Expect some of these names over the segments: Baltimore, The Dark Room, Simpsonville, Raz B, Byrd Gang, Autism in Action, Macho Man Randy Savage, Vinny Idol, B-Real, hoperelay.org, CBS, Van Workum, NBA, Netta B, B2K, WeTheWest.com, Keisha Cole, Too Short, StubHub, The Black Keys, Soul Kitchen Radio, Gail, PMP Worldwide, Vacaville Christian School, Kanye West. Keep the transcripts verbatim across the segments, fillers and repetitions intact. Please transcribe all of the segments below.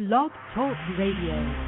Blog Talk Radio.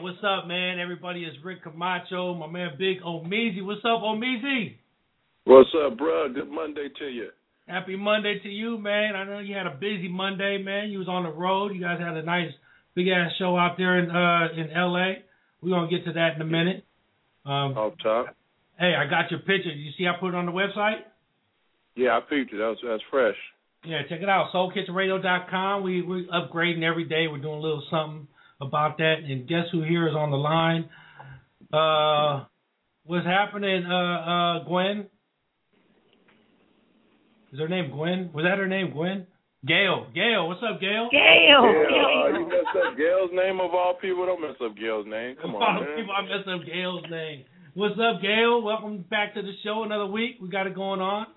What's up, man? Everybody, is Rick Camacho, my man Big Omeezy. What's up, Omeezy? What's up, bro? Good Monday to you. Happy Monday to you, man. I know you had a busy Monday, man. You was on the road. You guys had a nice big-ass show out there in uh, in L A. We're going to get to that in a minute. Um, Off top. Hey, I got your picture. You see I put it on the website? Yeah, I peeped it. That was, that's fresh. Yeah, check it out. Soul Kitchen Radio dot com. We, we're upgrading every day. We're doing a little something about that, and guess who here is on the line? Uh, What's happening, uh, uh, Gwen? Is her name Gwen? Was that her name, Gwen? Gail. Gail. What's up, Gail? Gail. Gail. Uh, you messed up Gail's name of all people. Don't mess up Gail's name. Come on, man. People, I messed up Gail's name. What's up, Gail? Welcome back to the show. Another week. We got it going on.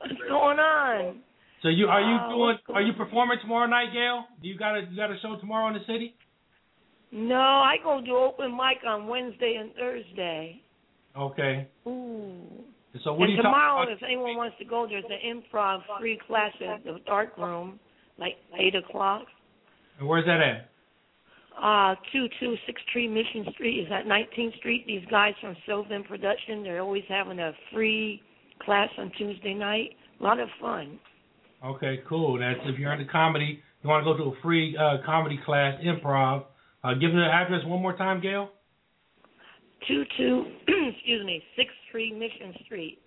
What's going on? So you are you uh, doing? Are you performing tomorrow night, Gail? Do you got a you got a show tomorrow in the city? No, I go do open mic on Wednesday and Thursday. Okay. Ooh. So what and are you tomorrow, talking about? If anyone wants to go, there's an improv free class at the Dark Room, like eight o'clock. And where's that at? Uh, two two six three Mission Street. Is at nineteenth Street. These guys from Sylvan Production, they're always having a free class on Tuesday night. A lot of fun. Okay, cool. That's if you're into comedy, you want to go to a free uh, comedy class, improv. Uh, give them the address one more time, Gail. two two excuse me, six three Mission Street,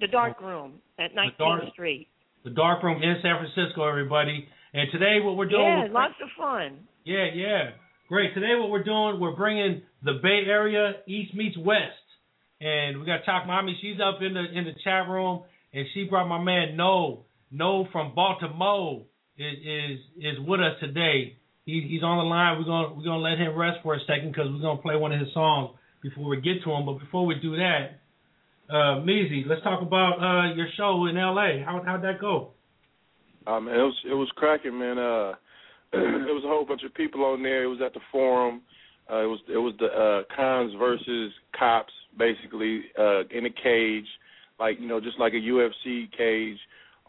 the Dark Room at nineteenth Street. The Dark Room in San Francisco, everybody. And today what we're doing... Yeah, we're, lots of fun. Yeah, yeah. Great. Today what we're doing, we're bringing the Bay Area East meets West. And we got Chalk Mommy. She's up in the in the chat room, and she brought my man No. No from Baltimore is is, is with us today. He, he's on the line. We're gonna we're gonna let him rest for a second because we're gonna play one of his songs before we get to him. But before we do that, uh, Meezy, let's talk about uh, your show in L A. How, how'd that go? Um, it was it was cracking, man. Uh, it was a whole bunch of people on there. It was at the forum. Uh, it was it was the uh, cons versus cops, basically uh, in a cage, like you know, just like a U F C cage.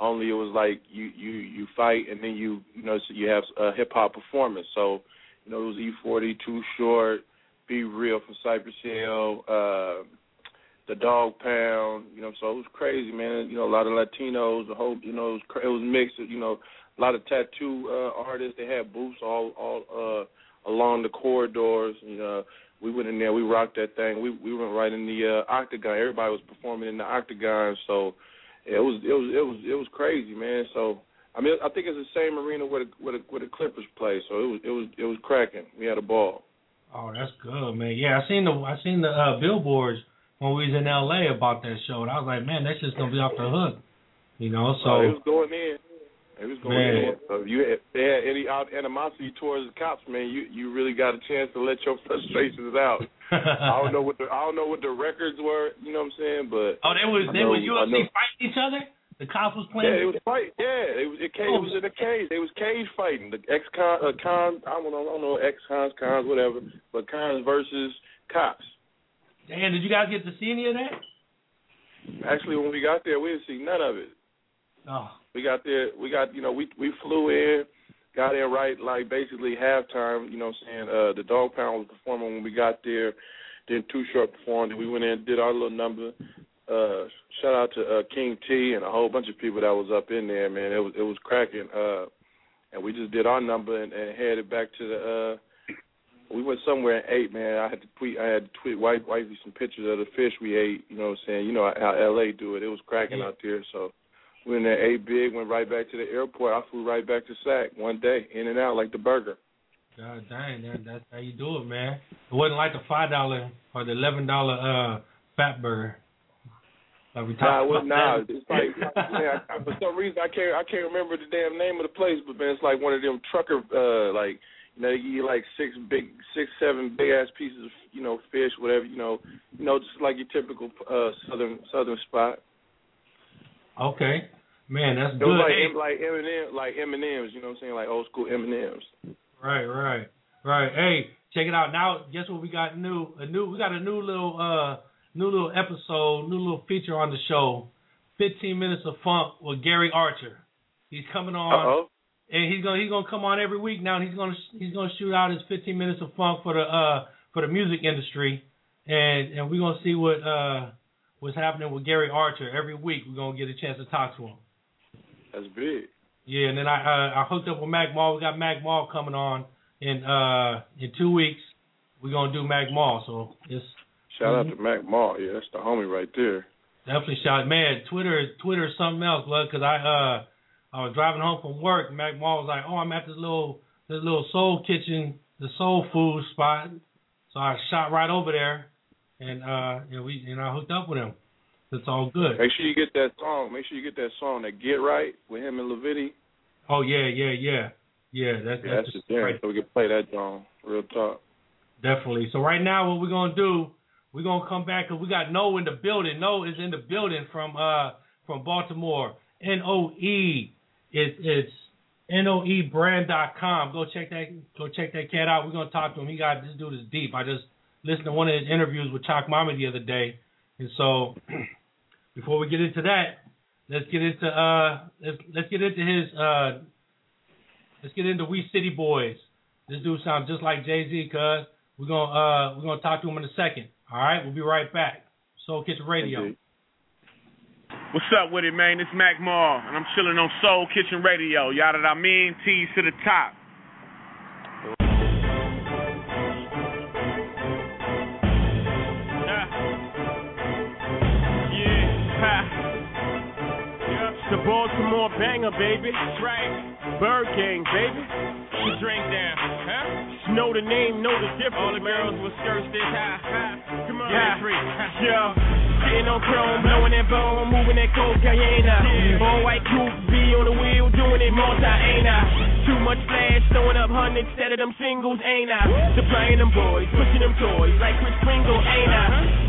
Only it was like you you, you fight and then you you know so you have a hip hop performance. So you know it was E forty, Too Short, B-Real from Cypress Hill, uh, The Dog Pound, you know, so it was crazy, man. You know, a lot of Latinos, a whole, you know, it was, cra- it was mixed, you know, a lot of tattoo uh, artists. They had booths all all uh, along the corridors. And, uh, we went in there, we rocked that thing. We we went right in the uh, octagon. Everybody was performing in the octagon, so yeah, it was it was it was it was crazy, man. So I mean, I think it's the same arena where the, where the, where the Clippers play. So it was it was it was cracking. We had a ball. Oh, that's good, man. Yeah, I seen the I seen the uh, billboards when we was in L A about that show, and I was like, man, that's just gonna be off the hook, you know. So oh, it was going in. It was going man. in. So if you if they had any animosity towards the cops, man, you, you really got a chance to let your frustrations out. I don't know what the I don't know what the records were, you know what I'm saying? But oh, they was they know, was U F C fighting each other. The cops was playing. Yeah, it was fight. Yeah, it was. It, cage, oh. it was in a cage. They was cage fighting. The ex con, uh, con. I don't know. I don't know. Ex cons, cons, whatever. But cons versus cops. Damn! Did you guys get to see any of that? Actually, when we got there, we didn't see none of it. Oh. We got there. We got. You know, we we flew in, got in right like basically halftime. You know, what I'm saying uh, the Dog Pound was performing when we got there. Then Too Short performed, and we went in and did our little number. Uh, shout out to uh, King T and a whole bunch of people that was up in there, man. It was it was cracking, uh, and we just did our number and, and headed back to the. Uh, we went somewhere and ate, man. I had to tweet, I had to tweet, wife, wifey some pictures of the fish we ate. You know what I'm saying? You know how L A do it. It was cracking yeah. out there, so we went there, ate big, went right back to the airport. I flew right back to Sac one day, in and out like the burger. God dang, that, that's how you do it, man. It wasn't like the five dollar or the eleven dollar uh, fat burger. Like we nah, well, nah, it's like man, I, I, for some reason I can't I can't remember the damn name of the place, but man, it's like one of them trucker uh, like you know they eat like six big six seven big ass pieces of you know fish whatever you know you know just like your typical uh, southern southern spot. Okay, man, that's it good. Was like hey. like M and M like M and M's, you know what I'm saying, like old school M and M's. Right, right, right. Hey, check it out. Now, guess what we got new? A new we got a new little. Uh, New little episode, new little feature on the show, fifteen minutes of funk with Gary Archer. He's coming on, Uh-oh. and he's gonna he's gonna come on every week now. And he's gonna he's gonna shoot out his fifteen minutes of funk for the uh, for the music industry, and and we're gonna see what uh, what's happening with Gary Archer every week. We're gonna get a chance to talk to him. That's big. Yeah, and then I uh, I hooked up with Mac Mall. We got Mac Mall coming on in uh, in two weeks. We're gonna do Mac Mall, so it's. Shout out to Mac Mall, yeah, that's the homie right there. Definitely shout, man. Twitter, Twitter is something else, blood. Cause I, uh, I was driving home from work, and Mac Mall was like, "Oh, I'm at this little, this little Soul Kitchen, the soul food spot." So I shot right over there, and uh, and we and I hooked up with him. It's all good. Make sure you get that song. Make sure you get that song that Get Right with him and Leviti. Oh yeah, yeah, yeah, yeah. That, yeah that's that's just there, right. So we can play that song. Real talk. Definitely. So right now, what we're gonna do? We're gonna come back because we got No in the building. No is in the building from uh from Baltimore. N O E is it's N O E brand dot com. Go check that. Go check that cat out. We're gonna talk to him. He got this dude is deep. I just listened to one of his interviews with Chalk Mommy the other day, and so. Before we get into that, let's get into uh, let's let's get into his uh, let's get into We City Boys. This dude sounds just like Jay-Z, cuz we're gonna uh, we're gonna talk to him in a second. All right, we'll be right back. Soul Kitchen Radio. Indeed. What's up with it, man? It's Mac Mall, and I'm chilling on Soul Kitchen Radio. Y'all that I mean, T's to the top. Baltimore banger, baby. That's right. Byrd Gang, baby. She drink down, huh? She know the name, know the difference. All the girls with skirts this high, high. Come on, yeah. Free. Yo, sitting on chrome, blowing that bone, moving that cocaine. All white coupe, B on the wheel, doing it multi, ain't I? Too much flash, throwing up hun instead of them singles, ain't I? Supplying them boys, pushing them toys like Chris Kringle, ain't I?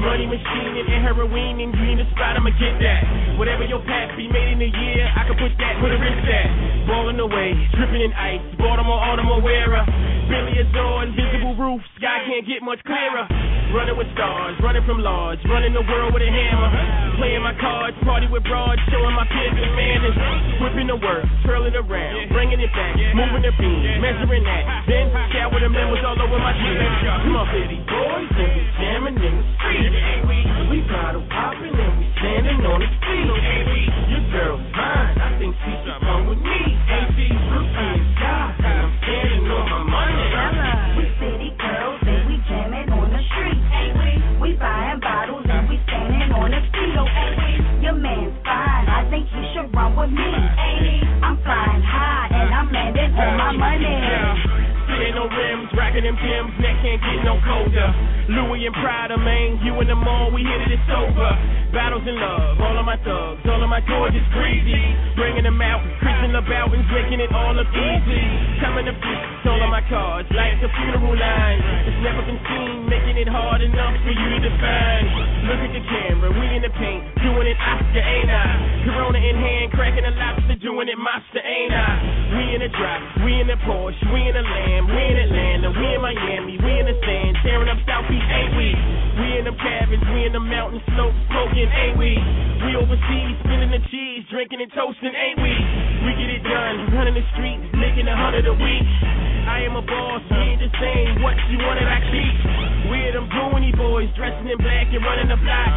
Money machine and heroin and green spot, I'ma get that. Whatever your path be made in a year, I can push that with a wrist at. Balling away, dripping in ice, Baltimore Autumn wearer. Billy adores, visible roof, sky can't get much clearer. Running with stars, running from large, running the world with a hammer. Playing my cards, party with broads, showing my kids and manners. Whipping the world, twirling around, bringing it back. Moving the beat, measuring that. Then shower them members all over my team. Come on, city boys, and we jamming in the street. We bottle popping and we standing on the feet. Your girl's mine, I think she's wrong with me. A B, looking in God, I'm standing on my money. We city girls and we jamming on the street. We buying bottles and we standing on the feet. Your man's fine, I think he should run with me. I'm flying high. Landed on my money. Sitting on rims, racking them gems, neck can't get no colder. Louis and Prada, man, you in the mall, we hit it, it's over. Battles in love, all of my thugs, all of my gorgeous crazy. Bringing them out, creasing about and drinking it all up easy. Coming up beats, all of my cards, like the funeral line. It's never been seen, making it hard enough for you to find. Look at the camera, we in the paint, doing it Oscar, ain't I? Corona in hand, cracking a lobster, doing it mobster, ain't I? We in the drop, we in the Porsche, we in the Lamb, we in Atlanta, we in Miami, we in the sand, tearing up Southeast. Ain't we? We in them cabins, we in the mountain slopes, smoking, ain't we? We overseas, spilling the cheese, drinking and toasting, ain't we? We get it done, running the streets, making a hundred a week. I am a boss, we ain't the same, what you wanted I keep. We are them bluey boys, dressing in black and running the block.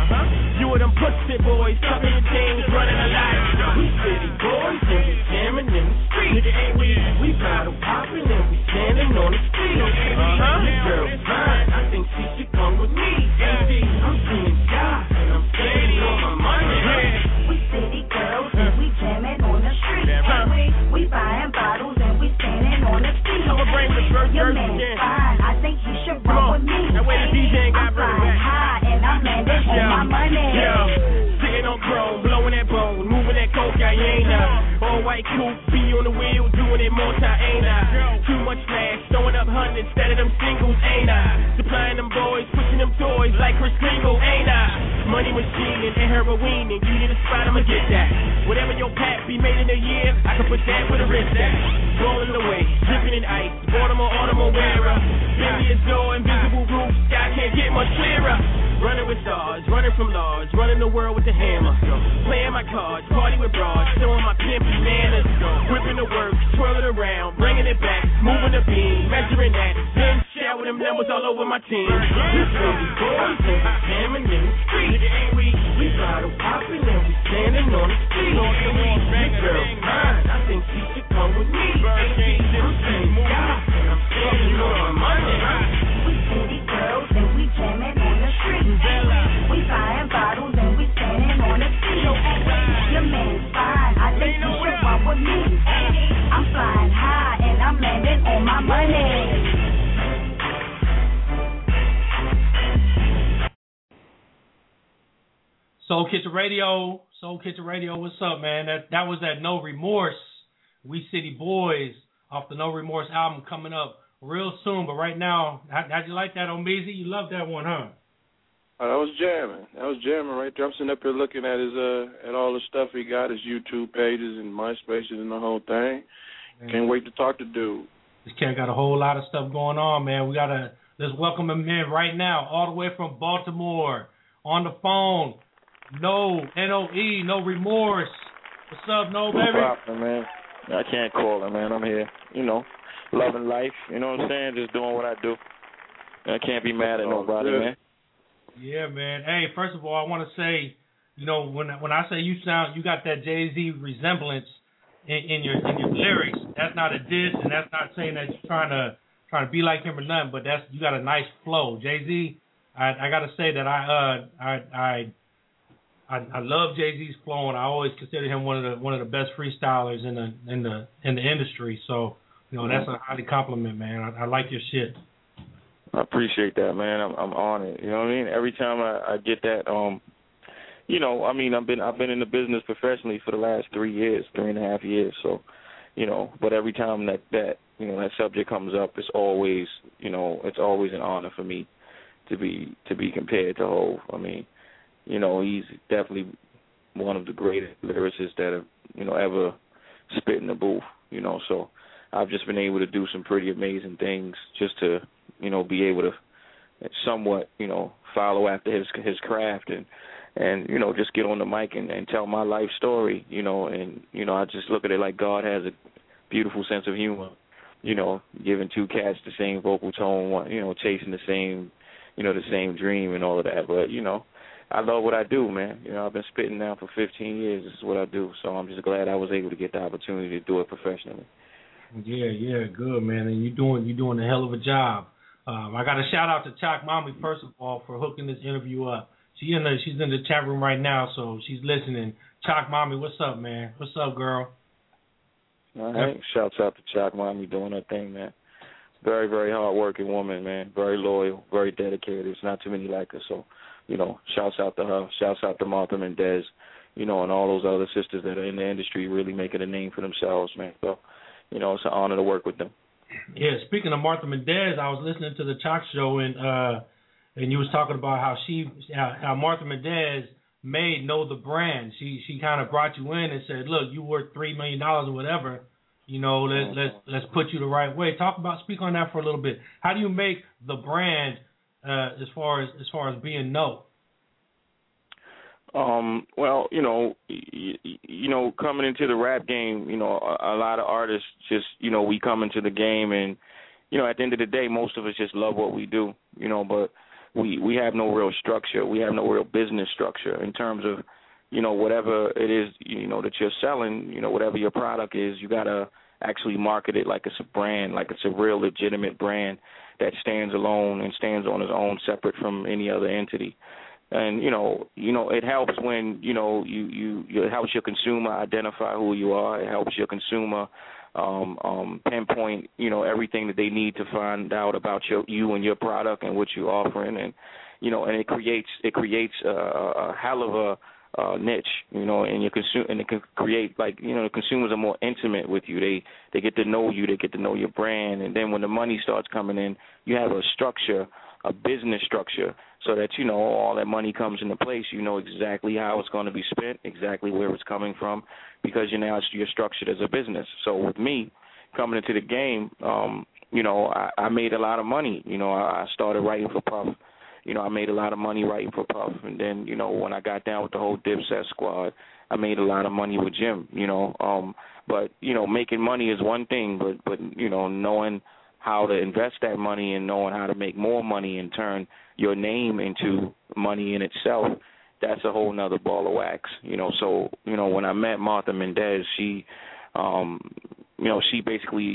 You are them pussy boys, tucking your chains, running a lot. We city boys, and we jamming in the streets. Ain't we? We bottle popping and we standing on the street. Uh-huh. This girl's fine, I think she should come with me. A B, I'm seeing God, and I'm standing on my money. We city girls, and we jamming on the street. Ain't we? We buying bottles and we standing on the street. I'ma bring the first girl again. I think you should run with me. That way the D J ain't got burned back. I'm high, and I'm landing on my money. Yeah, sitting on chrome, blowing that bone, moving that cocaine. All white coupe, B on the wheel, doing it multi, ain't I? Too much flash, throwing up hun instead of them singles, ain't I? Supplying them boys, pushing them toys like Chris Kringle, ain't I? Money machine and heroin, and you need a spot, I'ma get that. Whatever your pack be made in a year, I can put that with a wrist at. Rolling away, dripping in ice, Baltimore Autumn wearer. Billiard door, invisible roof, sky can't get much clearer. Running with stars, running from large, running the world with the hammer. Playing my cards, party with broads, showing my pimpy manners. Whipping the work, twirling around, bringing it back, moving the beam, measuring that. Then share with them numbers all over my team. We're city boys and we're jamming in the street. We bottle popping and we standing on the street. This girl's mine, I think she should come with me. I'm saying God, and I'm standing on my money. We city girls and we jamming on the street. We buying bottles and we standing on the street. Your man's fine, I think you should run with me. I'm flying high and I'm landing on my money. Soul Kitchen Radio, Soul Kitchen Radio, what's up, man? That that was that No Remorse, We City Boys, off the No Remorse album coming up real soon. But right now, how, how'd you like that, Omeezy? You loved that one, huh? Oh, that was jamming. That was jamming right there. I'm sitting up here looking at his uh at all the stuff he got, his YouTube pages and MySpaces and the whole thing. Man. Can't wait to talk to dude. This cat got a whole lot of stuff going on, man. We gotta let's welcome him in right now, all the way from Baltimore, on the phone. No, N O E, No Remorse. What's up, No, baby? What's up, man? I can't call him, man. I'm here, you know, loving life. You know what I'm saying? Just doing what I do. I can't be mad at nobody, yeah. man. Yeah, man. Hey, first of all, I want to say, you know, when when I say you sound, you got that Jay-Z resemblance in, in your in your lyrics. That's not a diss, and that's not saying that you're trying to trying to be like him or nothing. But that's you got a nice flow, Jay-Z. I, I got to say that I uh I I. I, I love Jay-Z's flow, and I always consider him one of the one of the best freestylers in the in the in the industry. So, you know, that's a highly compliment, man. I, I like your shit. I appreciate that, man. I'm, I'm honored. You know what I mean? Every time I, I get that, um, you know, I mean, I've been I've been in the business professionally for the last three years, three and a half years. So, you know, but every time that that you know that subject comes up, it's always you know it's always an honor for me to be to be compared to Hov. I mean. You know, he's definitely one of the greatest lyricists that have, you know, ever spit in the booth, you know. So I've just been able to do some pretty amazing things just to, you know, be able to somewhat, you know, follow after his his craft and, and you know, just get on the mic and, and tell my life story, you know. And, you know, I just look at it like God has a beautiful sense of humor, you know, giving two cats the same vocal tone, you know, chasing the same, you know, the same dream and all of that. But, you know. I love what I do, man. You know, I've been spitting now for fifteen years. This is what I do. So I'm just glad I was able to get the opportunity to do it professionally. Yeah, yeah, good, man. And you're doing you're doing a hell of a job. Um, I got a shout out to Chalk Mommy first of all for hooking this interview up. She in the she's in the chat room right now, so she's listening. Chalk Mommy, what's up, man? What's up, girl? All right. Shouts out to Chalk Mommy doing her thing, man. Very, very hard working woman, man. Very loyal, very dedicated. There's not too many like her, so. You know, shouts out to her, shouts out to Martha Mendez, you know, and all those other sisters that are in the industry really making a name for themselves, man. So, you know, it's an honor to work with them. Yeah, speaking of Martha Mendez, I was listening to the Chalk Show, and uh, and you was talking about how she, how, how Martha Mendez made Know the Brand. She she kind of brought you in and said, look, you worth three million dollars or whatever, you know, let's, mm-hmm. let's, let's put you the right way. Talk about, speak on that for a little bit. How do you make the brand Uh, as far as as far as being no? Um, well, you know, you, you know, coming into the rap game, you know, a, a lot of artists just, you know, we come into the game and, you know, at the end of the day, most of us just love what we do, you know, but we, we have no real structure. We have no real business structure in terms of, you know, whatever it is, you know, that you're selling, you know, whatever your product is, you got to actually market it like it's a brand, like it's a real legitimate brand that stands alone and stands on its own, separate from any other entity. And, you know, you know, it helps when, you know, you, you, you it helps your consumer identify who you are. It helps your consumer um, um, pinpoint, you know, everything that they need to find out about your, you and your product and what you're offering. And, you know, and it creates it creates a, a hell of a, Uh, niche, you know, and you consume, and it can create, like, you know, the consumers are more intimate with you. They they get to know you, they get to know your brand, and then when the money starts coming in, you have a structure, a business structure, so that, you know, all that money comes into place. You know exactly how it's going to be spent, exactly where it's coming from, because you now you're structured as a business. So with me coming into the game, um, you know, I, I made a lot of money. You know, I, I started writing for Puff. You know, I made a lot of money writing for Puff. And then, you know, when I got down with the whole Dipset squad, I made a lot of money with Jim, you know. Um, but, you know, making money is one thing, but, but, you know, knowing how to invest that money and knowing how to make more money and turn your name into money in itself, that's a whole nother ball of wax, you know. So, you know, when I met Martha Mendez, she, um, you know, she basically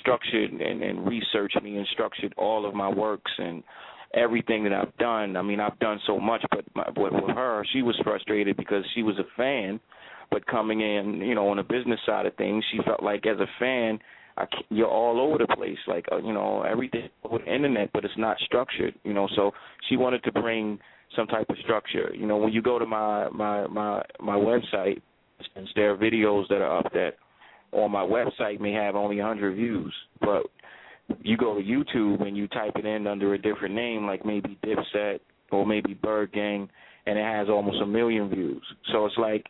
structured and, and researched me and structured all of my works and everything that I've done. I mean, I've done so much, but, my, but with her, she was frustrated because she was a fan, but coming in, you know, on the business side of things, she felt like as a fan, I can't, you're all over the place, like, uh, you know, everything with the internet, but it's not structured, you know. So she wanted to bring some type of structure. You know, when you go to my my my, my website, since there are videos that are up that on my website may have only one hundred views, but you go to YouTube and you type it in under a different name, like maybe Dipset or maybe Byrd Gang, and it has almost a million views. So it's like,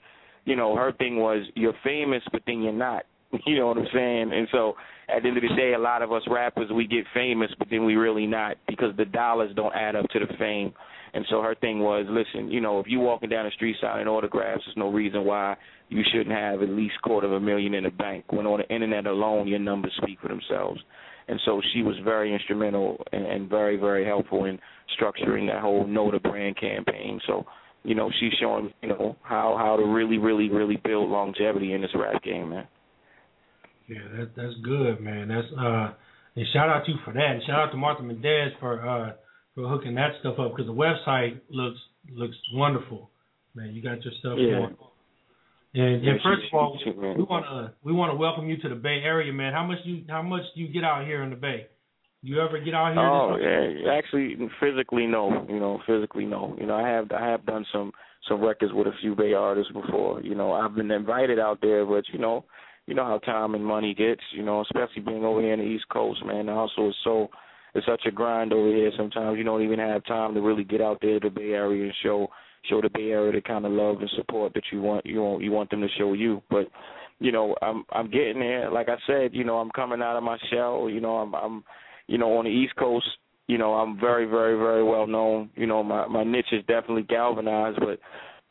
you know, her thing was you're famous, but then you're not. You know what I'm saying? And so at the end of the day, a lot of us rappers, we get famous, but then we really not, because the dollars don't add up to the fame. And so her thing was, listen, you know, if you walking down the street signing autographs, there's no reason why you shouldn't have at least quarter of a million in the bank, when on the internet alone your numbers speak for themselves. And so she was very instrumental and, and very, very helpful in structuring that whole Know the Brand campaign. So, you know, she's showing, you know, how, how to really, really, really build longevity in this rap game, man. Yeah, that, that's good, man. That's uh, and shout out to you for that. And shout out to Martha Mendez for uh, for hooking that stuff up, because the website looks looks wonderful, man. You got your stuff yeah. going. And, yeah, and first she, of all, she, she, we wanna we wanna welcome you to the Bay Area, man. How much you how much do you get out here in the Bay? Do you ever get out here? Oh yeah, actually, physically no. You know, physically no. You know, I have I have done some some records with a few Bay artists before. You know, I've been invited out there, but you know. You know how time and money gets, you know, especially being over here in the East Coast, man. The hustle is so, it's such a grind over here. Sometimes you don't even have time to really get out there to the Bay Area and show show the Bay Area the kind of love and support that you want you want, you want them to show you. But, you know, I'm I'm getting there. Like I said, you know, I'm coming out of my shell. You know, I'm, I'm you know, on the East Coast, you know, I'm very, very, very well known. You know, my, my niche is definitely galvanized, but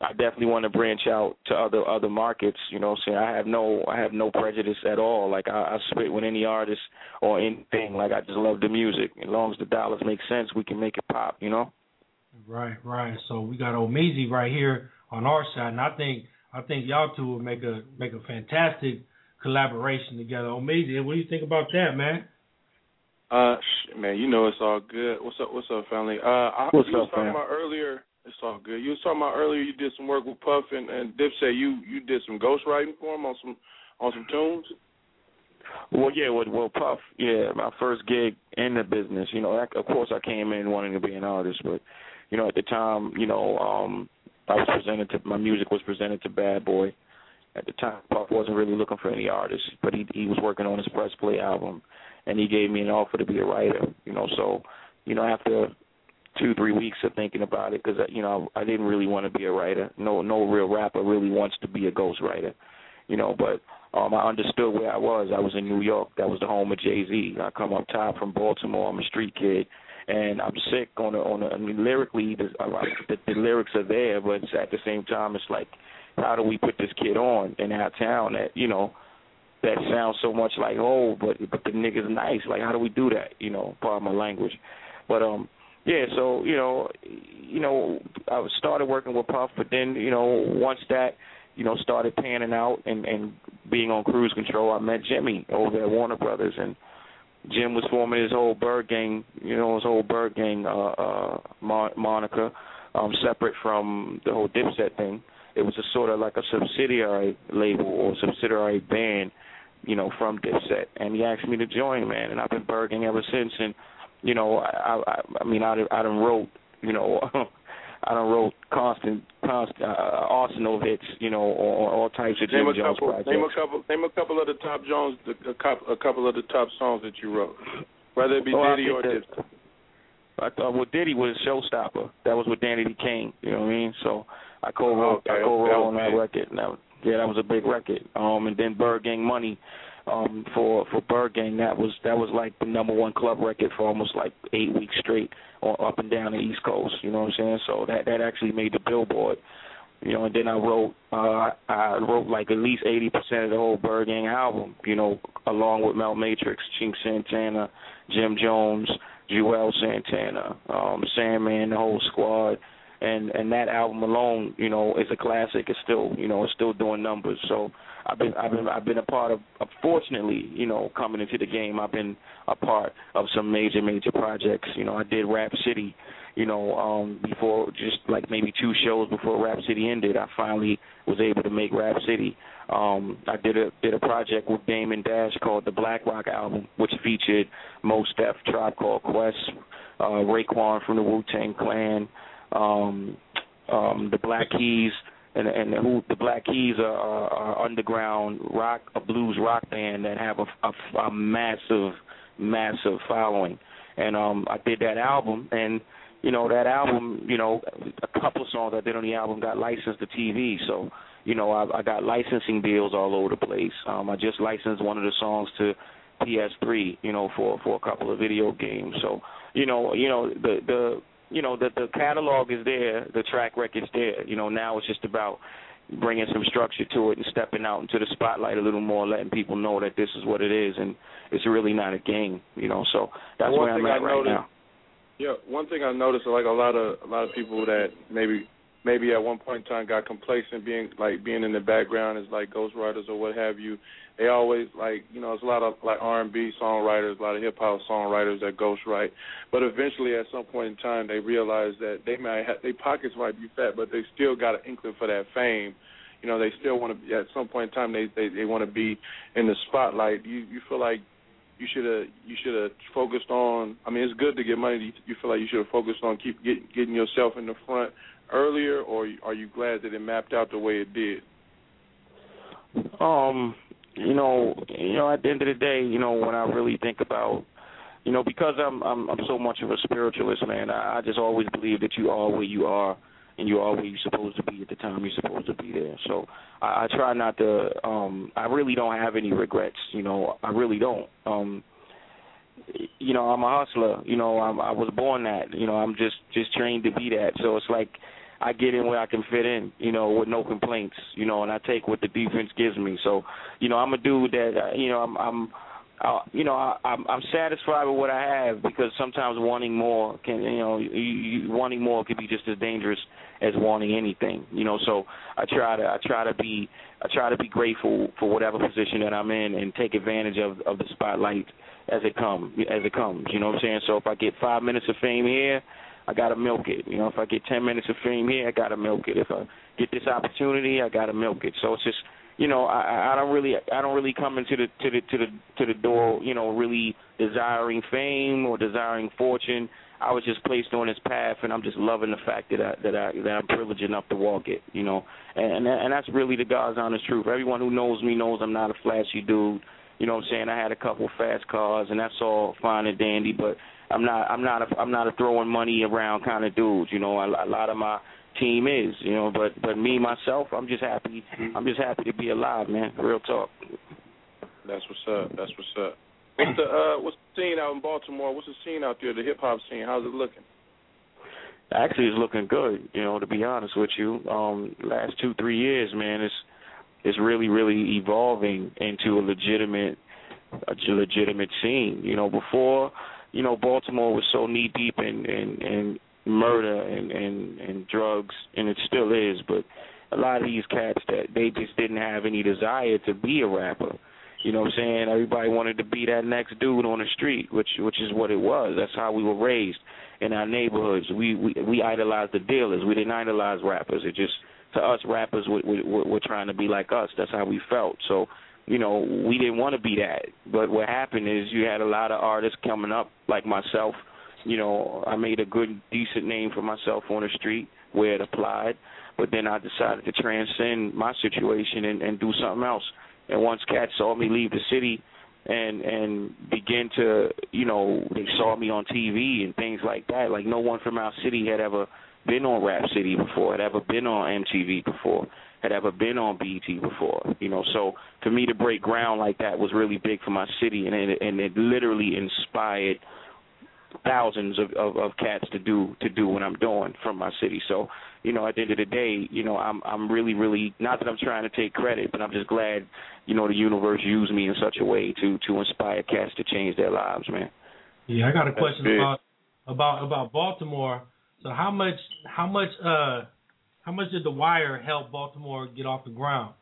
I definitely want to branch out to other other markets, you know. So I have no I have no prejudice at all. Like I, I spit with any artist or anything. Like I just love the music. As long as the dollars make sense, we can make it pop, you know. Right, right. So we got Omeezy right here on our side, and I think I think y'all two will make a make a fantastic collaboration together. Omeezy, what do you think about that, man? Uh, man, you know it's all good. What's up? What's up, family? Uh, I what's up, was talking about earlier. It's all good. You was talking about earlier you did some work with Puff and, and Dipset. You you did some ghostwriting for him on some on some tunes? Well, yeah, well, well, Puff, yeah, my first gig in the business. You know, I, of course I came in wanting to be an artist, but, you know, at the time, you know, um, I was presented to, my music was presented to Bad Boy. At the time, Puff wasn't really looking for any artists, but he, he was working on his Press Play album, and he gave me an offer to be a writer, you know. So, you know, after two, three weeks of thinking about it, because, you know, I didn't really want to be a writer. No no real rapper really wants to be a ghostwriter, you know, but um, I understood where I was. I was in New York. That was the home of Jay-Z. I come up top from Baltimore. I'm a street kid, and I'm sick on the, on the, I mean, lyrically, the, the, the lyrics are there, but at the same time, it's like, how do we put this kid on in our town that, you know, that sounds so much like, oh, but, but the nigga's nice. Like, how do we do that, you know, pardon my language. But, um, yeah, so, you know, you know, I started working with Puff, but then, you know, once that, you know, started panning out and, and being on cruise control, I met Jimmy over at Warner Brothers, and Jim was forming his whole Byrd Gang, you know, his whole Byrd Gang uh, uh, moniker, um, separate from the whole Dipset thing. It was a sort of like a subsidiary label or subsidiary band, you know, from Dipset, and he asked me to join, man, and I've been Byrd Gang ever since, and you know, I, I, I mean, I, I done wrote, you know, I done wrote constant, constant uh, arsenal hits, you know, on, on all types of Jim Jones projects. Name a couple, name a couple of the top Jones, a couple, a couple of the top songs that you wrote, whether it be oh, Diddy or Dipset. I thought, well, Diddy was a showstopper. That was with Danny D. King. You know what I mean? So I co-wrote, okay, I co-wrote okay. on that record. And that, yeah, that was a big record. Um, and then Byrd Gang Money. Um, for for Byrd Gang, that was that was like the number one club record for almost like eight weeks straight, on, up and down the East Coast. You know what I'm saying? So that, that actually made the Billboard. You know, and then I wrote uh, I wrote like at least eighty percent of the whole Byrd Gang album. You know, along with Mel Matrix, Chink Santana, Jim Jones, Joel Santana, um, Sandman, the whole squad, and and that album alone, you know, is a classic. It's still, you know, it's still doing numbers. So. I've been, I've been, I've been a part of. Fortunately, you know, coming into the game, I've been a part of some major, major projects. You know, I did Rap City, you know, um, before, just like maybe two shows before Rap City ended, I finally was able to make Rap City. Um, I did a did a project with Damon Dash called the Black Rock album, which featured Mos Def, Tribe Called Quest, uh, Raekwon from the Wu Tang Clan, um, um, the Black Keys, and, and who the Black Keys are, are, are underground rock, a blues rock band that have a, a, a massive, massive following. And um, I did that album, and you know that album, you know, a couple of songs I did on the album got licensed to T V. So you know, I, I got licensing deals all over the place. Um, I just licensed one of the songs to P S three, you know, for, for a couple of video games. So, you know, you know the the you know the the catalog is there, the track record's there. You know, now it's just about bringing some structure to it and stepping out into the spotlight a little more, letting people know that this is what it is, and it's really not a game. You know, so that's where I'm at right now. Yeah, one thing I noticed, like a lot of a lot of people that maybe maybe at one point in time got complacent, being like being in the background as like ghostwriters or what have you. They always, like, you know, there's a lot of like R and B songwriters, a lot of hip hop songwriters that ghostwrite, but eventually at some point in time they realize that they might have, their pockets might be fat, but they still got an inkling for that fame. You know, they still want to, at some point in time they they, they want to be in the spotlight. You you feel like you should have you should have focused on. I mean, it's good to get money. You feel like you should have focused on keep get, getting yourself in the front earlier, or are you glad that it mapped out the way it did? Um, you know, you know, at the end of the day, you know, when I really think about, you know, because I'm I'm, I'm so much of a spiritualist, man. I, I just always believe that you are where you are, and you are where you're supposed to be at the time you're supposed to be there. So I, I try not to. Um, I really don't have any regrets. You know, I really don't. Um, you know, I'm a hustler. You know, I'm, I was born that. You know, I'm just just trained to be that. So it's like, I get in where I can fit in, you know, with no complaints, you know, and I take what the defense gives me. So, you know, I'm a dude that, you know, I'm, I'm I, you know, I, I'm, I'm satisfied with what I have, because sometimes wanting more can, you know, you, you, wanting more could be just as dangerous as wanting anything, you know. So I try to, I try to be, I try to be grateful for whatever position that I'm in and take advantage of, of the spotlight as it come, as it comes. You know what I'm saying? So if I get five minutes of fame here, I got to milk it. You know, if I get ten minutes of fame here, I got to milk it. If I get this opportunity, I got to milk it. So it's just, you know, I, I don't really I don't really come into the to the to the to the door, you know, really desiring fame or desiring fortune. I was just placed on this path, and I'm just loving the fact that I that I that I'm privileged enough to walk it, you know. And and, and that's really the God's honest truth. Everyone who knows me knows I'm not a flashy dude. You know what I'm saying? I had a couple fast cars, and that's all fine and dandy, but I'm not, I'm not, a, I'm not a throwing money around kind of dude. You know, a, a lot of my team is, you know, but, but me myself, I'm just happy. I'm just happy to be alive, man. Real talk. That's what's up. That's what's up. What's the, uh, what's the scene out in Baltimore? What's the scene out there? The hip hop scene? How's it looking? Actually, it's looking good. You know, to be honest with you, um, last two, three years, man, it's it's really, really evolving into a legitimate, a legitimate scene. You know, before. You know, Baltimore was so knee deep in, in, in murder and, and, and drugs, and it still is. But a lot of these cats, that they just didn't have any desire to be a rapper. You know what I'm saying? Everybody wanted to be that next dude on the street, which which is what it was. That's how we were raised in our neighborhoods. We we, we idolized the dealers. We didn't idolize rappers. It just, to us, rappers were, were, were trying to be like us. That's how we felt. So, you know, we didn't want to be that. But what happened is you had a lot of artists coming up like myself. You know, I made a good, decent name for myself on the street where it applied. But then I decided to transcend my situation and, and do something else. And once cats saw me leave the city and, and begin to, you know, they saw me on T V and things like that. Like no one from our city had ever been on Rap City before, had ever been on M T V before, had ever been on B E T before, you know. So for me to break ground like that was really big for my city, and it, and it literally inspired thousands of, of, of cats to do to do what I'm doing from my city. So, you know, at the end of the day, you know, I'm I'm really, really, not that I'm trying to take credit, but I'm just glad, you know, the universe used me in such a way to, to inspire cats to change their lives, man. Yeah, I got a question about, about about Baltimore. So how much how much uh How much did The Wire help Baltimore get off the ground?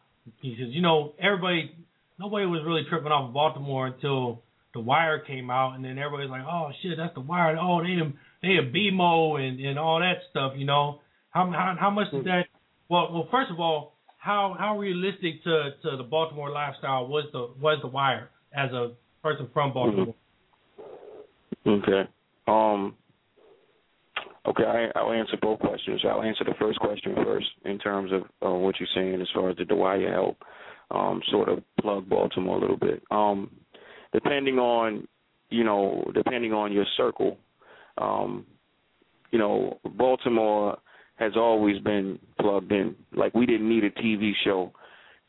Because, you know, everybody, nobody was really tripping off of Baltimore until The Wire came out, and then everybody's like, oh, shit, that's The Wire. Oh, they a, they a B M O and, and all that stuff, you know. How how, how much did that – well, well, first of all, how, how realistic to, to the Baltimore lifestyle was the, was The Wire as a person from Baltimore? Okay. Um, Okay, I, I'll answer both questions. I'll answer the first question first in terms of uh, what you're saying as far as the Dwyer help um, sort of plug Baltimore a little bit. Um, depending on, you know, depending on your circle, um, you know, Baltimore has always been plugged in. Like, we didn't need a T V show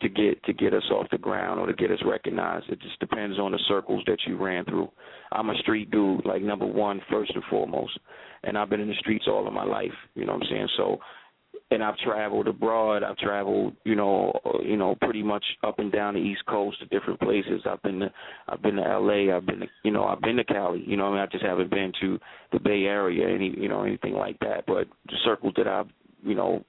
to get to get us off the ground or to get us recognized. It just depends on the circles that you ran through. I'm a street dude, like, number one, first and foremost, and I've been in the streets all of my life, you know what I'm saying? So, and I've traveled abroad. I've traveled, you know, you know, pretty much up and down the East Coast to different places. I've been to, I've been to L A. I've been, to, you know, I've been to Cali. You know, I mean, I just haven't been to the Bay Area, any, you know, anything like that. But the circles that I've, you know,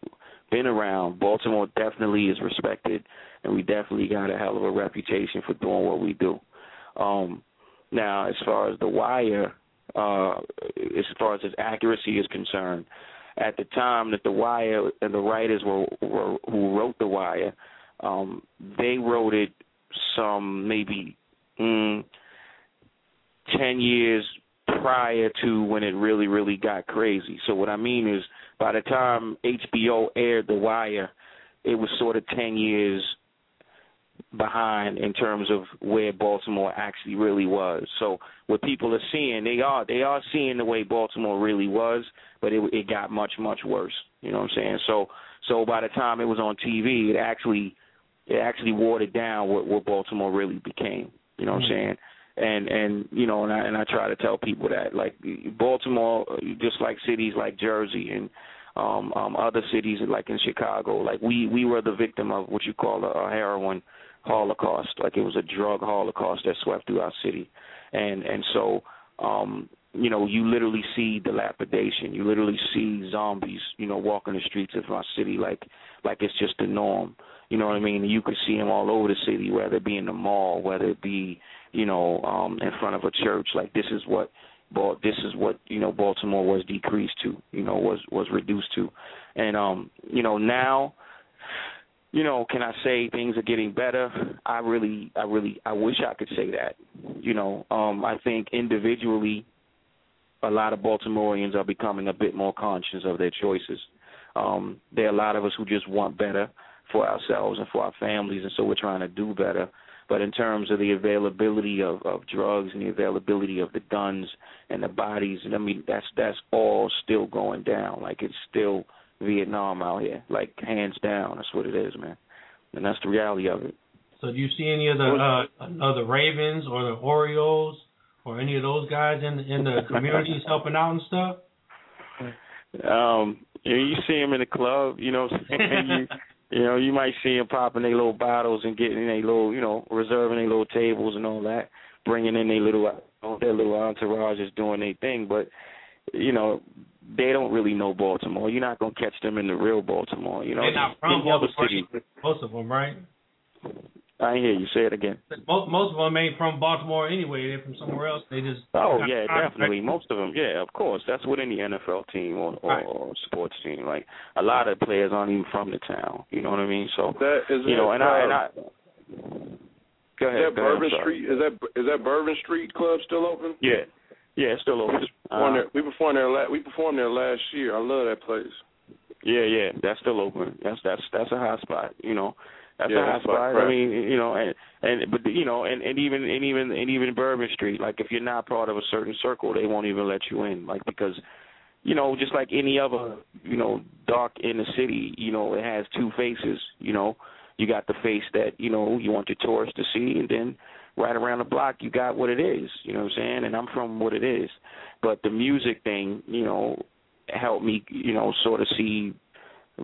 been around, Baltimore definitely is respected, and we definitely got a hell of a reputation for doing what we do. Um, now, as far as the Wire, uh, as far as its accuracy is concerned, at the time that the Wire and the writers were, were who wrote the Wire, um, they wrote it some maybe mm, ten years prior to when it really, really got crazy. So what I mean is, by the time H B O aired the Wire, it was sort of ten years behind in terms of where Baltimore actually really was. So what people are seeing, they are they are seeing the way Baltimore really was, but it, it got much, much worse. You know what I'm saying? So so by the time it was on T V, it actually it actually watered down what, what Baltimore really became. You know what mm-hmm. I'm saying? And and you know, and I and I try to tell people that, like, Baltimore, just like cities like Jersey and um, um, other cities like in Chicago, like we, we were the victim of what you call a, a heroin holocaust. Like, it was a drug holocaust that swept through our city, and and so um, you know, you literally see dilapidation, you literally see zombies, you know, walking the streets of our city like like it's just the norm. You know what I mean? You could see them all over the city, whether it be in the mall, whether it be, you know, um, in front of a church. Like, this is what, this is what, you know, Baltimore was decreased to, you know, was, was reduced to. And, um, you know, now, you know, can I say things are getting better? I really, I really, I wish I could say that. You know, um, I think individually a lot of Baltimoreans are becoming a bit more conscious of their choices. Um, there are a lot of us who just want better for ourselves and for our families, and so we're trying to do better. But in terms of the availability of, of drugs and the availability of the guns and the bodies, and I mean, that's that's all still going down. Like, it's still Vietnam out here. Like, hands down, that's what it is, man. And that's the reality of it. So do you see any of the uh, of the Ravens or the Orioles or any of those guys in the, in the communities helping out and stuff? Um, you see them in the club, you know. you, You know, you might see them popping their little bottles and getting their little, you know, reserving their little tables and all that, bringing in their little, their little entourages, doing their thing. But, you know, they don't really know Baltimore. You're not gonna catch them in the real Baltimore. You know, they're not from Baltimore. Most of them, right? I hear you. Say it again. Most most of them ain't from Baltimore anyway. They're from somewhere else. They just oh yeah, definitely. Most of them, yeah, of course. That's what any N F L team or, or, right. or sports team. Like, a lot of players aren't even from the town. You know what I mean? So that is, you know, and uh, I and I. Go ahead. Is that go Bourbon ahead, Street? Is that is that Bourbon Street Club still open? Yeah, yeah, it's still open. We performed, uh, there, we performed there. La- we performed there last year. I love that place. Yeah, yeah, that's still open. That's that's that's a hot spot. You know. That's yeah, a high spot. Right. I mean, you know, and, and but you know, and, and even and even and even Bourbon Street. Like, if you're not part of a certain circle, they won't even let you in. Like, because, you know, just like any other, you know, dark inner city, you know, it has two faces. You know, you got the face that, you know, you want your tourists to see, and then right around the block you got what it is. You know what I'm saying? And I'm from what it is. But the music thing, you know, helped me, you know, sort of see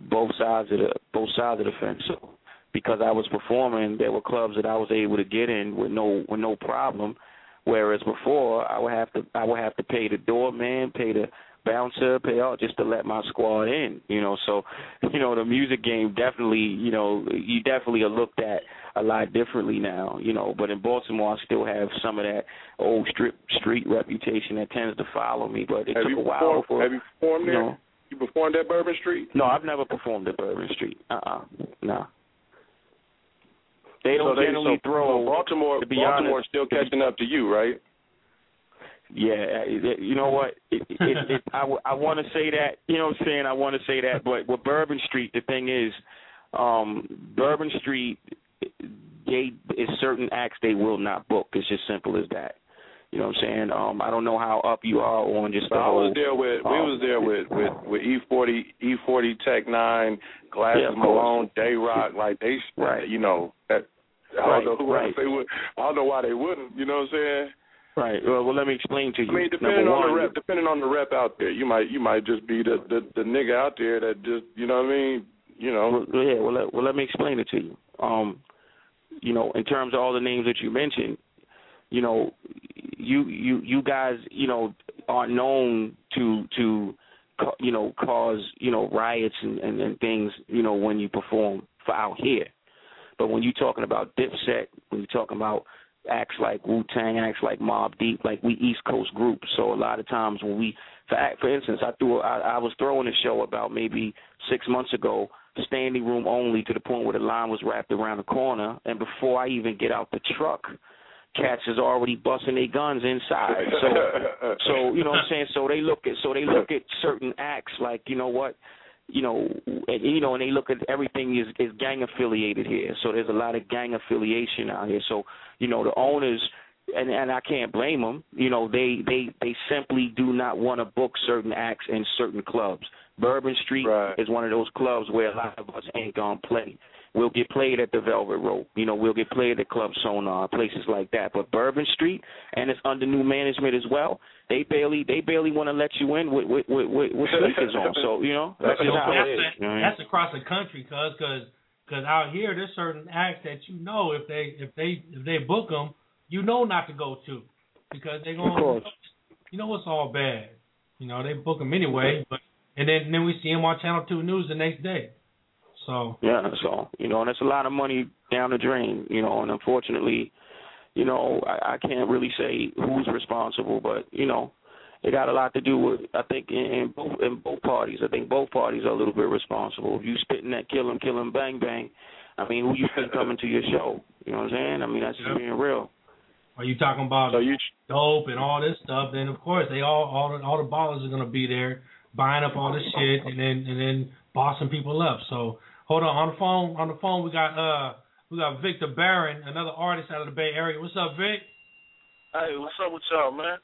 both sides of the both sides of the fence. So, because I was performing, there were clubs that I was able to get in with no with no problem, whereas before I would have to I would have to pay the doorman, pay the bouncer, pay all just to let my squad in. You know, so you know the music game definitely you know you definitely are looked at a lot differently now. You know, but in Baltimore I still have some of that old strip street reputation that tends to follow me. But it have took a while for have you performed you there? Know, you performed at Bourbon Street? No, I've never performed at Bourbon Street. Uh uh-uh, uh, no. They don't so they, generally so, throw. Baltimore, to be Baltimore's honest, still catching up to you, right? Yeah, you know what? It, it, it, I, I want to say that. You know what I'm saying? I want to say that. But with Bourbon Street, the thing is, um, Bourbon Street, they it's certain acts they will not book. It's just simple as that. You know what I'm saying? Um, I don't know how up you are on just the I whole. I was there with. Um, we was there with with, with E forty, E forty, Tech Nine, Glasses yeah, Malone, Day Rock. Like they, right. you know, that, I right, don't know who right. they would. I don't know why they wouldn't. You know what I'm saying? Right. Well, well, let me explain to you. I mean, depending Number on one, the rep, depending on the rep out there, you might you might just be the, the, the nigga out there that just, you know what I mean, you know. Well, yeah. Well, let, well, let me explain it to you. Um, you know, in terms of all the names that you mentioned, you know, you you you guys, you know, are known to to, you know, cause you know riots and, and, and things, you know, when you perform for out here. But when you're talking about Dipset, when you're talking about acts like Wu-Tang, acts like Mobb Deep, like we East Coast group. So a lot of times when we, for, for instance, I threw, I, I was throwing a show about maybe six months ago, standing room only, to the point where the line was wrapped around the corner, and before I even get out the truck, cats is already busting their guns inside. So, so you know what I'm saying. So they look at, so they look at certain acts like, you know what. You know, and, you know, and they look at everything is, is gang affiliated here. So there's a lot of gang affiliation out here. So, you know, the owners, and, and I can't blame them, you know, they, they, they simply do not want to book certain acts in certain clubs. Bourbon Street right. is one of those clubs where a lot of us ain't going to play. We'll get played at the Velvet Rope. You know, we'll get played at Club Sonar, places like that. But Bourbon Street, and it's under new management as well, they barely they barely want to let you in with, with, with, with sneakers on. So, you know, that's just how it is. That, you know, that's across the country, cuz, cause, cause out here, there's certain acts that you know if they if they, if they book them, you know not to go to. Because they're going to, you know, it's all bad. You know, they book them anyway. But, and, then, and then we see them on Channel two News the next day. So. Yeah, so, you know, and that's a lot of money down the drain, you know, and unfortunately, you know, I, I can't really say who's responsible, but, you know, it got a lot to do with, I think, in, in, both, in both parties. I think both parties are a little bit responsible. If you spitting that kill 'em, kill 'em, bang, bang, I mean, who you think coming to your show? You know what I'm saying? I mean, that's just being real. Are you talking about so you, dope and all this stuff? Then, of course, they all, all, all the ballers are going to be there buying up all this shit and then, and then bossing people up, so... Hold on, on the phone, on the phone we got uh we got Victor Barron, another artist out of the Bay Area. What's up, Vic? Hey, what's up with y'all, man?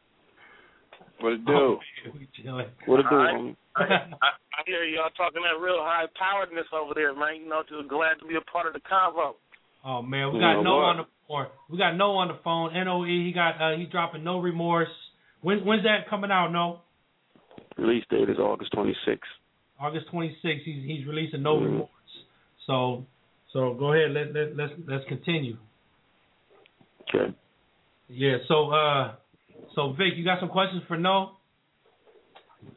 What it do? Oh, we chilling. What it do? I, I, I, I hear y'all talking that real high poweredness over there, man. You know, just glad to be a part of the convo. Oh man, we got you know no what? on the phone. We got no on the phone. N O E, he got uh, he dropping No Remorse. When when's that coming out, No? Release date is August twenty sixth. August twenty sixth. He's he's releasing No mm-hmm. Remorse. So, so go ahead. Let let let's let's continue. Okay. Yeah. So, uh, so Vic, you got some questions for No?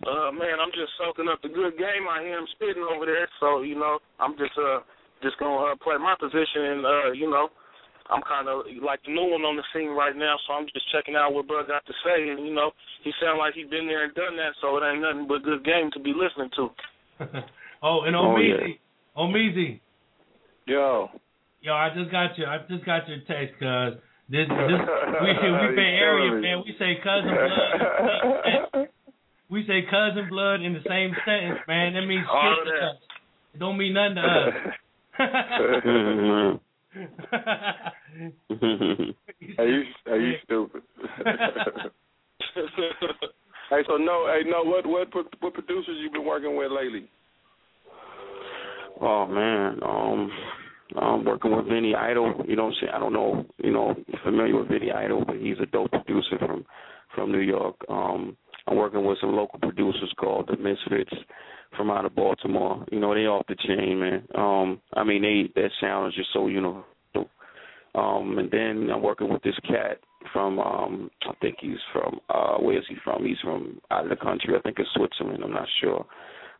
Uh, man, I'm just soaking up the good game I hear him spitting over there. So, you know, I'm just uh just gonna uh, play my position, and uh, you know, I'm kind of like the new one on the scene right now. So I'm just checking out what Bud got to say, and you know, he sound like he's been there and done that. So it ain't nothing but good game to be listening to. oh, and on oh, me. Yeah. Omeezy. Yo. Yo, I just got you. I just got your text, cuz. This, this, we, we Bay Area, man. We say cousin blood. We say cousin blood in the same sentence, man. That means shit to us. It don't mean nothing to us. Are you, are you stupid? Hey, so no, hey, no, what, what, what producers you been working with lately? Oh man, um, I'm working with Vinny Idol. You know what I'm saying? I don't know, you know, familiar with Vinny Idol, but he's a dope producer from, from New York. Um, I'm working with some local producers called the Misfits from out of Baltimore. You know, they off the chain, man. Um, I mean, they that sound is just so universal. Um, and then I'm working with this cat from, um, I think he's from, uh, where is he from? He's from out of the country. I think it's Switzerland. I'm not sure.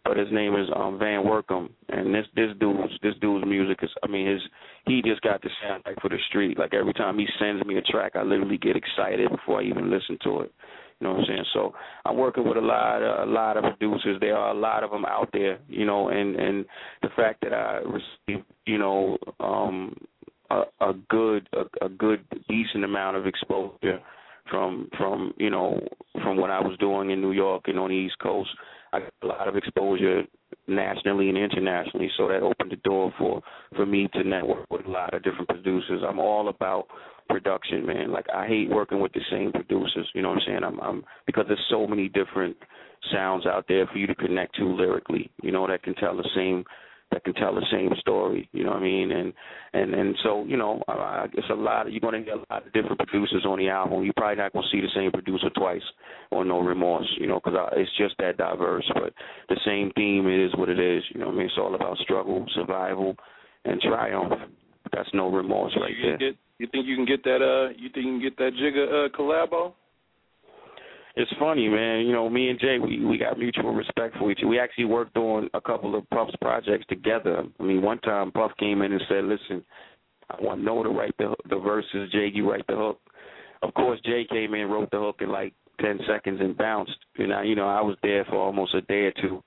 But his name is um, Van Workum, and this this dude's this dude's music is. I mean, his he just got the sound like for the street. Like every time he sends me a track, I literally get excited before I even listen to it. You know what I'm saying? So I'm working with a lot of, a lot of producers. There are a lot of them out there. You know, and, and the fact that I received, you know, um, a, a good a, a good decent amount of exposure from from you know from what I was doing in New York and on the East Coast. I got a lot of exposure nationally and internationally, so that opened the door for, for me to network with a lot of different producers. I'm all about production, man. Like, I hate working with the same producers, you know what I'm saying? I'm, I'm because there's so many different sounds out there for you to connect to lyrically, you know, that can tell the same that can tell the same story, you know what I mean? And and, and so, you know, I guess a lot of, you're going to get a lot of different producers on the album. You're probably not going to see the same producer twice on No Remorse, you know, because it's just that diverse. But the same theme is what it is, you know what I mean? It's all about struggle, survival, and triumph. That's No Remorse right you there. Get, you think you can get that, uh, you think you can get that Jigga uh, collabo? It's funny, man. You know, me and Jay, we, we got mutual respect for each other. We actually worked on a couple of Puff's projects together. I mean, one time Puff came in and said, listen, I want Noah to write the, the verses, Jay, you write the hook. Of course, Jay came in, wrote the hook in like ten seconds and bounced. And, I, you know, I was there for almost a day or two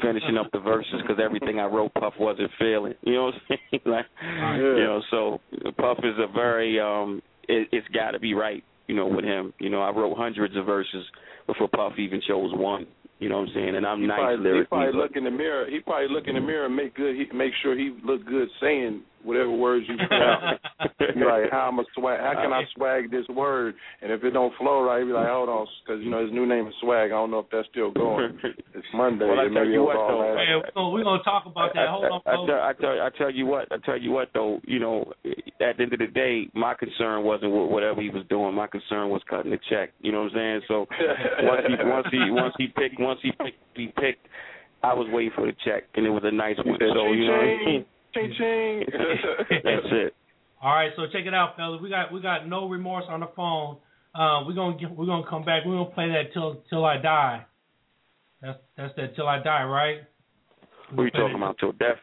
finishing up the verses because everything I wrote, Puff wasn't feeling. You know what I'm saying? Like, yeah. You know, so Puff is a very, um, it, it's got to be right. You know, with him, you know, I wrote hundreds of verses before Puff even chose one. You know what I'm saying? And I'm he nice probably, lyrically. He probably look in the mirror. He probably look in the mirror and make good. He make sure he look good saying whatever words you put out. Like, how am I swag? How can I swag this word? And if it don't flow right, be like, hold on, because you know his new name is Swag. I don't know if that's still going. It's Monday. Well, I tell you what though. Hey, so we're gonna talk about that. I, hold I, on. I, hold I, tell, I tell I tell you what. I tell you what though. You know, at the end of the day, my concern wasn't with whatever he was doing. My concern was cutting the check. You know what I'm saying? So once he once he once he picked once he picked, he picked. I was waiting for the check, and it was a nice one. So you know what I mean? Ching, ching. That's it. All right, so check it out, fellas. We got we got No Remorse on the phone. Uh, we're gonna get, we're gonna come back. We're gonna play that till till I die. That's that's that till I die, right? What are you talking about? Till death,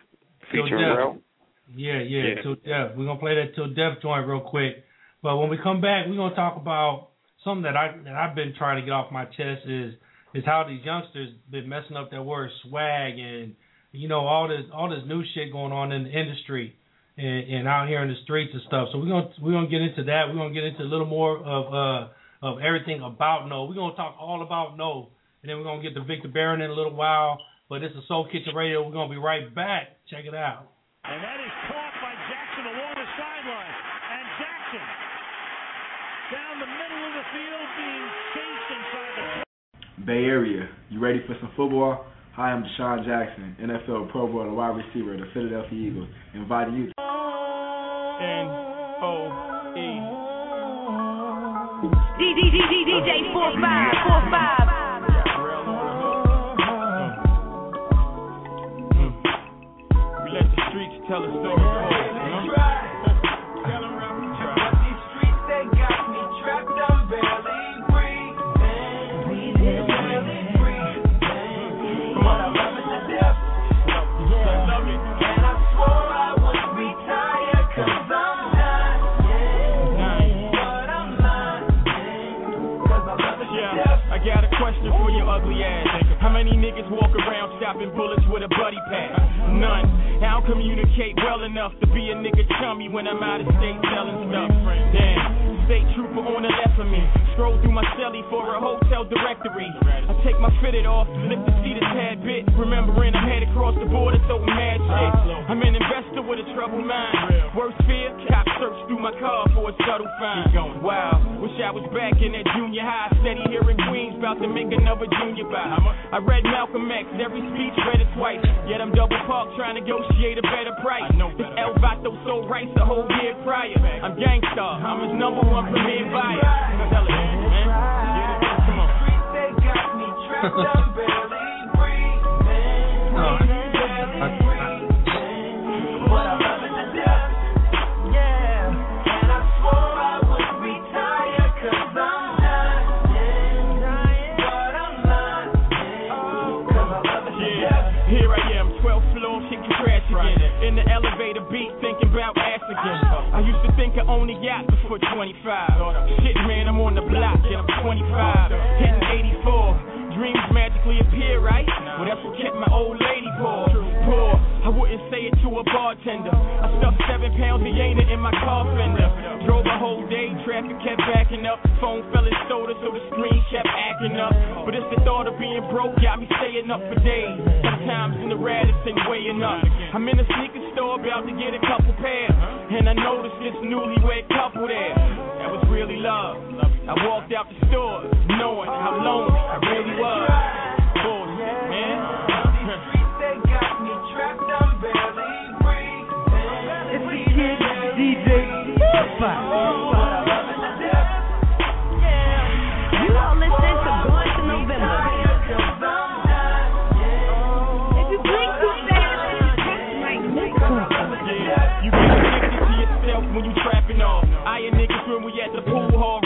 featuring Real. Yeah, yeah, yeah. Till death. We're gonna play that till death joint real quick. But when we come back, we're gonna talk about something that I that I've been trying to get off my chest is is how these youngsters been messing up that word swag and. You know, all this all this new shit going on in the industry and, and out here in the streets and stuff. So we're gonna we're gonna get into that. We're gonna get into a little more of uh of everything about No. We're gonna talk all about No, and then we're gonna get to Victor Barron in a little while. But this is Soul Kitchen Radio. We're gonna be right back. Check it out. And that is caught by Jackson along the sideline, and Jackson down the middle of the field being chased inside the Bay Area. You ready for some football? Hi, I'm Deshaun Jackson, N F L Pro Bowl and wide receiver of the Philadelphia Eagles, inviting you to N O E D D D D D J forty-five forty-five. We let the streets tell a story for us. Tell them what these streets, they got me trapped, I'm barely breathing. Question for your ugly ass. How many niggas walk around stopping bullets with a buddy pass? None. I don't communicate well enough to be a nigga chummy when I'm out of state selling stuff. Damn. State trooper on the left of me. Scroll through my celly for a hotel directory. I take my fitted off, lift the seat a tad bit. Remembering I'm headed across the border throwing mad shit. I'm an investor with a troubled mind. Worst fear, cop search through my car for a subtle find. Wow, wish I was back in that junior high. Steady here in Queens, about to make another junior buy. I read Malcolm X, every speech read it twice. Yet I'm double parked trying to negotiate a better price. This El Vato sold rights the whole year prior. I'm gangsta, I'm his number one. From me and buy it. Tell it, man. Come on. They got me trapped, I'm barely breathing. Barely breathing. But I love it to death. Yeah. And I swore I would retire, cause I'm dying. But I'm not. Cause I love it to death. Here I am, twelfth floor, shit can crash again. In the elevator beat, thinking about ass again. I used to think I only yacht before twenty-five. Shit, man, I'm on the block and I'm twenty-five. Hitting eighty-four. dreams magically appear, right? Well, that's what kept my old lady poor. Poor, I wouldn't say it to a bartender. I stuffed seven pounds of Yana in my car fender. Drove a whole day, traffic kept backing up. Phone fell in soda, so the screen kept acting up. But it's the thought of being broke got me staying up for days. Sometimes in the Radisson weighing up. I'm in a sneaker store about to get a couple pairs, and I noticed this newlywed couple there. That was really love. I walked out the store knowing how lonely I really was. Bullshit, man. The streets, they got me trapped, I'm barely breathing. It's the kid, D J. You all listening to Going to November. If you blink too fast, you get addicted to yourself when you trapping off. I and niggas when we at the pool hall.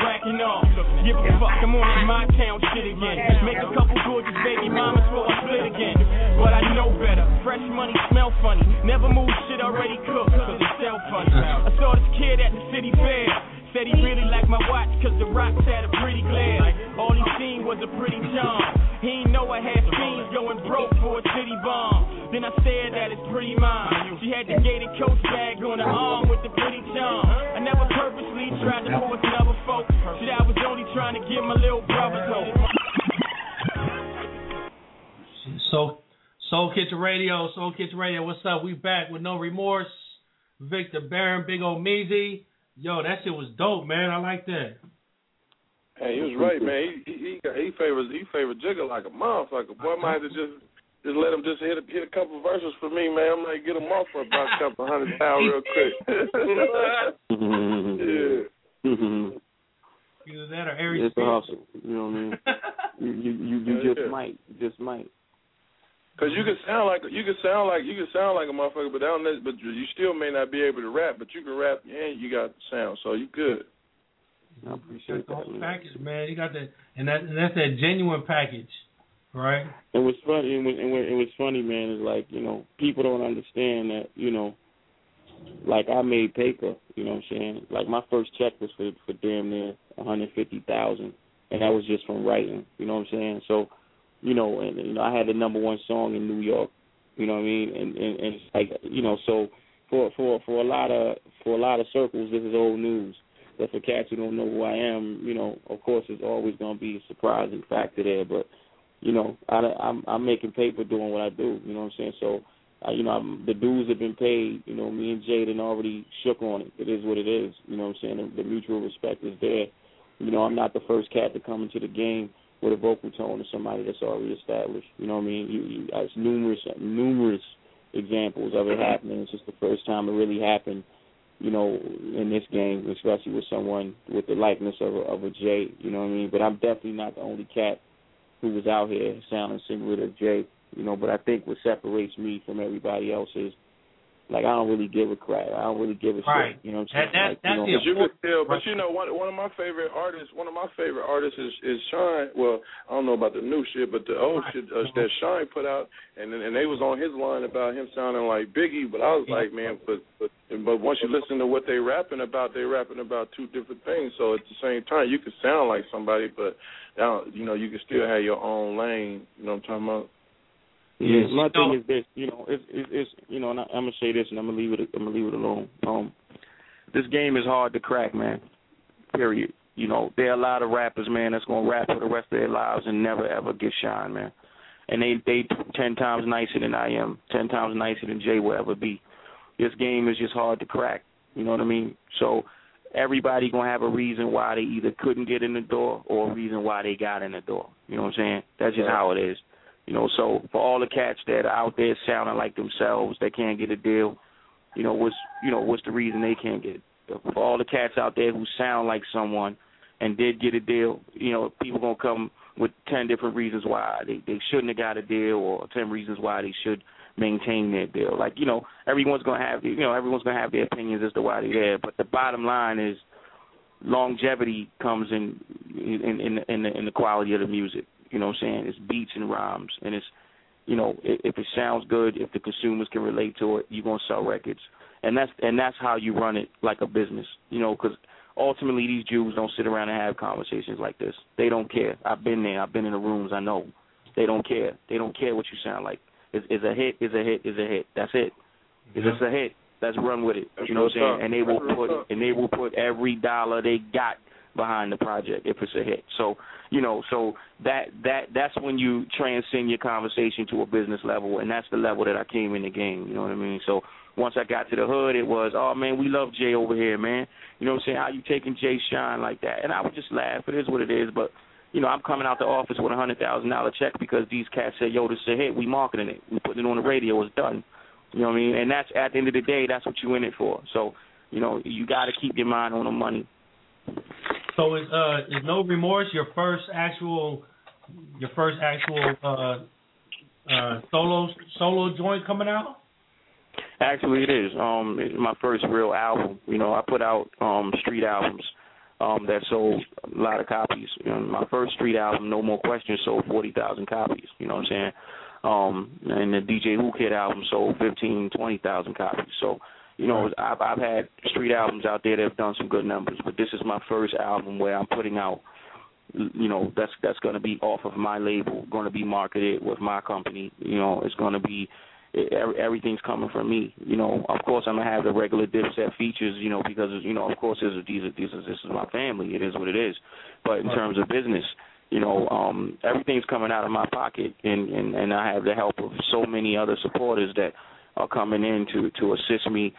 Give a fuck, I'm on in my town shit again. Make a couple gorgeous baby mamas before I split again. But I know better, fresh money smell funny. Never move shit already cooked, cause it sell funny. I saw this kid at the city fair. Said he really liked my watch, cause the rocks had a pretty glare. All he seen was a pretty charm. He ain't know I had fiends going broke for a city bomb. Then I stared at his pretty mom. She had the gated coach bag on her arm with the pretty charm. I never purposely tried to pull another folk. Shit, I was only trying to get my little brother home. So, Soul Kitchen Radio, Soul Kitchen Radio, what's up? We back with no remorse. Victor Barron, Big Ol' Meezy. Yo, that shit was dope, man. I like that. Hey, he was right, man. He he he, he favors he favors Jigga like a motherfucker. Boy, I might have to just just let him just hit a, hit a couple verses for me, man. I'm like, get him off for about a couple hundred thousand real quick. Yeah. Either that or Aries. It's awesome. You know what I mean? you you, you, you yeah, just yeah. might, just might. Cause you can sound like you can sound like you can sound like a motherfucker, but down there, but you still may not be able to rap. But you can rap, and you got the sound, so you good. I appreciate the whole package, man. You got that, and that and that's that genuine package, right? It was funny. It was, it was funny, man. It's like, you know, people don't understand that, you know. Like, I made paper, you know what I'm saying? Like, my first check was for, for damn near one hundred fifty thousand dollars, and that was just from writing, you know what I'm saying? So, you know, and you know, I had the number one song in New York, you know what I mean? And, and, and it's like, you know, so for for for a lot of for a lot of circles, this is old news. But for cats who don't know who I am, you know, of course, there's always going to be a surprising factor there. But, you know, I, I'm, I'm making paper doing what I do, you know what I'm saying? So, Uh, you know, I'm, the dues have been paid. You know, me and Jaden already shook on it. It is what it is. You know what I'm saying? The, the mutual respect is there. You know, I'm not the first cat to come into the game with a vocal tone to somebody that's already established. You know what I mean? You, you, it's numerous, numerous examples of it happening. It's just the first time it really happened, you know, in this game, especially with someone with the likeness of a, of a Jay. You know what I mean? But I'm definitely not the only cat who was out here sounding similar to Jay. You know, but I think what separates me from everybody else is, like, I don't really give a crap. I don't really give a right. shit. You know what I'm saying? That, that, like, that's you know, but, you tell, but you know, one one of my favorite artists, one of my favorite artists is, is Shine. Well, I don't know about the new shit, but the old right. shit uh, that Shine put out, and and they was on his line about him sounding like Biggie. But I was like, man, but but but once you listen to what they rapping about, they rapping about two different things. So at the same time, you can sound like somebody, but now you know you can still have your own lane. You know what I'm talking about? Yeah, my thing is this, you know, it's, it's, it's you know, and I, I'm gonna say this, and I'm gonna leave it, I'm gonna leave it alone. Um, this game is hard to crack, man. Period. You know, there are a lot of rappers, man, that's gonna rap for the rest of their lives and never ever get shine, man. And they they ten times nicer than I am, ten times nicer than Jay will ever be. This game is just hard to crack. You know what I mean? So everybody gonna have a reason why they either couldn't get in the door or a reason why they got in the door. You know what I'm saying? That's just how it is. You know, so for all the cats that are out there sounding like themselves, they can't get a deal, you know, what's you know what's the reason they can't get it? For all the cats out there who sound like someone and did get a deal, you know, people going to come with ten different reasons why they, they shouldn't have got a deal or ten reasons why they should maintain their deal. Like, you know, everyone's going to have, you know, everyone's going to have their opinions as to why they're there. But the bottom line is longevity comes in in, in, in, the, in the quality of the music. You know what I'm saying? It's beats and rhymes. And it's, you know, if it sounds good, if the consumers can relate to it, you're going to sell records. And that's and that's how you run it like a business, you know, because ultimately these Jews don't sit around and have conversations like this. They don't care. I've been there. I've been in the rooms. I know. They don't care. They don't care what you sound like. It's, it's a hit, it's a hit, it's a hit. That's it. It's just a hit. Let's run with it. You know what I'm saying? And they will put and they will put every dollar they got behind the project if it's a hit. So, you know, so that that that's when you transcend your conversation to a business level, and that's the level that I came in the game, you know what I mean? So once I got to the hood, it was, oh, man, we love Jay over here, man. You know what I'm saying? How you taking Jay Shine like that? And I would just laugh. It is what it is. But, you know, I'm coming out the office with a one hundred thousand dollars check because these cats said, yo, this is a hit. We marketing it. We putting it on the radio. It's done. You know what I mean? And that's, at the end of the day, that's what you in it for. So, you know, you got to keep your mind on the money. So is uh is No Remorse your first actual your first actual uh, uh, solo solo joint coming out? Actually, it is. Um, it's my first real album. You know, I put out um street albums um that sold a lot of copies. You know, my first street album, No More Questions, sold forty thousand copies. You know what I'm saying? Um, and the D J Who Kid album sold fifteen, twenty thousand copies. So. You know, I've, I've had street albums out there that have done some good numbers, but this is my first album where I'm putting out, you know, that's that's going to be off of my label, going to be marketed with my company. You know, it's going to be, it, everything's coming from me. You know, of course, I'm going to have the regular Dipset features, you know, because, you know, of course, this is, these are, these are, this is my family. It is what it is. But in terms of business, you know, um, everything's coming out of my pocket, and, and, and I have the help of so many other supporters that are coming in to, to assist me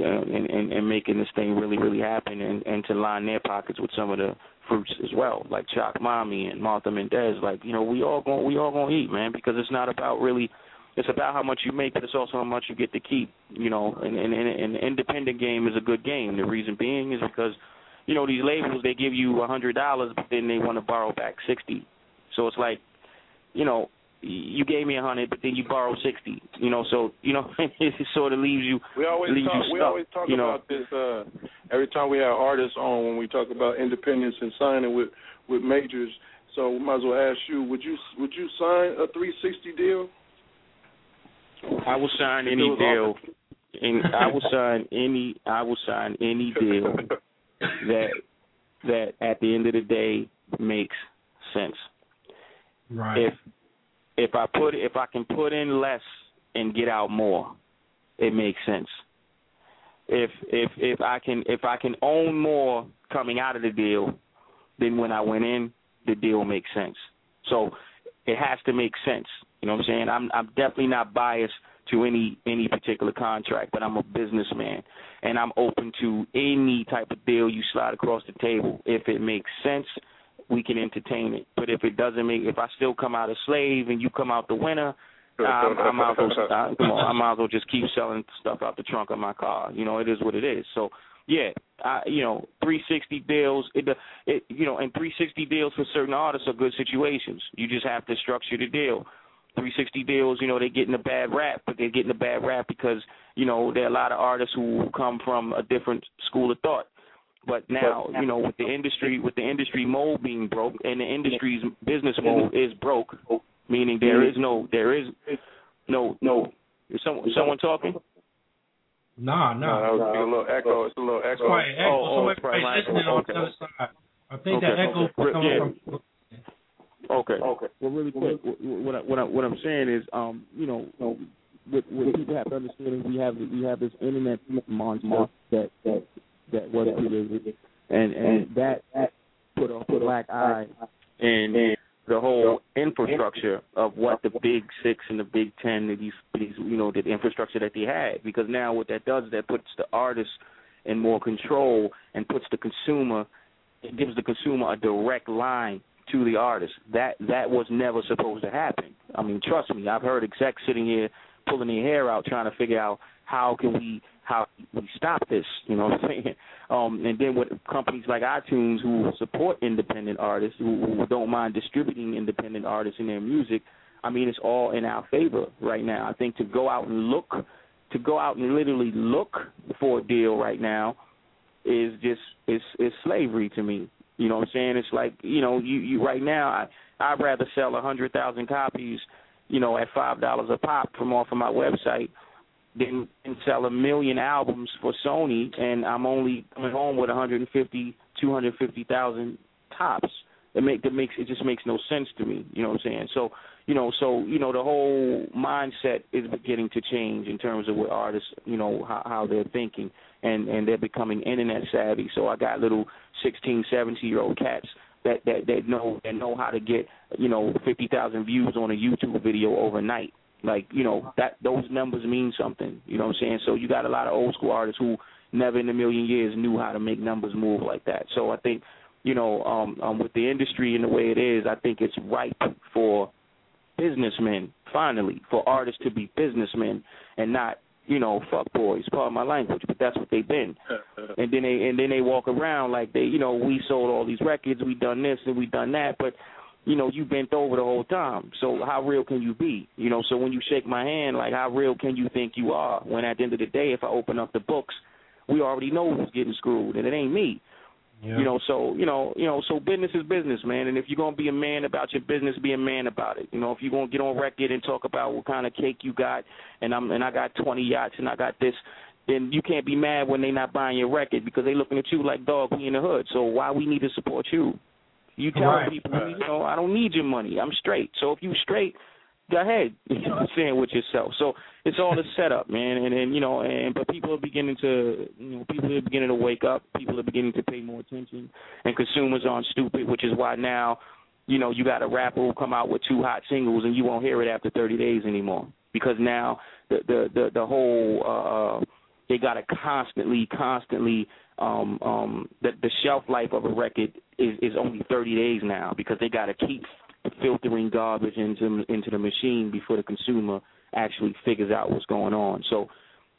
And, and, and making this thing really, really happen, and, and to line their pockets with some of the fruits as well, like Chalk Mommy and Martha Mendez. Like, you know, we all going we all gonna eat, man, because it's not about really, it's about how much you make, but it's also how much you get to keep. You know, and and, and, and the independent game is a good game. The reason being is because, you know, these labels, they give you a hundred dollars, but then they want to borrow back sixty. So it's like, you know, you gave me a hundred, but then you borrowed sixty. You know, so you know it sort of leaves you. We always leaves talk. You we always talk you know? about this uh, every time we have artists on when we talk about independence and signing with, with majors. So we might as well ask you: Would you would you sign a three sixty deal? I will sign any deal, and I will sign any. I will sign any deal that that at the end of the day makes sense. Right. If If I put if I can put in less and get out more, it makes sense. If if if I can if I can own more coming out of the deal, then when I went in, the deal makes sense. So it has to make sense. You know what I'm saying? I'm I'm definitely not biased to any any particular contract, but I'm a businessman, and I'm open to any type of deal you slide across the table if it makes sense. We can entertain it, but if it doesn't make, if I still come out a slave and you come out the winner, I'm, I might as well, I, come on, I might as well just keep selling stuff out the trunk of my car. You know, it is what it is. So, yeah, I, you know, three sixty deals, it, it, you know, and three sixty deals for certain artists are good situations. You just have to structure the deal. three sixty deals, you know, they're getting a bad rap, but they're getting a bad rap because, you know, there are a lot of artists who come from a different school of thought. But now, you know, with the industry, with the industry mold being broke, and the industry's business mold is broke, meaning there is no, there is no, no. Is someone, someone talking? Nah, nah. No, that was a little echo. It's a little echo. Right, echo. Oh, oh, so everybody's listening on the other side. I think that echo is coming from. Okay. Okay. Well, really quick, what I, what I, what I'm saying is, um, you know. What, what people have to understand is we have we have this internet monster that that. That was delivered, and and that put a black eye in the whole infrastructure of what the Big Six and the Big Ten, these these you know the infrastructure that they had. Because now what that does is that puts the artist in more control and puts the consumer, it gives the consumer a direct line to the artist. That that was never supposed to happen. I mean, trust me, I've heard execs sitting here pulling their hair out trying to figure out how can we. How we stop this, you know what I'm saying? Um, and then with companies like iTunes who support independent artists, who, who don't mind distributing independent artists and their music, I mean, it's all in our favor right now. I think to go out and look, to go out and literally look for a deal right now is just is is slavery to me. You know what I'm saying? It's like, you know, you, you right now, I, I'd rather sell one hundred thousand copies, you know, at five dollars a pop from off of my website Then sell a million albums for Sony, and I'm only coming home with one hundred fifty, two hundred fifty thousand tops. It make it makes it just makes no sense to me. You know what I'm saying? So, you know, so you know, the whole mindset is beginning to change in terms of what artists, you know, how, how they're thinking, and, and they're becoming internet savvy. So I got little sixteen, seventeen year old cats that that that know that know how to get, you know, fifty thousand views on a YouTube video overnight. Like, you know, that those numbers mean something. You know what I'm saying? So you got a lot of old school artists who never in a million years knew how to make numbers move like that. So I think, you know, um, um, with the industry and the way it is, I think it's ripe for businessmen, finally, for artists to be businessmen and not, you know, fuck boys, pardon my language, but that's what they've been. And then they and then they walk around like they, you know, we sold all these records, we done this and we done that, but, you know, you bent over the whole time. So how real can you be? You know, so when you shake my hand, like, how real can you think you are? When at the end of the day, if I open up the books, we already know who's getting screwed, and it ain't me. Yeah. You know, so, you know, you know, so business is business, man. And if you're going to be a man about your business, be a man about it. You know, if you're going to get on record and talk about what kind of cake you got, and I'm and I got twenty yachts and I got this, then you can't be mad when they not buying your record, because they looking at you like, dog, we in the hood. So why we need to support you? You tell right. people, you know, I don't need your money. I'm straight. So if you straight, go ahead. You know what I'm saying, with yourself. So it's all a setup, man. And, and you know, and but people are beginning to, you know, people are beginning to wake up. People are beginning to pay more attention. And consumers aren't stupid, which is why now, you know, you got a rapper who come out with two hot singles and you won't hear it after thirty days anymore, because now the the the, the whole uh, they gotta constantly, constantly. Um, um, the, the shelf life of a record is, is only thirty days now, because they got to keep filtering garbage into into the machine before the consumer actually figures out what's going on. So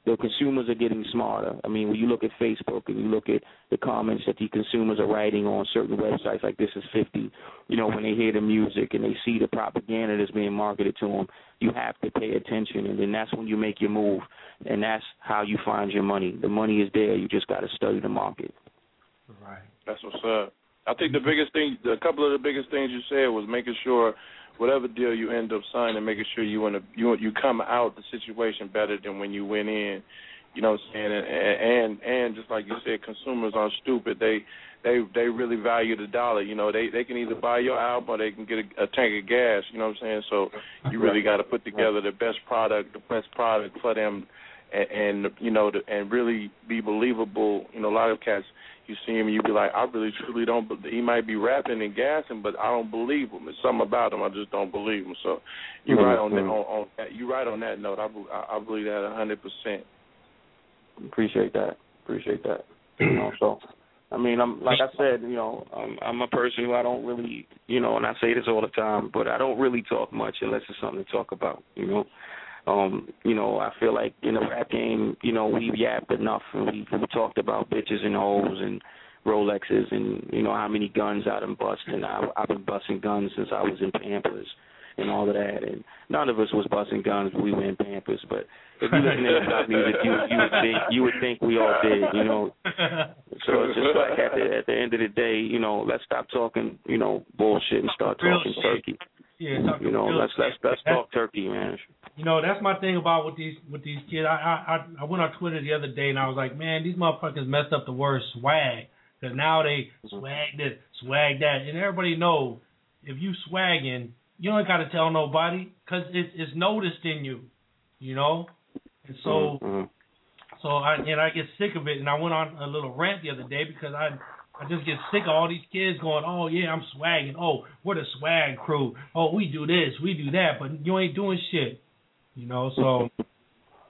the consumers are getting smarter. I mean, when you look at Facebook and you look at the comments that the consumers are writing on certain websites like This Is fifty, you know, when they hear the music and they see the propaganda that's being marketed to them, you have to pay attention, and then that's when you make your move, and that's how you find your money. The money is there. You just got to study the market. Right. That's what's up. I think the biggest thing, a couple of the biggest things you said was making sure whatever deal you end up signing, making sure you in a, you you come out the situation better than when you went in, you know what I'm saying? And and, and just like you said, consumers aren't stupid. They they they really value the dollar. You know, they, they can either buy your album or they can get a, a tank of gas. You know what I'm saying? So you really got to put together the best product, the best product for them, and, and you know, and really be believable. You know, a lot of cats, you see him, you be like, I really truly don't. He might be rapping and gassing, but I don't believe him. It's something about him. I just don't believe him. So you're mm-hmm. right on that. On, on that. You're right on that note. I, I believe that a hundred percent. Appreciate that. Appreciate that. You know, so I mean, I'm like I said, you know, I'm, I'm a person who I don't really, you know, and I say this all the time, but I don't really talk much unless it's something to talk about. You know. Um, you know, I feel like in the rap game, you know, we've yapped enough, and we, we talked about bitches and hoes and Rolexes, and, you know, how many guns I done bust, and I, I've been busting guns since I was in Pampers and all of that, and none of us was busting guns, we were in Pampers, but if you listen to hip-hop music, you, you, would think, you would think we all did, you know. So it's just like at the, at the end of the day, you know, let's stop talking, you know, bullshit and start talking turkey. Yeah, talk, you know, let's let's let's talk turkey, man. You know, that's my thing about with these with these kids. I I I went on Twitter the other day and I was like, man, these motherfuckers messed up the word swag, because now they swag this, swag that, and everybody know if you swagging, you don't got to tell nobody, because it's it's noticed in you, you know. And so mm-hmm. so I and I get sick of it, and I went on a little rant the other day because I. I just get sick of all these kids going, oh, yeah, I'm swagging. Oh, we're the swag crew. Oh, we do this, we do that, but you ain't doing shit. You know, so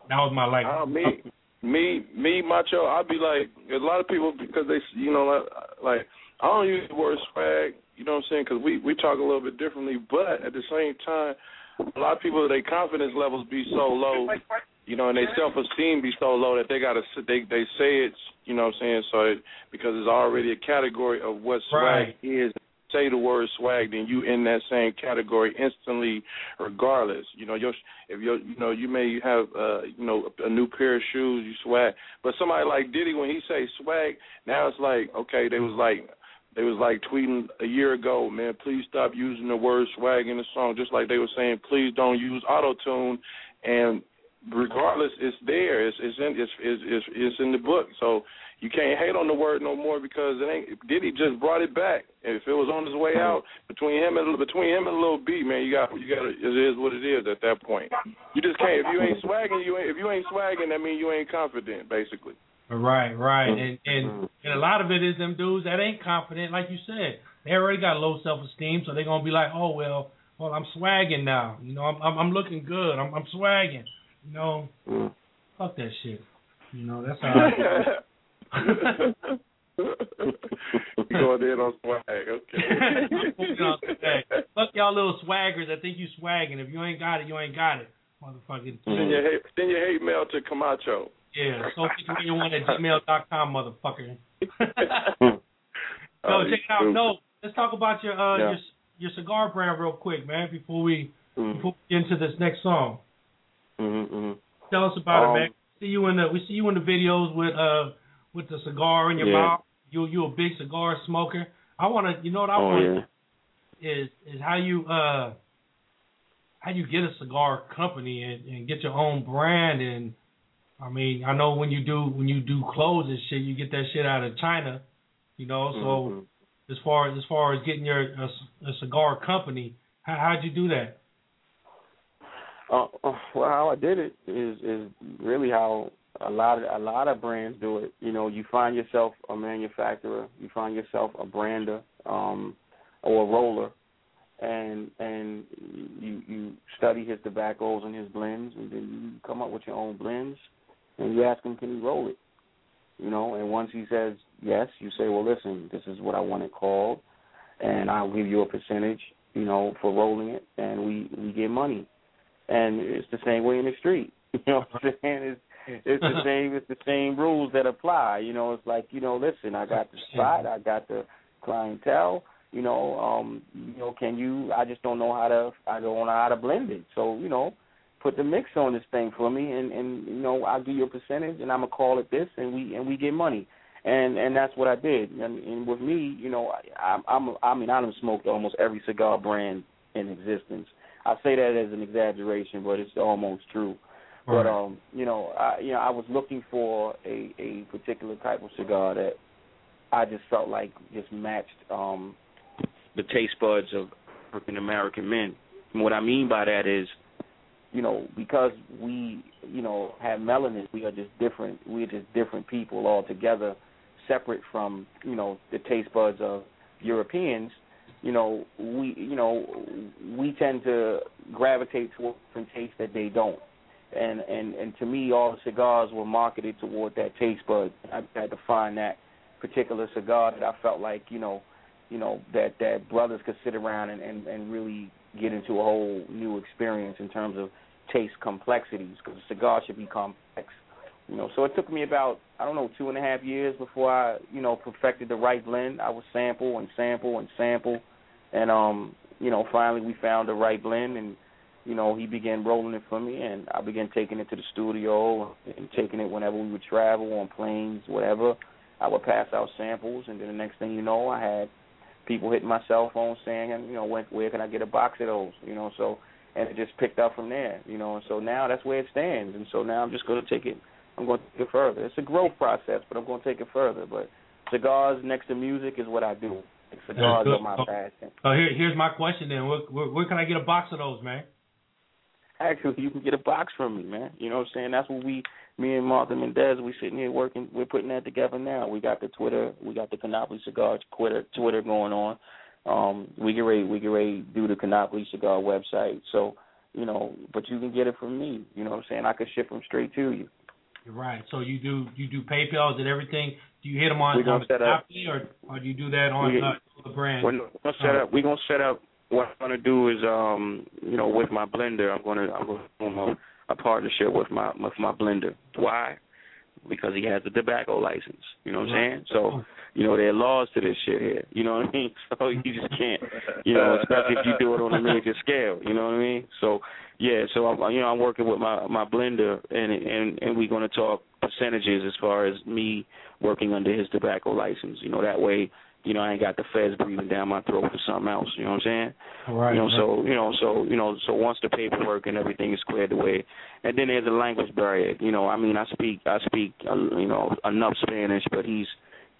that was my life. Uh, me, me, me, Macho, I'd be like, a lot of people, because they, you know, like, like I don't use the word swag, you know what I'm saying, because we, we talk a little bit differently, but at the same time, a lot of people, their confidence levels be so low, you know, and their self-esteem be so low that they got to, they, they say it's, you know what I'm saying, so it, because it's already a category of what swag right. is. Say the word swag, then you in that same category instantly, regardless. You know, your if your you know you may have uh, you know a new pair of shoes, you swag. But somebody like Diddy, when he say swag, now it's like, okay, they was like. They was like tweeting a year ago, man, please stop using the word swag in the song, just like they were saying, please don't use auto-tune. And regardless, it's there. It's it's in it's it's it's in the book. So you can't hate on the word no more, because it ain't Diddy just brought it back. If it was on his way out, between him and between him and Lil B, man, you got you got it is what it is at that point. You just can't. If you ain't swagging, you ain't, if you ain't swagging, that means you ain't confident, basically. Right, right, and, and and a lot of it is them dudes that ain't confident, like you said. They already got low self-esteem, so they're gonna be like, oh well, well I'm swagging now, you know, I'm I'm, I'm looking good, I'm, I'm swagging, you know, fuck that shit, you know, that's how. You going in on swag, okay? Fuck y'all little swaggers that think you swagging. If you ain't got it, you ain't got it, motherfucking. Send your hate, send your hate mail to Camacho. Yeah, soul kitchen radio one at gmail dot com, motherfucker. So oh, check it out. No, let's talk about your uh, yeah. your your cigar brand real quick, man. Before we mm-hmm. before we get into this next song, mm-hmm, mm-hmm. tell us about um, it, man. We see you in the we see you in the videos with uh with the cigar in your yeah. mouth. You you a big cigar smoker. I wanna, you know what I oh, want yeah. is is how you uh how you get a cigar company and, and get your own brand. And I mean, I know when you do when you do clothes and shit, you get that shit out of China, you know. So mm-hmm. as far as as far as getting your a, a cigar company, how, how'd you do that? Uh, well, how I did it is is really how a lot of a lot of brands do it. You know, you find yourself a manufacturer, you find yourself a brander um, or a roller. And and you you study his tobaccos and his blends, and then you come up with your own blends, and you ask him, can he roll it? You know, and once he says yes, you say, well, listen, this is what I want it called, and I'll give you a percentage, you know, for rolling it, and we, we get money. And it's the same way in the street. You know what I'm saying? It's, it's the same it's the same rules that apply. You know, it's like, you know, listen, I got the spot, I got the clientele. You know, um, you know, can you? I just don't know how to. I don't know how to blend it. So, you know, put the mix on this thing for me, and, and you know, I'll give you a percentage, and I'm gonna call it this, and we and we get money, and and that's what I did. And, and with me, you know, I, I'm I mean, I done smoked almost every cigar brand in existence. I say that as an exaggeration, but it's almost true. Right. But um, you know, I you know, I was looking for a a particular type of cigar that I just felt like just matched um. the taste buds of African-American men. And what I mean by that is, you know, because we, you know, have melanin, we are just different. We are just different people altogether, separate from, you know, the taste buds of Europeans. You know, we, you know, we tend to gravitate toward different tastes that they don't. And, and, and to me, all the cigars were marketed toward that taste bud. I had to find that particular cigar that I felt like, you know, you know, that, that brothers could sit around and, and, and really get into a whole new experience in terms of taste complexities, because a cigar should be complex. You know, so it took me about, I don't know, two and a half years before I, you know, perfected the right blend. I would sample and sample and sample, and, um, you know, finally we found the right blend, and, you know, he began rolling it for me, and I began taking it to the studio and taking it whenever we would travel on planes, whatever. I would pass out samples, and then the next thing you know, I had people hitting my cell phone saying, you know, where, where can I get a box of those? You know, so, and it just picked up from there, you know, and so now that's where it stands. And so now I'm just going to take it, I'm going to take it further. It's a growth process, but I'm going to take it further. But cigars next to music is what I do. Cigars are my passion. So here, here's my question then. Where, where, where can I get a box of those, man? Actually, you can get a box from me, man. You know what I'm saying? That's what we, me and Martha Mendez, we sitting here working. We're putting that together now. We got the Twitter. We got the Canopy Cigar Twitter, Twitter going on. Um, we get ready. We get ready to do the Canopy Cigar website. So, you know, but you can get it from me. You know what I'm saying? I can ship them straight to you. You're right. So you do you do PayPals and everything. Do you hit them on, on the Canopy, or, or do you do that on uh, the brand? We're gonna set up. We're gonna set up. What I'm gonna do is, um, you know, with my blender, I'm gonna I'm gonna do a, a partnership with my with my blender. Why? Because he has a tobacco license. You know what I'm saying? So, you know, there are laws to this shit here. You know what I mean? So you just can't, you know, especially if you do it on a major scale. You know what I mean? So, yeah. So I'm, you know, I'm working with my, my blender, and and and we're gonna talk percentages as far as me working under his tobacco license. You know, that way You know, I ain't got the feds breathing down my throat for something else. You know what I'm saying? Right. You know, so you know, so you know, so once the paperwork and everything is cleared away, and then there's a language barrier. You know, I mean, I speak, I speak, you know, enough Spanish, but he's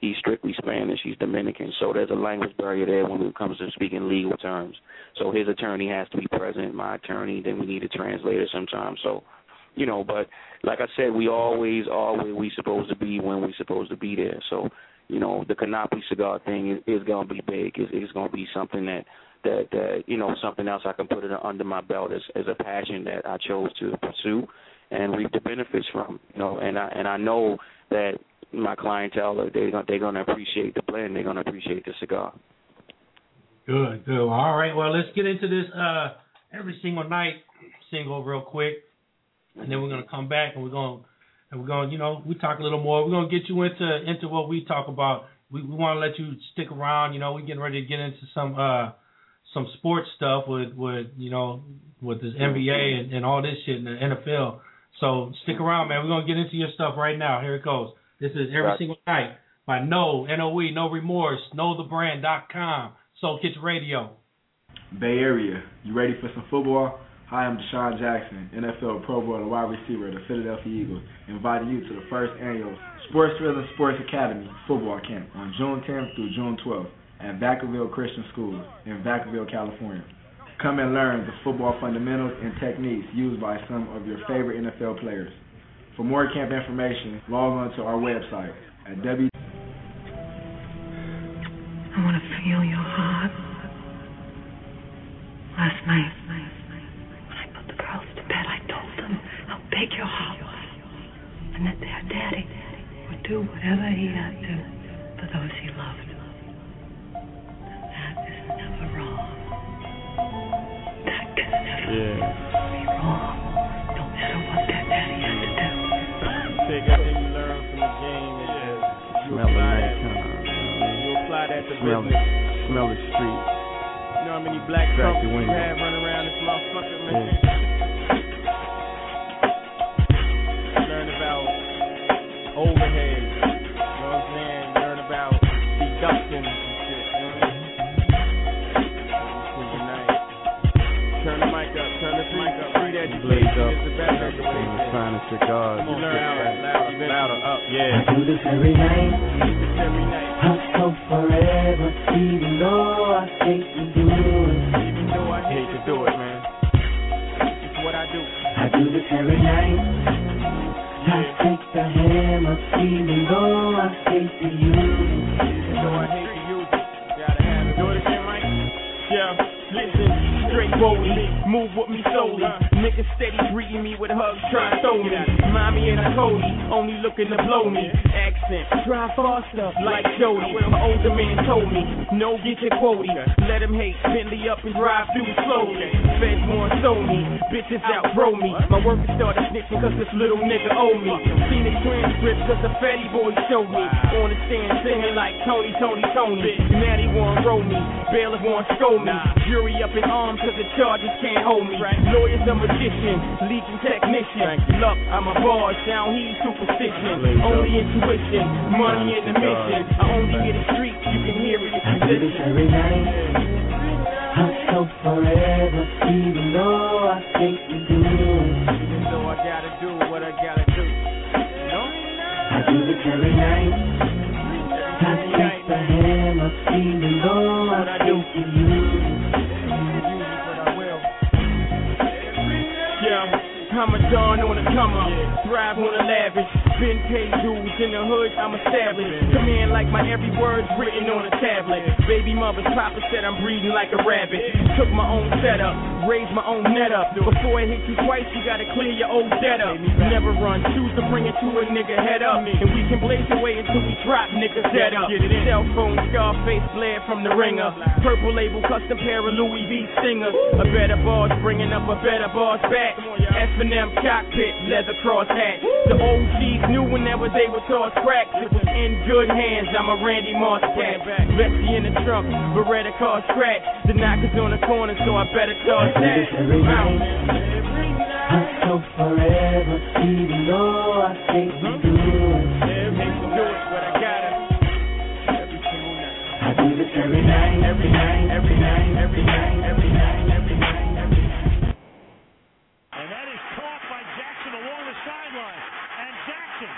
he's strictly Spanish. He's Dominican, so there's a language barrier there when it comes to speaking legal terms. So his attorney has to be present, my attorney. Then we need a translator sometimes. So, you know, but like I said, we always are where we supposed to be when we supposed to be there. So, you know, the Canopy cigar thing is, is going to be big. It's, it's going to be something that, that, that, you know, something else I can put it under my belt as, as a passion that I chose to pursue and reap the benefits from. You know, and I and I know that my clientele, they're going they're going to appreciate the blend. They're going to appreciate the cigar. Good, good. All right, well, let's get into this uh, every single night single real quick, and then we're going to come back and we're going to, And we're going to, you know, we talk a little more. We're going to get you into into what we talk about. We, we want to let you stick around. You know, we're getting ready to get into some uh, some sports stuff with, with, you know, with this N B A and, and all this shit in the N F L. So stick around, man. We're going to get into your stuff right now. Here it goes. This is Every Single Night by No, N O E, No Remorse, know the brand dot com, Soul Kitchen Radio. Bay Area, you ready for some football? Hi, I'm Deshaun Jackson, N F L Pro Bowl and wide receiver of the Philadelphia Eagles, inviting you to the first annual Sports Rhythm Sports Academy football camp on June tenth through June twelfth at Vacaville Christian School in Vacaville, California. Come and learn the football fundamentals and techniques used by some of your favorite N F L players. For more camp information, log on to our website at W. I want to feel your heart. Last night. Take your heart, and that their daddy would do whatever he had to for those he loved. That is never wrong. That can never yeah. be wrong, no matter what that daddy had to do. Take everything you learn from the game and just you apply it. You apply that to smell business. It. Smell the street. You know how many black folks you have running around this motherfucker, man? Yeah. Overhead, you know what I'm saying? Learn about deductions and shit, you know what I mean? Nice. Turn the mic up, turn the mic up, free that education is the best of the way. Find a cigar. You learn how to louder, louder up, yeah. I do this every night. Every night. I hope forever, even though I hate to do it. Even though I hate to do it, man. It's what I do. I do this every night. I take the hammer, even though I hate to use it. Even though I hate to use it, you gotta have it. Do it again, Mike? Yeah, listen, straight boldly, move with me slowly. Niggas steady greeting me with hugs, trying to throw me. Mommy and I told you, only looking to blow me. Accent, drive faster, like Jody. My older man told me, no, get your quota. Let him hate, Bentley up and drive through slowly. Feds want Sony, bitches outgrow me. My work started snitching cause this little nigga owe me. Seen the transcripts cause the fatty boy showed me. On the stand singing like Tony, Tony, Tony. Now they wanna roll me, bailiff wanna scold me. Jury up in arms cause the charges can't hold me. Lawyers a magician, leaking technician. Look, I'm a boss, down he's superstition. Only intuition, money in the mission. I only get the streets, you can hear it. I do this every night. I hope forever, even though I hate to do it. Even though I gotta do what I gotta do. No? I do this every night. I take the hammer, even though I hate to do it. But I will. Yeah, I'm a don on the come up, thrive on the lavish. Been paid dues in the hood, I'm established. Come in like my every word's written on a tablet. Baby mother's papa said I'm breeding like a rabbit. Took my own setup, raised my own net up. Before it hit you twice, you gotta clear your old debt up. Never run, choose to bring it to a nigga head up. And we can blaze away until we drop niggas dead up. Cell phone, Scarface blare from the ringer. Purple label, custom pair of Louis V singers. A better boss, bringing up a better boss back. F and M cockpit, leather cross hat. The O Gs knew whenever they were tossed crack, it was in good hands. I'm a Randy Moss cat. Lefty in the trunk, Beretta car scratch. The knockers on the corner, so I better toss that. Every night, I hope forever, even though I hate to do it. I every night, every night, every night, every night, every night, every night, every night. And that is caught by Jackson along the sideline. And Jackson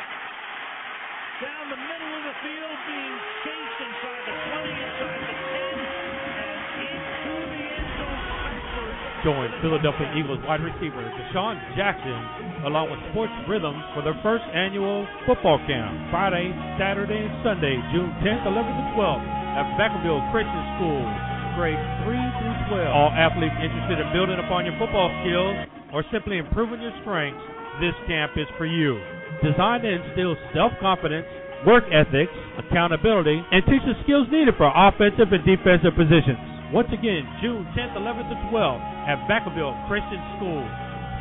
down the middle of the field being chased inside the twenty, inside the ten, and into the end zone backwards. Join Philadelphia Eagles wide receiver Deshaun Jackson along with Sports Rhythm for their first annual football camp, Friday, Saturday, and Sunday, June tenth, eleventh, and twelfth at Vacaville Christian School, grades three through twelve. All athletes interested in building upon your football skills or simply improving your strengths, this camp is for you. Designed to instill self-confidence, work ethics, accountability, and teach the skills needed for offensive and defensive positions. Once again, June tenth, eleventh, and twelfth at Vacaville Christian School.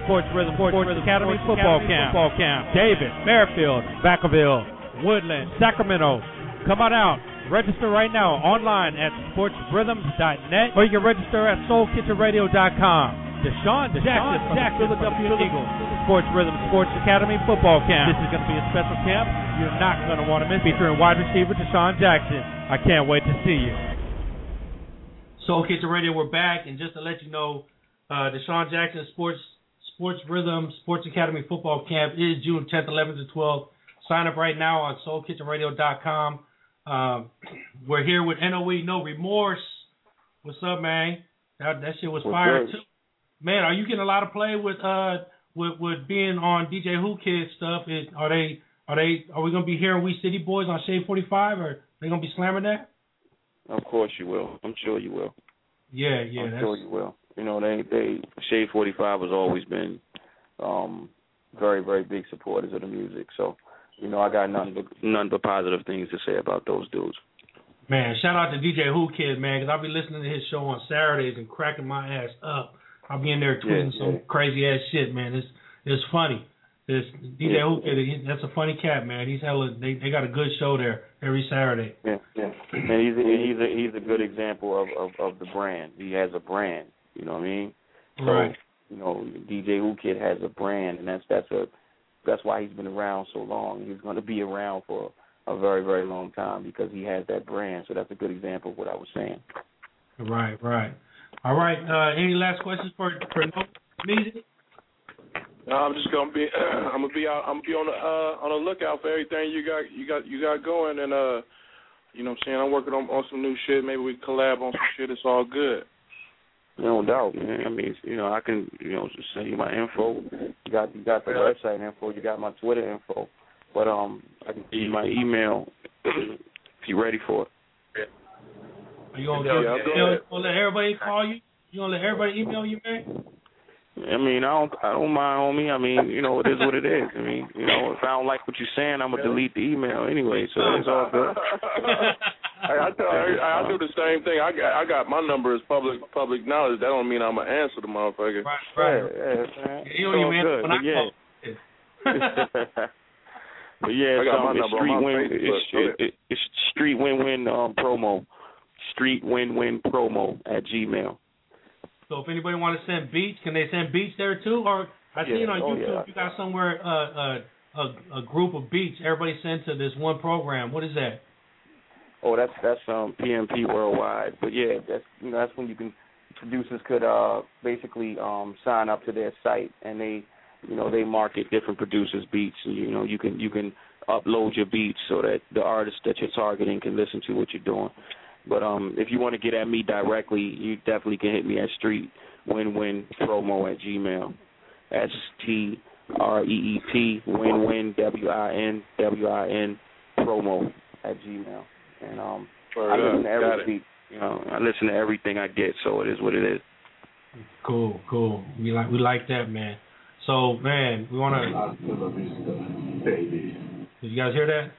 Sports Rhythm Sports, Sports Academy, Academy Football, Academy Camp. Football Camp. David, Merrifield, Vacaville, Woodland, Sacramento. Come on out. Register right now online at sports rhythm dot net or you can register at soul kitchen radio dot com. Deshaun Jackson from the Philadelphia Eagles. Sports Rhythm Sports Academy Football Camp. This is going to be a special camp you're not going to want to miss. Featuring wide receiver Deshaun Jackson. I can't wait to see you. Soul Kitchen Radio, we're back. And just to let you know, uh, Deshaun Jackson Sports Sports Rhythm Sports Academy Football Camp is June tenth, eleventh, and twelfth. Sign up right now on soul kitchen radio dot com. Um, we're here with N O E, No Remorse. What's up, man? That, that shit was fire, too. Man, are you getting a lot of play with uh with, with being on D J Who Kid stuff? Is, are they are they are we gonna be hearing We City Boys on Shade Forty Five, or are they gonna be slamming that? Of course you will. I'm sure you will. Yeah, yeah. I'm that's... sure you will. You know, they, they Shade Forty Five has always been um, very, very big supporters of the music. So, you know, I got nothing but none but positive things to say about those dudes. Man, shout out to D J Who Kid, man, because I'll be listening to his show on Saturdays and cracking my ass up. I'll be in there tweeting yeah, some yeah. crazy ass shit, man. It's it's funny. It's D J yeah, Who Kid, he, that's a funny cat, man. He's hella. They they got a good show there every Saturday. Yeah, yeah. And he's a, he's a, he's a good example of, of, of the brand. He has a brand. You know what I mean? So, right. You know, D J Who Kid has a brand, and that's that's a that's why he's been around so long. He's going to be around for a very, very long time because he has that brand. So that's a good example of what I was saying. Right, right. All right. Uh, any last questions for for music? No, I'm just gonna be I'm gonna be out, I'm gonna be on the uh, on the lookout for everything you got you got you got going, and uh, you know what I'm saying, I'm working on on some new shit. Maybe we collab on some shit. It's all good. No doubt, man. I mean, you know, I can, you know, just send you my info. You got, you got the website info. You got my Twitter info. But um, I can give you my email if you're ready for it. Are you gonna, yeah, you, yeah, go you gonna let everybody call you? You gonna let everybody email you, man? I mean, I don't, I don't mind, homie. I mean, you know, it is what it is. I mean, you know, if I don't like what you're saying, I'm gonna delete the email anyway. So it's all good. I, I, tell, I, I do the same thing. I got, I got my number is public public knowledge. That don't mean I'm gonna answer the motherfucker. Right, right. Yeah, yeah, yeah, you don't even answer when I call. Yeah. But yeah, I got my number on my Facebook. It's, it's street win win um, promo. Street win win promo at Gmail. So if anybody want to send beats, can they send beats there too? Or I yeah. seen on oh, YouTube yeah. you got somewhere uh, uh, a a group of beats everybody sent to this one program. What is that? Oh, that's that's um, P M P Worldwide. But yeah, that's you know that's when you can producers could uh, basically um, sign up to their site, and they you know they market different producers' beats. And, you know you can you can upload your beats so that the artists that you're targeting can listen to what you're doing. But um, if you want to get at me directly, you definitely can hit me at streetwinwinpromo at Gmail. That's T R E E T win win W I N W I N promo at Gmail. And um, I listen to every you know, I listen to everything I get, so it is what it is. Cool, cool. We like we like that, man. So, man, we want to. Baby. Did you guys hear that?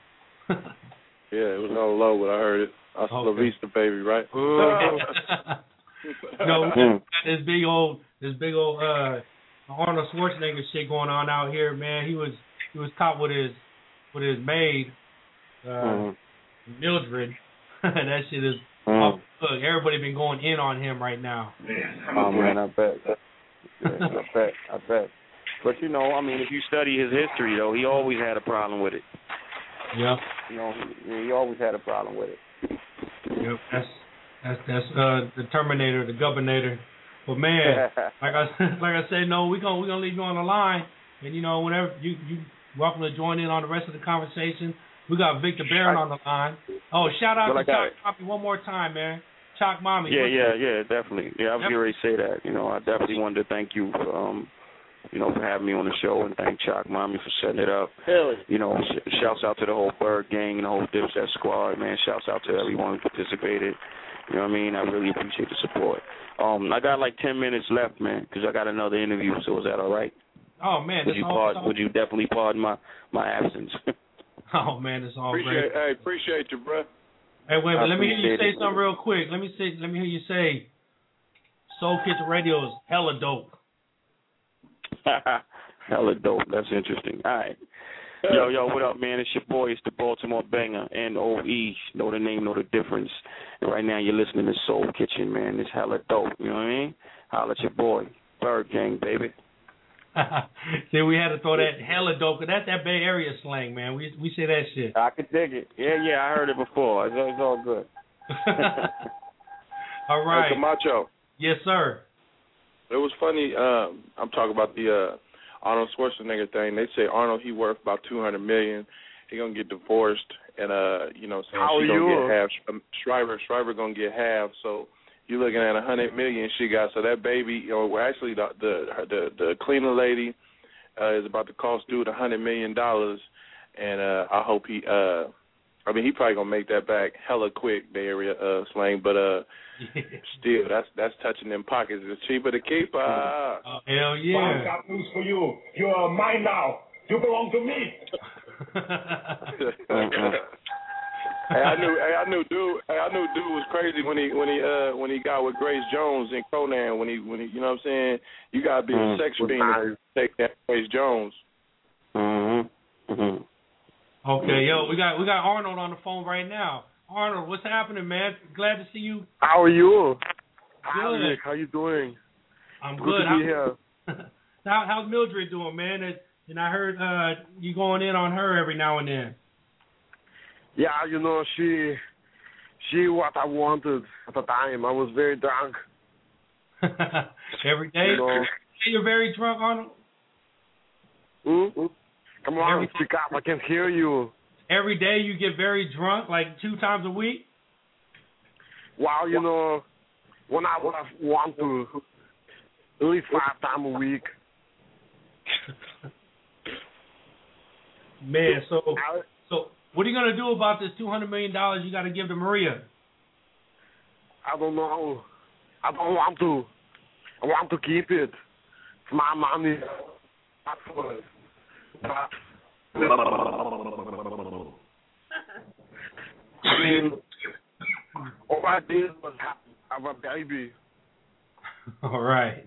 Yeah, it was all low, but I heard it. I saw okay. La Vista, baby, right? No, mm. this big old, this big old uh, Arnold Schwarzenegger shit going on out here, man. He was, he was caught with his, with his maid, uh, mm. Mildred. That shit is. Mm. Look, everybody been going in on him right now. Man, oh man, I bet. Yeah, I bet. I bet. But you know, I mean, if you study his history, though, he always had a problem with it. Yeah. You know, he, he always had a problem with it. Yep, that's That's that's uh, the Terminator, the Governator. But man, like I like I said, no, we gonna we gonna leave you on the line, and you know whenever you you welcome to join in on the rest of the conversation. We got Victor Barron on the line. Oh, shout out well, to Chalk Mommy one more time, man. Chalk Mommy. Yeah, yeah, you? yeah, definitely. Yeah, I was getting ready to say that. You know, I definitely wanted to thank you, for, um, you know, for having me on the show, and thank Chalk Mommy for setting it up. Really? You know, sh- shouts out to the whole Byrd Gang and the whole Dipset squad, man. Shouts out to everyone who participated. You know what I mean? I really appreciate the support. Um, I got like ten minutes left, man, because I got another interview. So is that all right? Oh man, would you pardon, all- Would you definitely pardon my my absence? Oh man, it's all appreciate, great. I appreciate you, bro. Hey, wait, but let me hear you say it, something bro. real quick. Let me say, let me hear you say, Soul Kitchen Radio is hella dope. Hella dope. That's interesting. All right, yo, yo, what up, man? It's your boy. It's the Baltimore Banger. N O E Know the name, know the difference. And right now, you're listening to Soul Kitchen, man. It's hella dope. You know what I mean? Holla at your boy, Byrd Gang, baby. See, we had to throw that hella dope, because that's that Bay Area slang, man. We we say that shit. I could dig it. Yeah, yeah, I heard it before. It's, it's all good. All right. Hey, Camacho. Yes, sir. It was funny. Uh, I'm talking about the uh, Arnold Schwarzenegger thing. They say Arnold, he worth about two hundred million dollars. He going to get divorced, and, uh, you know, saying How she going to get half. Um, Shriver, Shriver going to get half, so... You're looking at one hundred million dollars she got. So that baby, you know, well, actually the the the, the cleaner lady uh, is about to cost dude one hundred million dollars, and uh, I hope he, uh, I mean, he probably going to make that back hella quick, Bay Area uh, slang, but uh, still, that's that's touching them pockets. It's cheaper to keep. Uh, oh, hell yeah. Well, I've got news for you. You are mine now. You belong to me. Hey, I knew, hey, I knew, dude, hey, I knew, dude was crazy when he, when he, uh, when he got with Grace Jones in Conan. When he, when he, you know what I'm saying? You gotta be mm, a sex fiend to take that Grace Jones. Mm-hmm. Mm-hmm. Okay, yo, we got, we got Arnold on the phone right now. Arnold, what's happening, man? Glad to see you. How are you? Good. Nick, how you doing? I'm good. good. To be here. How, how's Mildred doing, man? And, and I heard uh, you going in on her every now and then. Yeah, you know, she she what I wanted at the time. I was very drunk. Every day? You know. You're very drunk, Arnold? Mm-hmm. Come on, Every speak up. I can hear you. Every day you get very drunk, like two times a week? Well, you know, when I was want to, at least five times a week. Man, so... so what are you going to do about this two hundred million dollars you got to give to Maria? I don't know. I don't want to. I want to keep it. It's my money. I mean, all I did was have a baby. All right.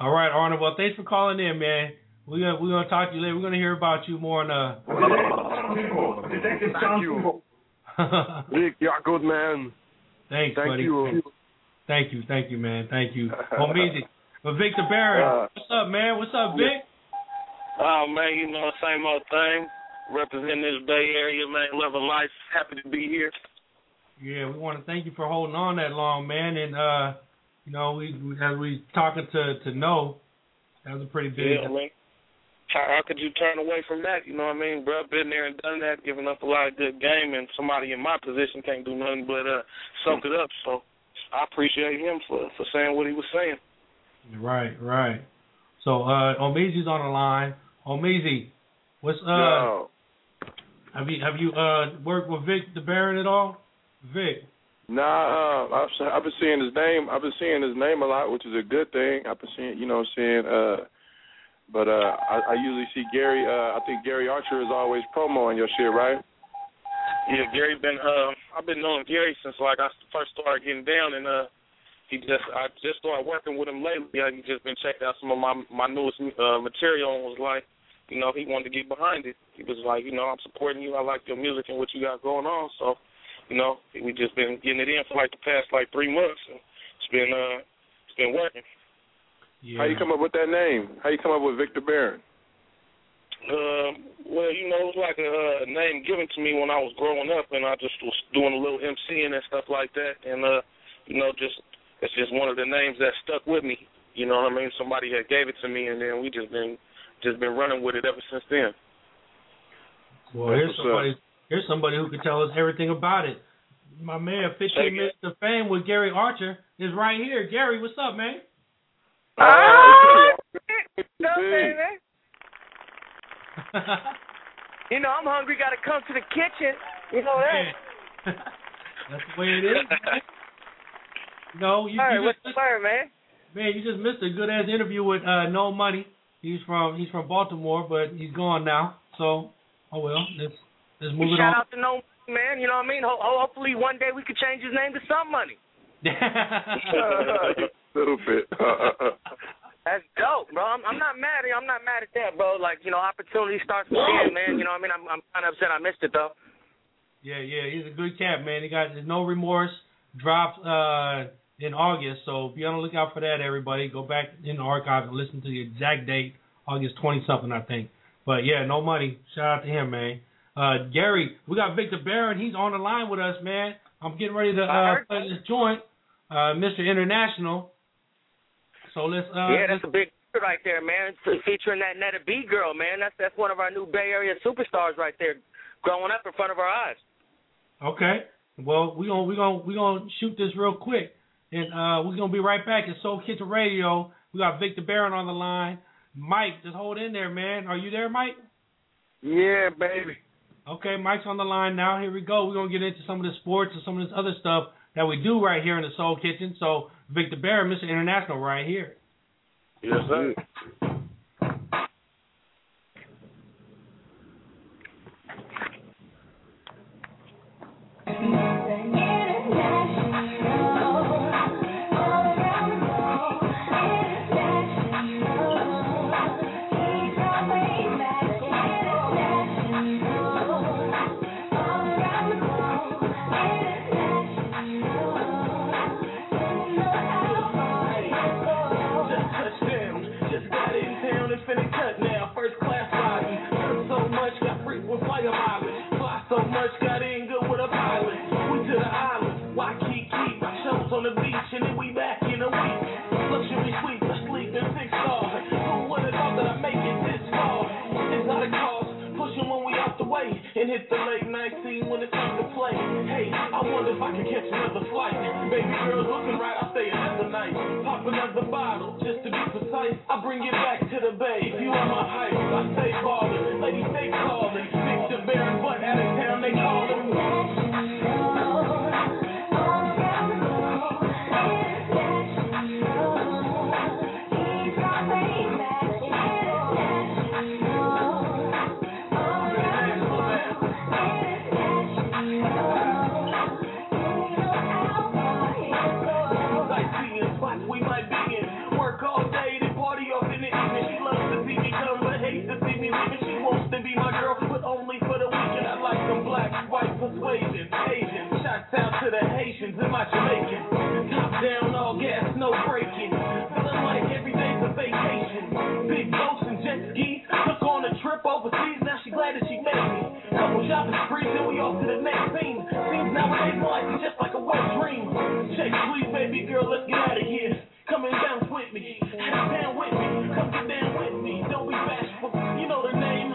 All right, Arnold. Well, thanks for calling in, man. We're gonna, we're gonna talk to you later. We're gonna hear about you more in uh Detective John. Nick, you're a good man. Thanks, Thank buddy. You. Thank you. Thank you, man. Thank you. Amazing. But Victor Barron, uh, what's up, man? What's up, Vic? Oh, man, you know, same old thing. Representing this Bay Area, man. Love of life. Happy to be here. Yeah, we want to thank you for holding on that long, man. And, uh, you know, we, we as we talking to, to Noe, that was a pretty big... Yeah, man. How could you turn away from that? You know what I mean, bro? Been there and done that, giving up a lot of good game, and somebody in my position can't do nothing but uh, soak it up. So I appreciate him for, for saying what he was saying. Right, right. So uh, Omezi's on the line. Omezi, what's uh? Yo. Have you have you uh, worked with Vic the Barron at all, Vic? Nah, uh, I've, I've been seeing his name. I've been seeing his name a lot, which is a good thing. I've been seeing, you know, what I'm saying. Uh, But uh, I, I usually see Gary. Uh, I think Gary Archer is always promoing your shit, right? Yeah, Gary been. Uh, I've been knowing Gary since like I first started getting down, and uh, he just. I just started working with him lately. I just been checking out some of my my newest uh, material, and was like, you know, he wanted to get behind it. He was like, you know, I'm supporting you. I like your music and what you got going on. So, you know, we just been getting it in for like the past like three months, and it's been uh, it's been working. Yeah. How you come up with that name? How you come up with Victor Barron? Um, well, you know, it was like a, a name given to me when I was growing up, and I just was doing a little emceeing and stuff like that. And uh, you know, just it's just one of the names that stuck with me. You know what I mean? Somebody had gave it to me, and then we just been just been running with it ever since then. Well, that's here's somebody. Up. Here's somebody who can tell us everything about it. My man, fifteen minutes to fame with Gary Archer is right here. Gary, what's up, man? Oh, what's up, baby? You know, I'm hungry. Got to come to the kitchen. You know that. That's the way it is, man. No, you, right, you what's just, the fire, man? Man, you just missed a good ass interview with uh, NOEmoney. He's from he's from Baltimore, but he's gone now. So, oh well, let's let's move we it shout on. Shout out to NOEmoney, man. You know what I mean? Ho- hopefully, one day we could change his name to Some Money. Stupid. That's dope, bro. I'm, I'm not mad. I'm not mad at that, bro. Like, you know, opportunity starts with him, man. You know what I mean? I'm, I'm kind of upset I missed it, though. Yeah, yeah. He's a good cat, man. He got No Remorse dropped uh, in August, so be on the lookout for that, everybody. Go back in the archives and listen to the exact date, August twenty-something, I think. But, yeah, NOEmoney. Shout out to him, man. Uh, Gary, we got Victor Barron. He's on the line with us, man. I'm getting ready to uh, play this joint, uh, Mister International. So let's, uh, yeah, that's a big right there, man. It's featuring that Netta B girl, man. That's that's one of our new Bay Area superstars right there, growing up in front of our eyes. Okay. Well, we're gonna we gonna we gonna shoot this real quick, and uh, we're gonna be right back at Soul Kitchen Radio. We got Victor Barron on the line. Mike, just hold in there, man. Are you there, Mike? Yeah, baby. Okay, Mike's on the line now. Here we go. We're gonna get into some of the sports and some of this other stuff that we do right here in the Soul Kitchen. So Victor Barron, Mister International, right here. Yes, sir. And hit the late night scene when it's time to play. Hey, I wonder if I can catch another flight. Baby girl looking right, I'll stay another night. Pop another bottle, just to be precise. I bring you back to the bay. If you are my hype, I stay ballin'. Ladies, they callin'. Victor Barron, butt out of town, they call him. Persuasion, Asian, shots out to the Haitians and my Jamaican. Top down, all gas, no braking. Feeling like every day's a vacation. Big boats and jet skis. Took on a trip overseas, now she glad that she made me. Couple shopping sprees, then we off to the next scene. Seems nowadays my life is just like a wet dream. Shake, please, baby girl, let's get out of here. Come and bounce with me, come down with me, come get down with me. Don't be bashful, you know the name.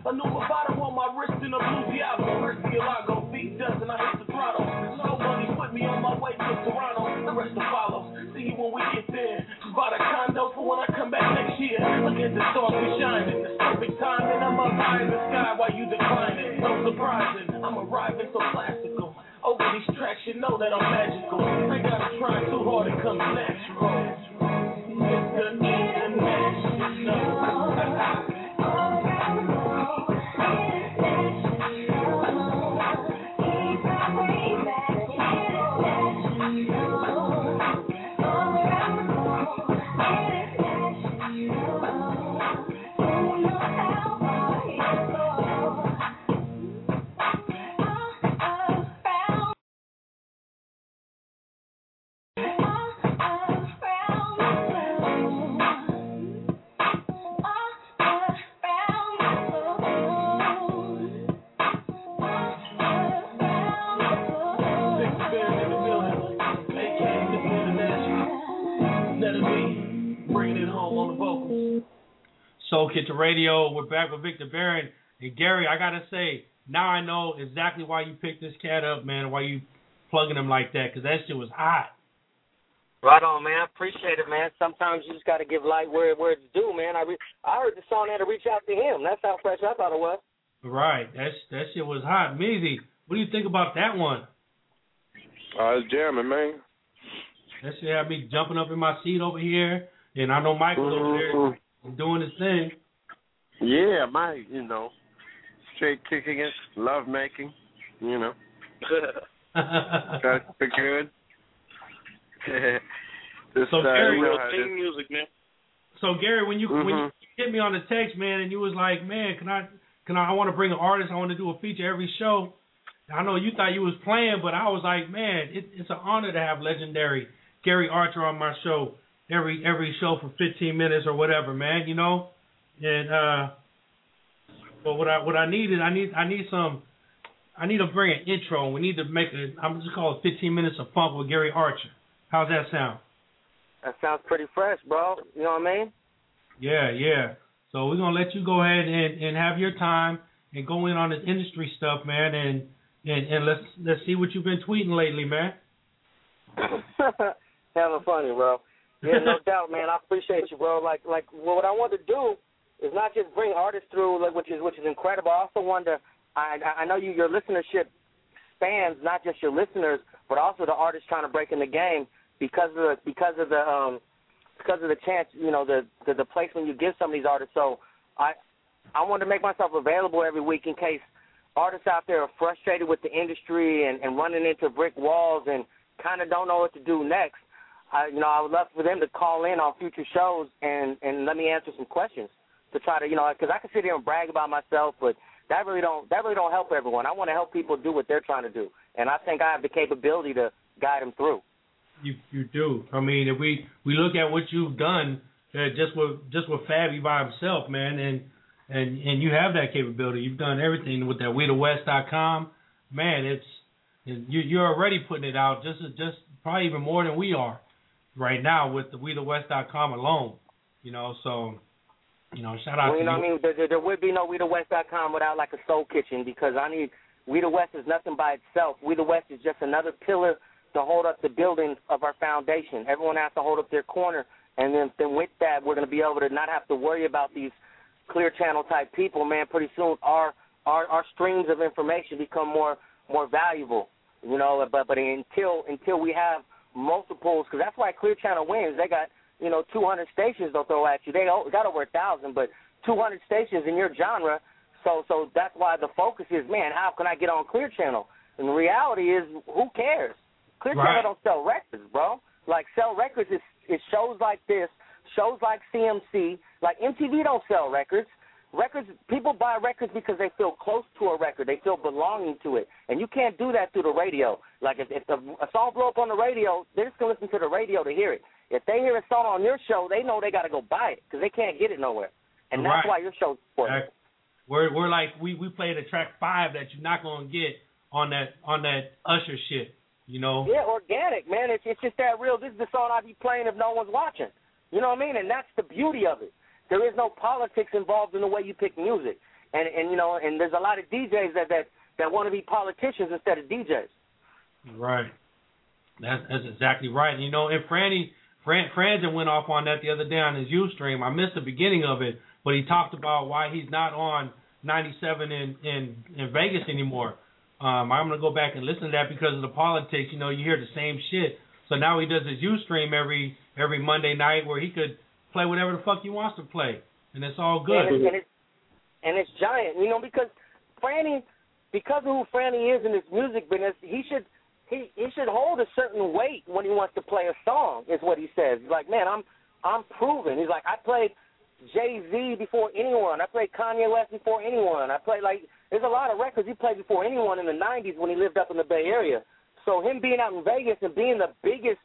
I knew my bottom on my wrist in a blue Diablo. Murcielago, feet dust, and I hit the throttle. Slow money put me on my way to Toronto. The rest will follow. See you when we get there. Bought a condo for when I come back next year. Look at the stars we shining. It's perfect timing. I'm up high in the sky while you declining. No surprising, I'm arriving so classical. Over these tracks, you know that I'm magical. I gotta try too hard, it comes natural. It's the international. All around the world, it is national. He's my way back. Soul Kitchen Radio. We're back with Victor Barron. And Gary, I got to say, now I know exactly why you picked this cat up, man, why you plugging him like that, because that shit was hot. Right on, man. I appreciate it, man. Sometimes you just got to give light where, where it's due, man. I, re- I heard the song had to reach out to him. That's how fresh I thought it was. Right. That's, that shit was hot. Meezy, what do you think about that one? Uh, it's jamming, man. That shit had me jumping up in my seat over here, and I know Michael's mm-hmm. over there doing his thing. Yeah, my, you know, straight kicking it, love making, you know. That's pretty good. This, so uh, Gary, you know, theme music, man. So Gary, when you mm-hmm. when you hit me on the text, man, and you was like, man, can I can I, I want to bring an artist, I want to do a feature every show. I know you thought you was playing, but I was like, man, it, it's an honor to have legendary Gary Archer on my show every every show for fifteen minutes or whatever, man. You know, and uh, but what I what I needed, I need I need some, I need to bring an intro. We need to make a, I'm just calling it fifteen minutes of funk with Gary Archer. How's that sound? That sounds pretty fresh, bro. You know what I mean? Yeah, yeah. So we're gonna let you go ahead and, and have your time and go in on this industry stuff, man, and. And, and let's let's see what you've been tweeting lately, man. Having funny, bro. Yeah, no doubt, man. I appreciate you, bro. Like like well, what I wanted to do is not just bring artists through, like, which is which is incredible. I also wanted to, I I know you your listenership spans not just your listeners, but also the artists trying to break in the game because of the because of the um because of the chance, you know, the the, the placement you give some of these artists. So I I wanted to make myself available every week in case artists out there are frustrated with the industry and, and running into brick walls and kind of don't know what to do next. I, you know, I would love for them to call in on future shows and, and let me answer some questions to try to, you know, because I can sit here and brag about myself, but that really don't that really don't help everyone. I want to help people do what they're trying to do, and I think I have the capability to guide them through. You you do. I mean, if we, we look at what you've done uh, just with just with Fabby by himself, man, and. And and you have that capability. You've done everything with that We The West dot com. Man, it's you, you're already putting it out just just probably even more than we are right now with the We The West dot com alone. You know, so, you know, shout out well, to you. Know you. What I mean? There, there, there would be no We The West dot com without, like, a Soul Kitchen, because I need We The West is nothing by itself. We The West is just another pillar to hold up the building of our foundation. Everyone has to hold up their corner, and then, then with that, we're going to be able to not have to worry about these Clear Channel type people, man. Pretty soon our, our our streams of information become more more valuable, you know. But but until until we have multiples, because that's why Clear Channel wins. They got, you know, two hundred stations they'll throw at you. They got over a thousand, but two hundred stations in your genre. So so that's why the focus is, man, how can I get on Clear Channel? And the reality is, who cares? Clear right. Channel don't sell records, bro. Like, sell records is, is shows like this. Shows like C M C, like M T V don't sell records. Records, people buy records because they feel close to a record. They feel belonging to it. And you can't do that through the radio. Like, if, if a song blow up on the radio, they're just going to listen to the radio to hear it. If they hear a song on your show, they know they got to go buy it because they can't get it nowhere. And that's right. why your show's important. Right. We're, we're like, we, we played a track five that you're not going to get on that, on that Usher shit, you know? Yeah, organic, man. It's, it's just that real. This is the song I'd be playing if no one's watching. You know what I mean? And that's the beauty of it. There is no politics involved in the way you pick music. And, and you know, and there's a lot of D Js that, that, that want to be politicians instead of D Js. Right. That's, that's exactly right. You know, and Franny, Fran, Franzen went off on that the other day on his Ustream. I missed the beginning of it, but he talked about why he's not on ninety-seven in, in, in Vegas anymore. Um, I'm going to go back and listen to that because of the politics. You know, you hear the same shit. So now he does his Ustream every every Monday night where he could play whatever the fuck he wants to play, and it's all good. And it's, and it's, and it's giant, you know, because Franny, because of who Franny is in this music business, he should he, he should hold a certain weight when he wants to play a song, is what he says. He's like, man, I'm I'm proven. He's like, I played Jay-Z before anyone. I played Kanye West before anyone. I played, like, there's a lot of records he played before anyone in the nineties when he lived up in the Bay Area. So him being out in Vegas and being the biggest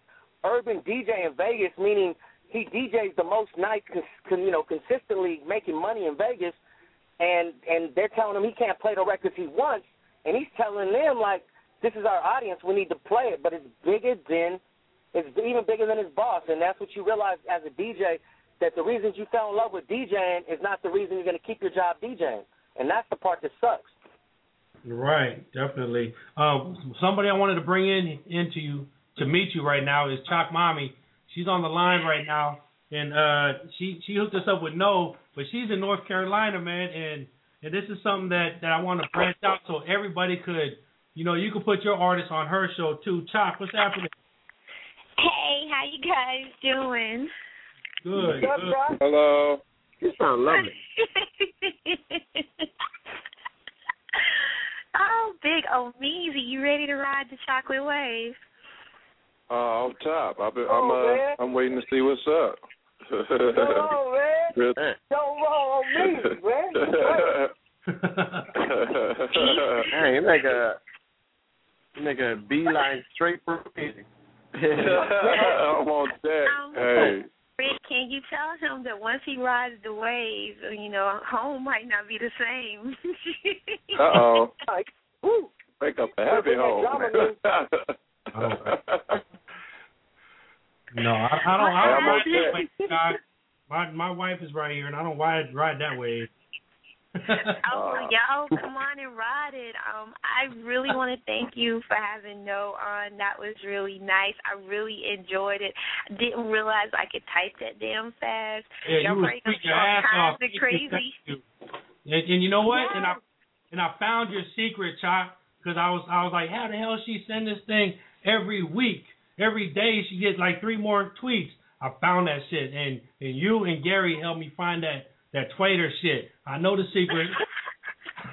urban D J in Vegas, meaning he D Js the most nights, you know, consistently making money in Vegas, and and they're telling him he can't play the records he wants, and he's telling them, like, this is our audience, we need to play it, but it's bigger than, it's even bigger than his boss, and that's what you realize as a D J, that the reasons you fell in love with DJing is not the reason you're going to keep your job DJing. And that's the part that sucks. Right, definitely. Uh, somebody I wanted to bring in into you to meet you right now is Chalk Mommy. She's on the line right now, and uh, she she hooked us up with No, but she's in North Carolina, man. And, and this is something that, that I want to branch out so everybody could, you know, you could put your artist on her show too. Chalk, what's happening? Hey, how you guys doing? Good. What's up, bro? Hello. You sound lovely. Oh, big Omeezy, you ready to ride the chocolate wave? Uh, on top. I've been, I'm, uh, I'm waiting to see what's up. Come on, man. Really? Don't roll on me, man. Hey, you make a, you make a beeline straight for me. I'm on deck. Um, hey. Rick, can you tell him that once he rides the wave, you know, home might not be the same? Uh oh. Like, woo. Break up the happy home. Oh. No, I, I don't. I don't ride that wave. I, my my wife is right here, and I don't ride ride that wave. Oh, y'all, come on and ride it. Um, I really want to thank you for having No on. That was really nice. I really enjoyed it. I didn't realize I could type that damn fast. Yeah, y'all you were freaking your ass off. Of crazy. And, and you know what? Yes. And I and I found your secret, Chalk, because I was I was like, how the hell she send this thing every week, every day she gets like three more tweets. I found that shit, and and you and Gary helped me find that. That Twitter shit. I know the secret.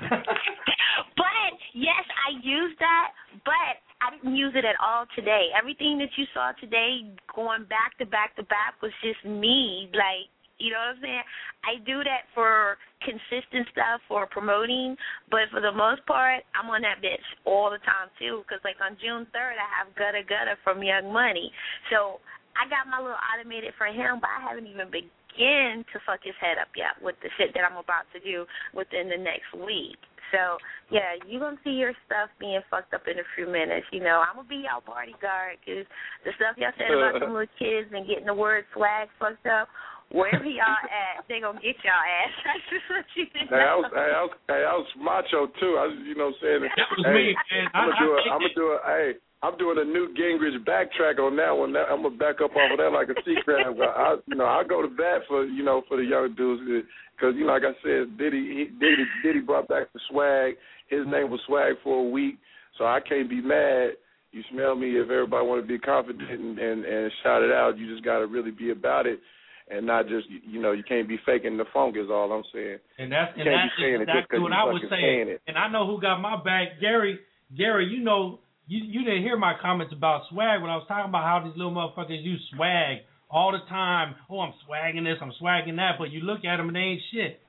But, yes, I used that, but I didn't use it at all today. Everything that you saw today going back to back to back was just me. Like, you know what I'm saying? I do that for consistent stuff, for promoting, but for the most part, I'm on that bitch all the time, too, because, like, on June third, I have Gutta Gutta from Young Money. So I got my little automated for him, but I haven't even begun Again to fuck his head up yet with the shit that I'm about to do within the next week. So, yeah, you're going to see your stuff being fucked up in a few minutes. You know, I'm going to be y'all bodyguard because the stuff y'all said about them little kids and getting the word swag fucked up, wherever y'all at, they going to get y'all ass. That's just what you did. Hey, I was, hey, I was, hey, I was macho, too. I was, you know, saying, that was hey, me, man. I'm going to do a, hey. I'm doing a Newt Gingrich backtrack on that one. I'm gonna back up off of that like a sea crab. I, you know, I go to bat for you know for the young dudes because you know, like I said, Diddy, Diddy, Diddy brought back the swag. His name was swag for a week, so I can't be mad. You smell me? If everybody want to be confident and, and and shout it out, you just gotta really be about it and not just you know you can't be faking the funk is all I'm saying. And that's and that's exactly what I was saying. And I know who got my back, Gary. Gary, you know. You, you didn't hear my comments about swag when I was talking about how these little motherfuckers use swag all the time. Oh, I'm swagging this, I'm swagging that, but you look at them and they ain't shit.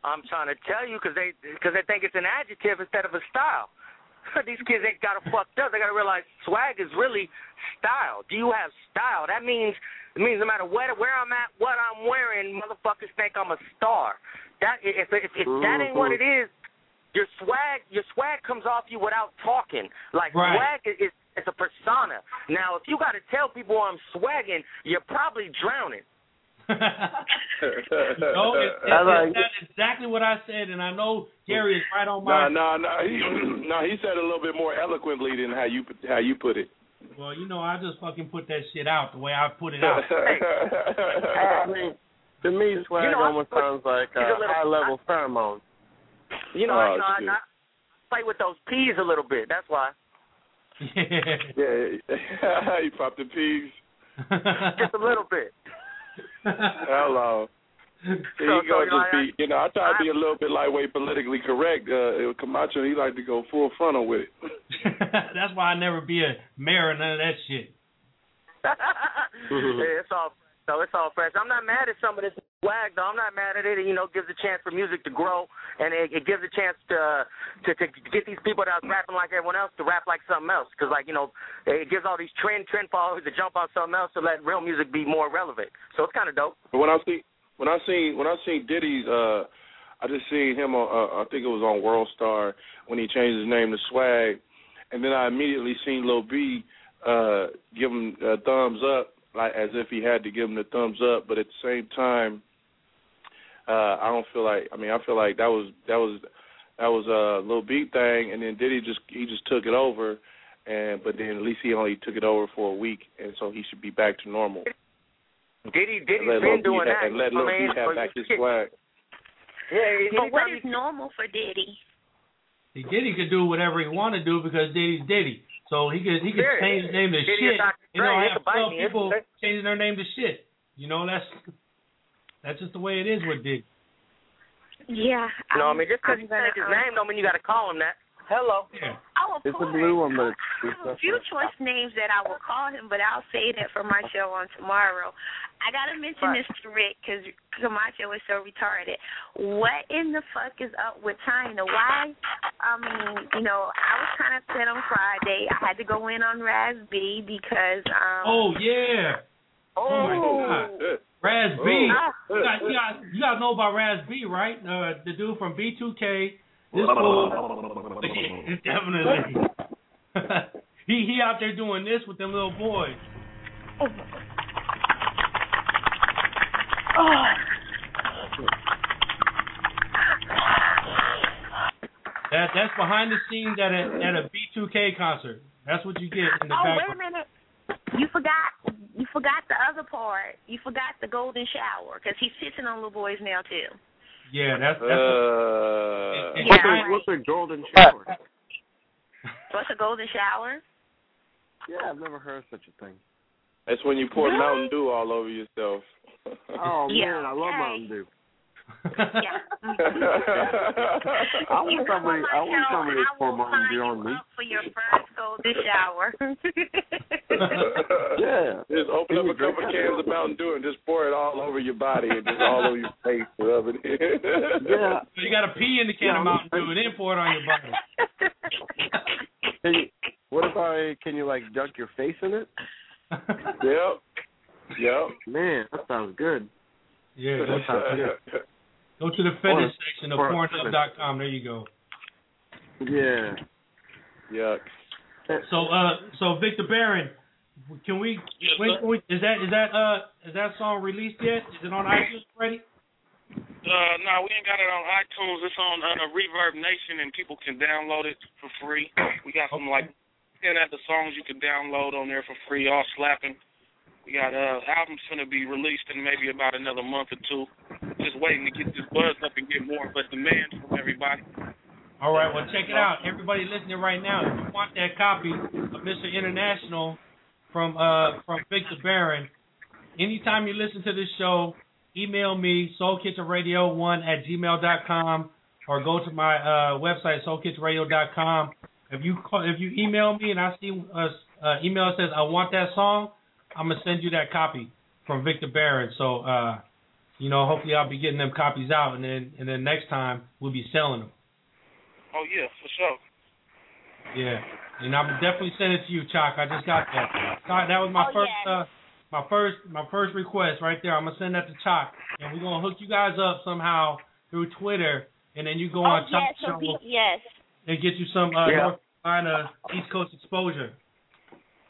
I'm trying to tell you because they, cause they think it's an adjective instead of a style. These kids ain't got it fucked up. They got to realize swag is really style. Do you have style? That means it means no matter where, where I'm at, what I'm wearing, motherfuckers think I'm a star. That If, if, if that ain't what it is, Your swag, your swag comes off you without talking. Like right. swag is, is, is a persona. Now, if you got to tell people I'm swagging, you're probably drowning. No, it, it, like, that's exactly what I said, and I know Gary is right on my. No, no, no. He said it a little bit more eloquently than how you how you put it. Well, you know, I just fucking put that shit out the way I put it out. I mean, to me, swag you know, almost put, sounds like uh, high level pheromones. You know, oh, I, you know I, I play with those peas a little bit. That's why. Yeah, you popped the peas. Just a little bit. Hello. There so, you go. So, you, know, I, be, you know, I try I, to be a little bit lightweight, politically correct. Uh, Camacho, he like to go full frontal with it. That's why I never be a mayor or none of that shit. Yeah, it's all. So it's all fresh. I'm not mad at some of this swag, though. I'm not mad at it. It, you know, gives a chance for music to grow, and it, it gives a chance to, to to get these people that was rapping like everyone else to rap like something else. Because, like, you know, it gives all these trend trend followers to jump on something else to let real music be more relevant. So it's kind of dope. When I see when I seen when I seen Diddy's, uh, I just seen him on uh, I think it was on World Star when he changed his name to Swag, and then I immediately seen Lil B uh, give him a thumbs up. like as if he had to give him the thumbs up, but at the same time, uh, I don't feel like. I mean, I feel like that was that was that was a Lil Beat thing, and then Diddy just he just took it over, and but then at least he only took it over for a week, and so he should be back to normal. Diddy Diddy's been doing that, and let Lil Beat have back his swag. Yeah, but what is normal for Diddy? He Diddy could do whatever he wanted to do because Diddy's Diddy. So he could he could yeah, change his name to Diddy shit. You know, have twelve people changing their name to shit. You know, that's that's just the way it is with Diddy. Yeah. You know, I mean, just because you change his name don't mean you got to call him that. Hello. Yeah. Oh, of it's course. A blue one, but I have a few choice names that I will call him, but I'll say that for my show on tomorrow. I got to mention right. this to Rick because Camacho is so retarded. What in the fuck is up with China? Why? I mean, you know, I was kind of upset on Friday. I had to go in on Raz B because. Um, oh, yeah. Oh, oh my God. Raz B. Oh. You, guys, you, guys, you guys know about Raz B, right? Uh, the dude from B two K. This fool, definitely. he he out there doing this with them little boys. Oh. Oh. That that's behind the scenes at a at a B two K concert. That's what you get in the oh, background. Oh wait a minute, you forgot you forgot the other part. You forgot the golden shower because he's sitting on little boys now too. Yeah, that's... that's uh, a, what's, a, what's a golden shower? What's a golden shower? Yeah, I've never heard such a thing. That's when you pour really? Mountain Dew all over yourself. Oh, yeah. Man, I love hey. Mountain Dew. Yeah. I want somebody, I want somebody to pour Mountain Dew on me. For your first golden shower. Yeah. Just open up a couple cans of Mountain Dew and just pour it all over your body and just all over your face, whatever it is. Yeah. So you got to pee in the can yeah, of Mountain Dew and then pour it on your body. Can you, what if I can you like dunk your face in it? Yep. Yep. Man, that sounds good. Yeah. That sounds good. Go to the fetish section of pornhub dot com. There you go. Yeah. Yuck. So, uh, so Victor Barron, can we? Yes, when can we is that is that uh is that song released yet? Is it on iTunes already? Uh, no, we ain't got it on iTunes. It's on uh, Reverb Nation, and people can download it for free. We got some okay. like ten other songs you can download on there for free, all slapping. We got uh album's gonna be released in maybe about another month or two. Just waiting to get this buzz up and get more, but demand from everybody. All right, well, check it out. Everybody listening right now, if you want that copy of Mister International from uh, from Victor Barron, anytime you listen to this show, email me, soul kitchen radio one at gmail dot com, or go to my uh, website, soul kitchen radio dot com. If you call, if you email me and I see an uh, email that says, I want that song, I'm going to send you that copy from Victor Barron, so... Uh, You know, hopefully I'll be getting them copies out, and then and then next time we'll be selling them. Oh, yeah, for sure. Yeah, and I'm definitely sending it to you, Chalk. I just got that. That was my oh, first yeah. uh, my first, my first request right there. I'm going to send that to Chalk, and we're going to hook you guys up somehow through Twitter, and then you go oh, on yes, Chalk so yes. and get you some uh, yeah. North Carolina East Coast exposure.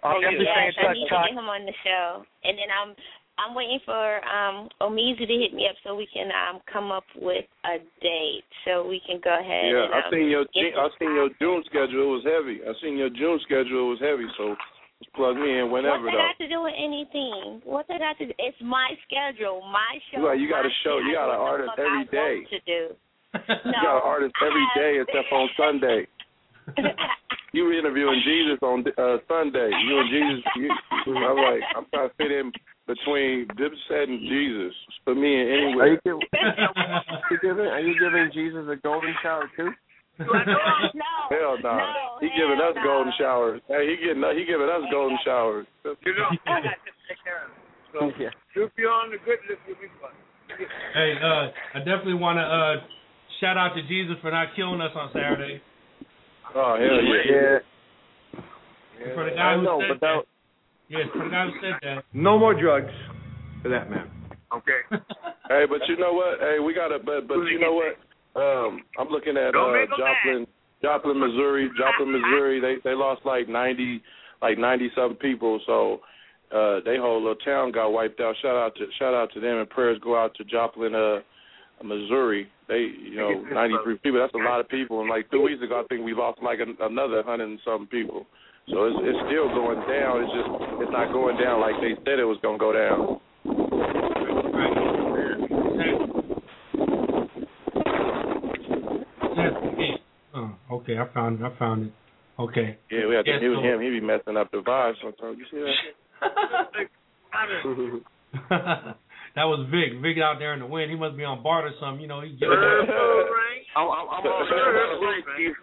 Oh, oh yeah, yes, I need to get him on the show, and then I'm... I'm waiting for um, Omizi to hit me up so we can um, come up with a date so we can go ahead. Yeah, and, um, I seen your I seen your June schedule. It was heavy. I seen your June schedule. It was heavy. So just plug me in whenever. What that got to do with anything? What that got to do? It's my schedule, my show. Well, you got a show. You got an artist every day. To do. No, you got an artist every day except on Sunday. You were interviewing Jesus on uh, Sunday. You and Jesus. You, I'm like, I'm trying to fit in between Dipset and Jesus. For me, and anyway. Are you giving, you giving, are you giving Jesus a golden shower too? No, hell no. no he giving us no. golden showers. Hey, he getting he giving us hey, golden showers. You know, I got this taken care of. So yeah. If you're on the good list, you'll be fun. Hey, uh, I definitely want to uh, shout out to Jesus for not killing us on Saturday. Oh, hell yeah. Yeah. yeah. For the guy I who know, said but that. that yes, for the guy who said that. No more drugs for that man. Okay. Hey, but you know what? Hey, we got it. But, but you know what? Um, I'm looking at uh, Joplin, Joplin, Missouri. Joplin, Missouri. They they lost like ninety, like ninety-something people. So Uh, they whole little town got wiped out. Shout out to shout out to them, and prayers go out to Joplin, uh, Missouri. They, you know, ninety-three people. That's a lot of people. And like two weeks ago, I think we lost like a, another hundred and something people. So it's, it's still going down. It's just it's not going down like they said it was going to go down. Oh, okay, I found it. I found it. Okay. Yeah, we had to mute him. He be messing up the vibe sometimes. You see that? That was Vic. Vic out there in the wind. He must be on BART or something. You know, he's getting right. I'm on BART. You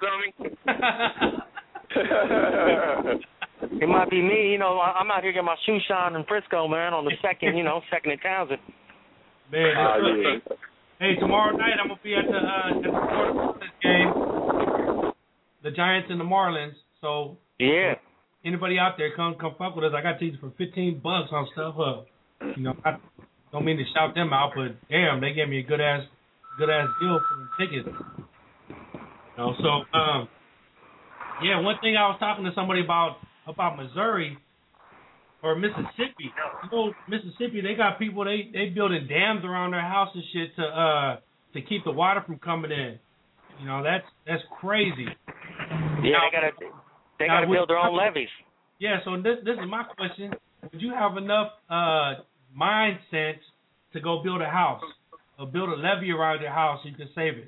feel me? It might be me. You know, I'm out here getting my shoe shine in Frisco, man, on the second, you know, second in Townsend. Man, that's oh, yeah. Hey, tomorrow night I'm going to be at the uh, at the Marlins game, the Giants and the Marlins. So, yeah. Anybody out there, come come fuck with us. I got tickets for fifteen bucks on StubHub. You know, I don't mean to shout them out, but damn, they gave me a good ass good ass deal for the tickets. You know, so um, yeah, one thing I was talking to somebody about about Missouri or Mississippi. You know, Mississippi, they got people they they building dams around their house and shit to uh to keep the water from coming in. You know, that's that's crazy. Yeah, now, they gotta they now, gotta build their own levees. Yeah, so this this is my question. Would you have enough uh, mind sense to go build a house or build a levee around your house so you can save it?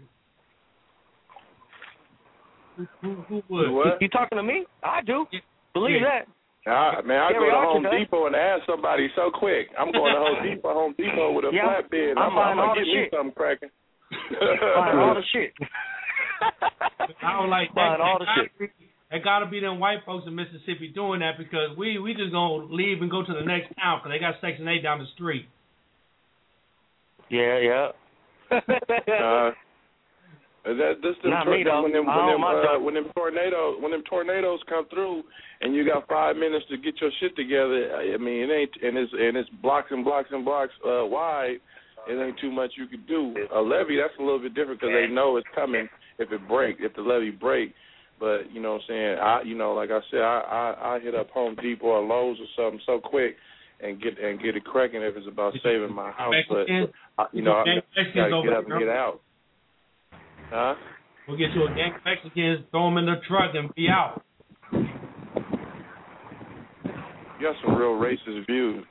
Who, who would? What? You talking to me? I do. Yeah. Believe yeah. that. Nah, man, I Gary go to Archer Home does. Depot and ask somebody so quick. I'm going to Home Depot, Home Depot with a yeah, flatbed. I'm, I'm, I'm going to get me something cracking. Find all the shit. I don't like that. Find all the shit. It got to be them white folks in Mississippi doing that because we, we just going to leave and go to the next town because they got Section eight down the street. Yeah, yeah. uh, that, this, them Not tor- me, though. When them, when, them, uh, when, them tornadoes, when them tornadoes come through and you got five minutes to get your shit together, I mean, it ain't, and it's, and it's blocks and blocks and blocks uh, wide, it ain't too much you could do. A levee, that's a little bit different because they know it's coming if it breaks, if the levee breaks. But, you know what I'm saying, I, you know, like I said, I, I, I hit up Home Depot or Lowe's or something so quick and get and get it cracking if it's about saving my house. But, I, you know, I got to get up and get out. Huh? We'll get you a gang of Mexicans, throw them in the truck, and be out. You got some real racist views.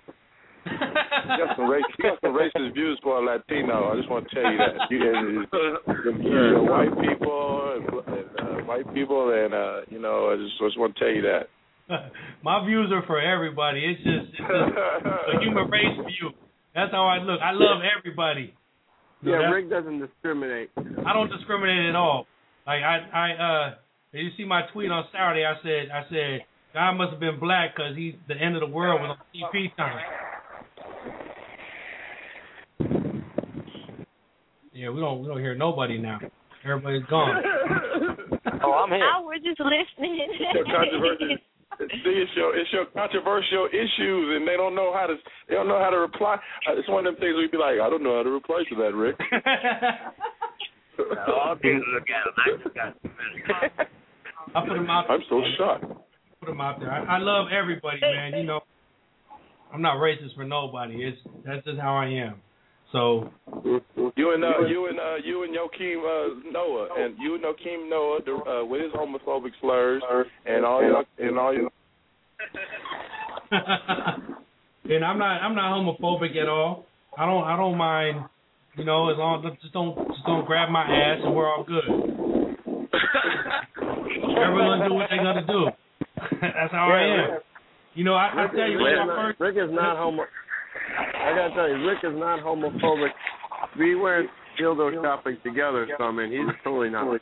You got some racist, you got some racist views for a Latino. I just want to tell you that. You, you, you, you know, white people, and, uh, white people, and uh, you know, I just, I just want to tell you that. My views are for everybody. It's just, it's just a human race view. That's how I look. I love everybody. You yeah, know, Rick doesn't discriminate. I don't discriminate at all. Like I, I, uh, you see my tweet on Saturday. I said, I said, God must have been black because he's the end of the world was on T P time. Yeah, we don't we don't hear nobody now. Everybody's gone. Oh, I'm here. Oh, we're just listening. It's it's your it's your controversial issues, and they don't know how to they don't know how to reply. It's one of them things we'd be like, I don't know how to reply to that, Rick. All people look at them. I put them out. I'm so shocked. Put them out there. I, I love everybody, man. You know, I'm not racist for nobody. It's that's just how I am. So you and uh, you and uh, you and Joakim uh, Noah and you and Joakim Noah uh, with his homophobic slurs and all your and all your. And I'm not I'm not homophobic at all. I don't I don't mind, you know, as long as just don't just don't grab my ass and we're all good. Everyone do what they gotta do. That's how yeah, I am. You know I, Rick, I tell you Rick, my first, Rick is not homo. I gotta tell you, Rick is not homophobic. We went dildo shopping together, so I mean, he's totally not.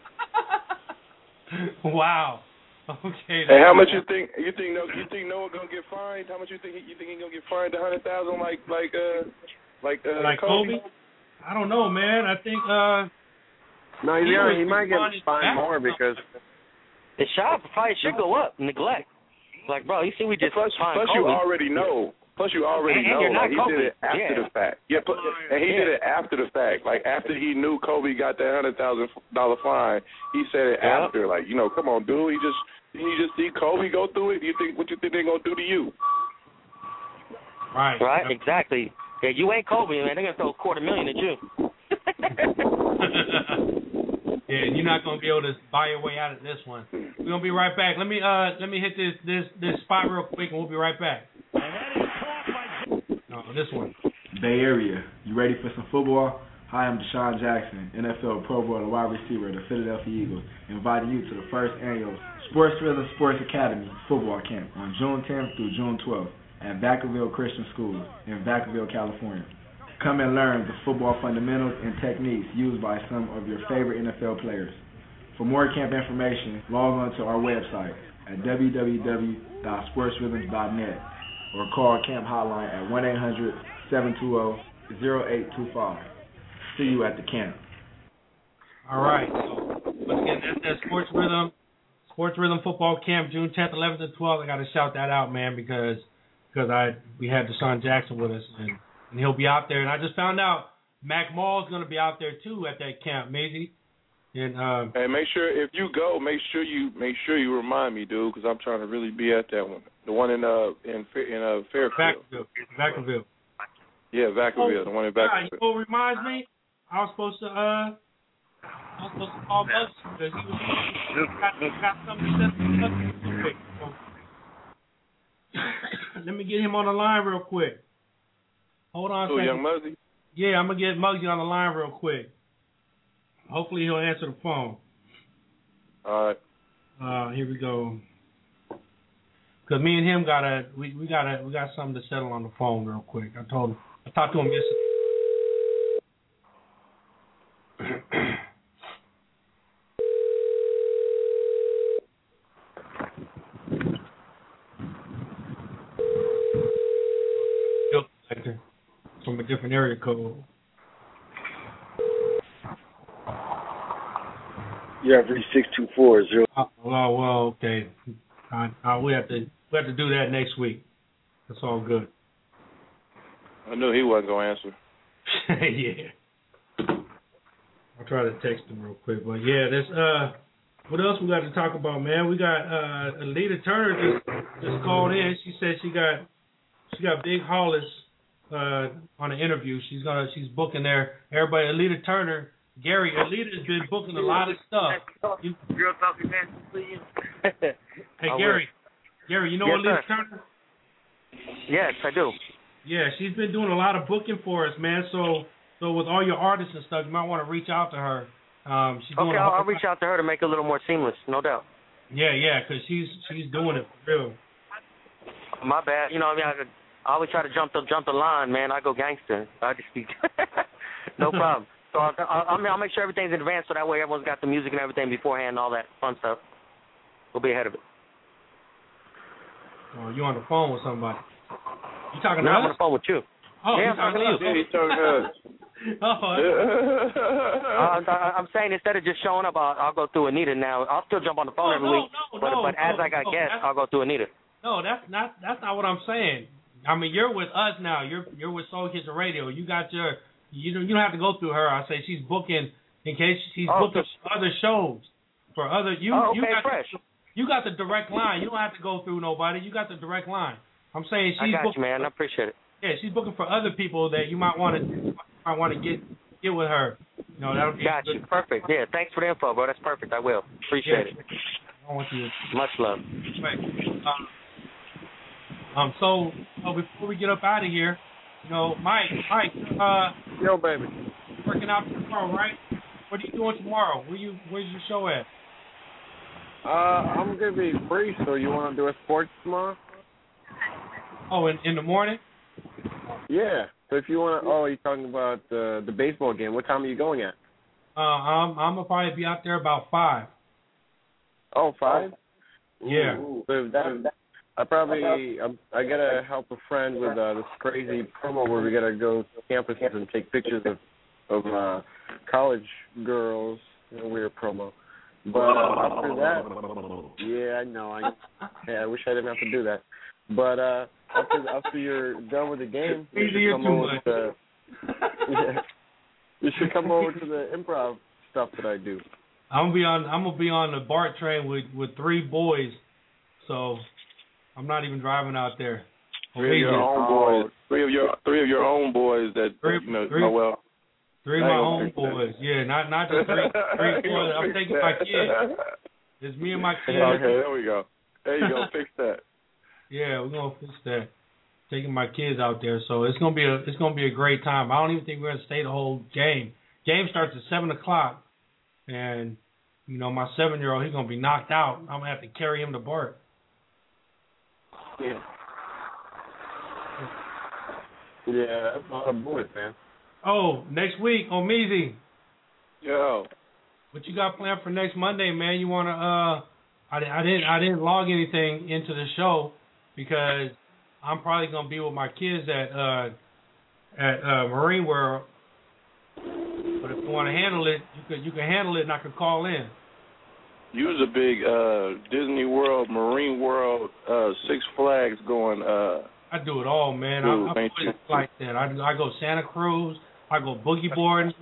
Wow. Okay. Hey, how much you think you think no, you think Noah gonna get fined? How much you think you think he gonna get fined? A hundred thousand, like like uh like uh like Kobe? Kobe? I don't know, man. I think uh. No, he's he, gonna, he might get fined more because the shop probably should go up. Neglect. Like, bro, you see, we just plus, fined plus Kobe. You already know. Plus, you already and, and know like, he Kobe. did it after yeah. the fact. Yeah, plus, and he yeah. did it after the fact. Like after he knew Kobe got that hundred thousand dollar fine, he said it yeah. after. Like you know, come on, dude. He just he just see Kobe go through it. You think what you think they gonna do to you? Right. Right? Yep. Exactly. Yeah, you ain't Kobe, man. They're going to throw a quarter million at you. Yeah, you're not going to be able to buy your way out of this one. We're going to be right back. Let me uh, let me hit this, this, this spot real quick, and we'll be right back. No, this one. Bay Area, you ready for some football? Hi, I'm Deshaun Jackson, N F L Pro Bowl and wide receiver of the Philadelphia Eagles, inviting you to the first annual Sports Rhythm Sports Academy football camp on June tenth through June twelfth at Vacaville Christian School in Vacaville, California. Come and learn the football fundamentals and techniques used by some of your favorite N F L players. For more camp information, log on to our website at w w w dot sports rhythms dot net or call camp hotline at one eight hundred, seven two zero, zero eight two five. See you at the camp. All right. So, once again, that's that Sports Rhythm, Sports Rhythm Football Camp, June tenth, eleventh, and twelfth. I got to shout that out, man, because because I we had Deshaun Jackson with us, and, and he'll be out there. And I just found out Mac Mall is going to be out there too at that camp, Maisie. And um, hey, make sure if you go, make sure you make sure you remind me, dude, because I'm trying to really be at that one, the one in uh in in uh, Fairfield, Vacaville, Vacaville. Yeah, Vacaville, oh, the one in Vacaville. Yeah, you know what reminds me? I was supposed to, uh, I was supposed to call Buzz because he was got, got something to say real quick. So, let me get him on the line real quick. Hold on. Oh, young Muggsy? Yeah, I'm going to get Muggsy on the line real quick. Hopefully he'll answer the phone. All right. Uh, here we go. Because me and him got a, we, we got a, we got something to settle on the phone real quick. I told him, I talked to him yesterday. From a different area code. You have reached six two four zero. Oh, well, well, okay. I, I, we have to we have to do that next week. That's all good. I knew he wasn't gonna answer. Yeah. I'll try to text him real quick, but yeah, there's uh, what else we got to talk about, man? We got uh, Alita Turner just just called in. She said she got she got big haulers uh, on an interview. She's gonna she's booking there. Everybody, Alita Turner, Gary, Alita's been booking a lot of stuff. You, Girl, talking to you. Hey Gary, Gary, you know yes, Alita sir. Turner? Yes, I do. Yeah, she's been doing a lot of booking for us, man. So. So with all your artists and stuff, you might want to reach out to her. Um, she's okay, doing I'll, I'll reach out to her to make it a little more seamless, no doubt. Yeah, yeah, because she's she's doing it for real. My bad. You know, I mean, I, I always try to jump the jump the line, man. I go gangster. I just speak. No problem. So I'll, I'll, I mean, I'll make sure everything's in advance, so that way everyone's got the music and everything beforehand, and all that fun stuff. We'll be ahead of it. Oh, you on the phone with somebody? You talking no, to us? I'm on the phone with you. Oh, yeah, I'm talking to you. Yeah, he's talking to us. Oh, yeah. uh, I'm saying instead of just showing up, I'll, I'll go through Anita now. I'll still jump on the phone oh, every no, week, no, but, no, but as no, I got no, guests, I'll go through Anita. No, that's not that's not what I'm saying. I mean, you're with us now. You're you're with Soul Kitchen Radio. You got your you don't you don't have to go through her. I say she's booking in case she's oh, booking so, other shows for other you oh, okay, you got fresh. The, you got the direct line. You don't have to go through nobody. You got the direct line. I'm saying she's I got booking, you, man. I appreciate it. Yeah, she's booking for other people that you might want to. I want to get get with her. You know, that would be gotcha. Good. Perfect. Yeah, thanks for the info, bro. That's perfect. I will. Appreciate yeah. it. I want you. Much love. Um, um so, so before we get up out of here, you know, Mike, Mike, uh, yo, baby, working out tomorrow, right? What are you doing tomorrow? Where you where's your show at? Uh, I'm gonna be free, so you want to do a sports tomorrow? Oh, in in the morning? Yeah. So if you want to, oh, you're talking about uh, the baseball game. What time are you going at? Uh, I'm I'm gonna probably be out there about five. Oh, five? Ooh, yeah. So that, I probably I, I gotta help a friend with uh, this crazy promo where we gotta go to campuses and take pictures of of uh, college girls. You know, weird promo. But uh, after that, yeah, I know. I yeah, I wish I didn't have to do that. But uh, after, after you're done with the game, you should come over to the, yeah, you should come over to the improv stuff that I do. I'm gonna be on. I'm gonna be on the BART train with, with three boys, so I'm not even driving out there. Three of your own boys. Three of your three of your own boys that three, you know. Three, oh well. Three of my own boys. That. Yeah, not not the three. Three boys. I'm taking my kids. It's me and my kids. Okay, there we go. There you go. Fix that. Yeah, we're gonna fix that. Taking my kids out there, so it's gonna be a it's gonna be a great time. I don't even think we're gonna stay the whole game. Game starts at seven o'clock, and you know my seven year old, he's gonna be knocked out. I'm gonna have to carry him to Bart. Yeah. Yeah, that's a lot of boys, man. Oh, next week on Meezy. Yo. What you got planned for next Monday, man? You wanna? Uh, I, I didn't I didn't log anything into the show because I'm probably gonna be with my kids at uh, at uh, Marine World. But if you want to handle it, you can you can handle it, and I can call in. You was a big uh, Disney World, Marine World, uh, Six Flags going. Uh, I do it all, man. Ooh, I, I play like that. I I go Santa Cruz. I go boogie boarding.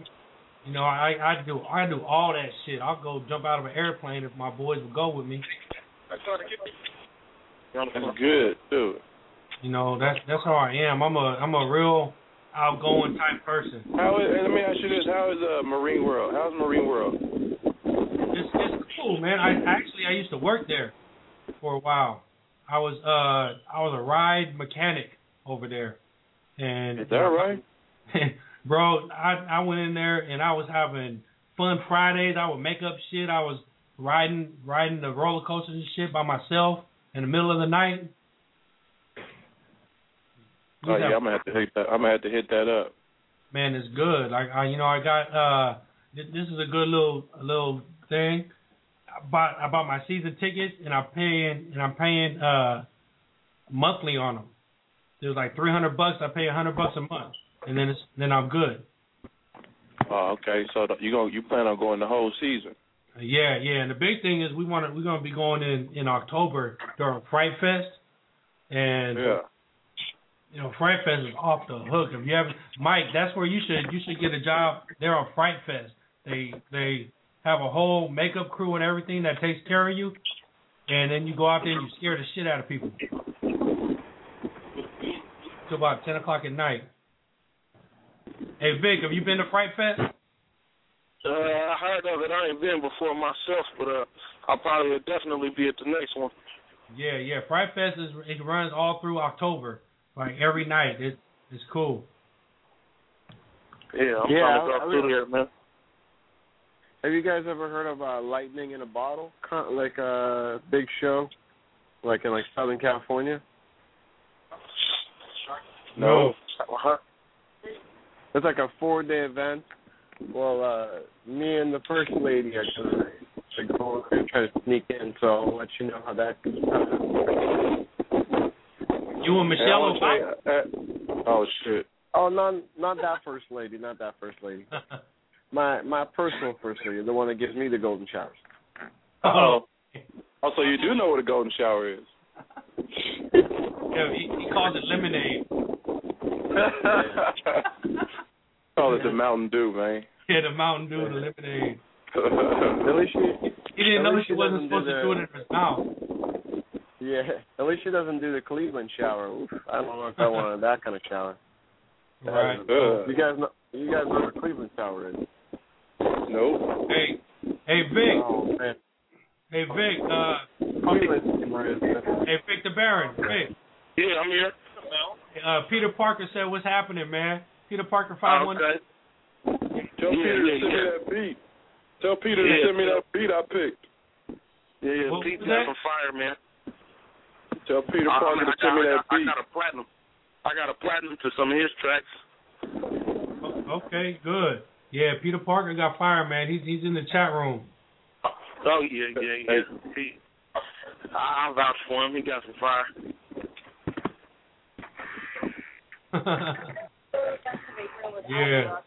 You know, I, I do I do all that shit. I'll go jump out of an airplane if my boys would go with me. That's good, dude. You know, that's that's how I am. I'm a I'm a real outgoing type person. How is? Let me ask you this: how is uh, Marine World? How's Marine World? It's it's cool, man. I actually I used to work there for a while. I was uh I was a ride mechanic over there, and is that right? Bro, I I went in there and I was having fun Fridays. I would make up shit. I was riding riding the roller coasters and shit by myself in the middle of the night. Oh uh, yeah, I'm gonna have to hit that. I'm gonna have to hit that up. Man, it's good. Like I, you know, I got uh th- this is a good little little thing. I bought I bought my season tickets and I'm paying and I'm paying uh monthly on them. There's like three hundred bucks. I pay one hundred bucks a month, and then it's then I'm good. Oh, okay. So the, you going you plan on going the whole season? Uh, yeah, yeah. And the big thing is we want to we're gonna be going in in October during Fright Fest, and yeah. You know, Fright Fest is off the hook. If you have Mike, that's where you should you should get a job there on Fright Fest. They they have a whole makeup crew and everything that takes care of you, and then you go out there and you scare the shit out of people. It's about ten o'clock at night. Hey Vic, have you been to Fright Fest? Uh, I heard of it. I ain't been before myself, but uh, I'll probably definitely be at the next one. Yeah, yeah. Fright Fest is it runs all through October. Like every night, it, it's cool. Yeah, I'm yeah, trying to go through here, man. Have you guys ever heard of uh, Lightning in a Bottle? Like a uh, big show, like in like Southern California. No, no. It's like a four-day event. Well, uh, me and the first lady are going to go and try to sneak in, so I'll let you know how that goes. Uh, You and Michelle Obama? Uh, oh, shit. Oh, not, not that first lady, not that first lady. my my personal first lady, the one that gives me the golden showers. Oh. Oh, so you do know what a golden shower is. Yeah, he, he calls it lemonade. Call it the Mountain Dew, man. Yeah, the Mountain Dew, the lemonade. At least she, he didn't know she wasn't supposed to do it in his mouth. Yeah, at least she doesn't do the Cleveland shower. Oof, I don't know if I wanted that kind of shower. Right. Uh, you guys know you guys know what Cleveland shower is? Nope. Hey, hey Vic. Oh, man. Hey Vic. Uh, Cleveland. Hey Victor Barron. Vic. Yeah, I'm here. Uh, Peter Parker said, "What's happening, man?" Peter Parker five one. Okay. Tell yeah, Peter yeah, to send yeah. me that beat. Tell Peter yeah, to send me that beat I picked. Yeah, yeah. Peter's on fire, man. Tell Peter Parker to send me that beat. I got a platinum. I got a platinum to some of his tracks. Okay, good. Yeah, Peter Parker got fired, man. He's he's in the chat room. Oh yeah, yeah, yeah. He, I, I vouch for him. He got some fire. Yeah.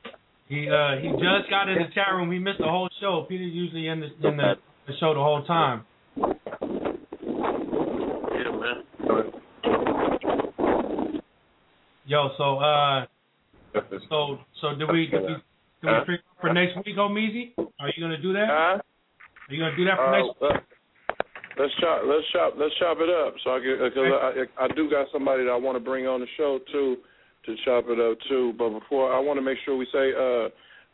He uh he just got in the chat room. He missed the whole show. Peter's usually in the in the, the show the whole time. Yo, so uh, so so do we do we, do we pick for next week, Omeezy? Are you gonna do that? Are you gonna do that for next week? Let's chop, let's chop, let's chop it up. So I get, cause I, I do got somebody that I want to bring on the show too to chop it up too. But before, I want to make sure we say uh,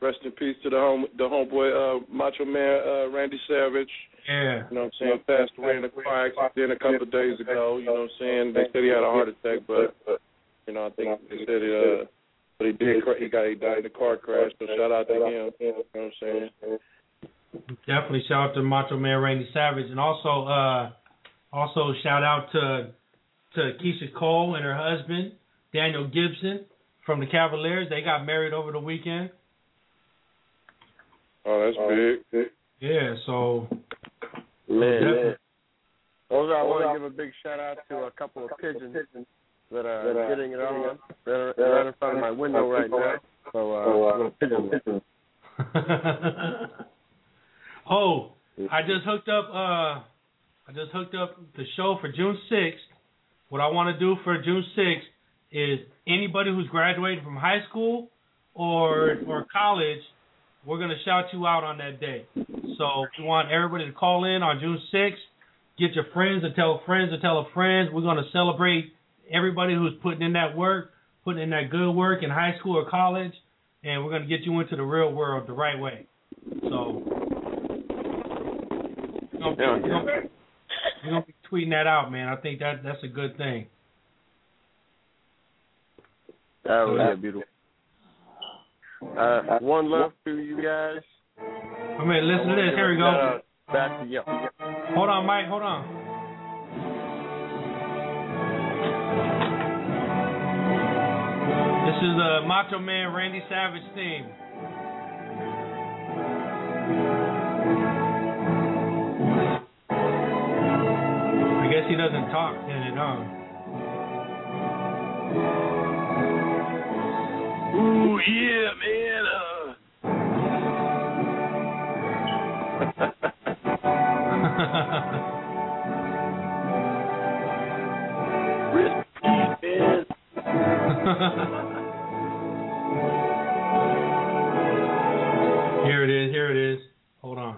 rest in peace to the home, the homeboy uh, Macho Man uh, Randy Savage. Yeah, you know what I'm saying. Passed away in a car accident a couple of days ago. You know what I'm saying. They said he had a heart attack, but you know I think they said it. Uh, but he did. He got he died in a car crash. So shout out to him. You know what I'm saying. Definitely shout out to Macho Man Randy Savage, and also uh, also shout out to to Keisha Cole and her husband Daniel Gibson from the Cavaliers. They got married over the weekend. Oh, that's oh. big. Yeah, so man, also I want to give a big shout out to a couple of pigeons that are getting it on. They're right in front of my window right now. So uh, little pigeons. Oh, I just hooked up. Uh, I just hooked up the show for June sixth. What I want to do for June sixth is anybody who's graduating from high school or or college, we're gonna shout you out on that day. So we want everybody to call in on June sixth. Get your friends to tell friends to tell friends. We're gonna celebrate everybody who's putting in that work, putting in that good work in high school or college, and we're gonna get you into the real world the right way. So. We're going to be tweeting that out, man. I think that that's a good thing. That was yeah. beautiful. Uh, one love to you guys. I mean, listen to this. Here we go. Back to you. Hold on, Mike. Hold on. This is the Macho Man Randy Savage theme. I guess he doesn't talk in it, huh? Ooh, yeah, man. Uh... Rest in peace, man. Here it is, here it is. Hold on.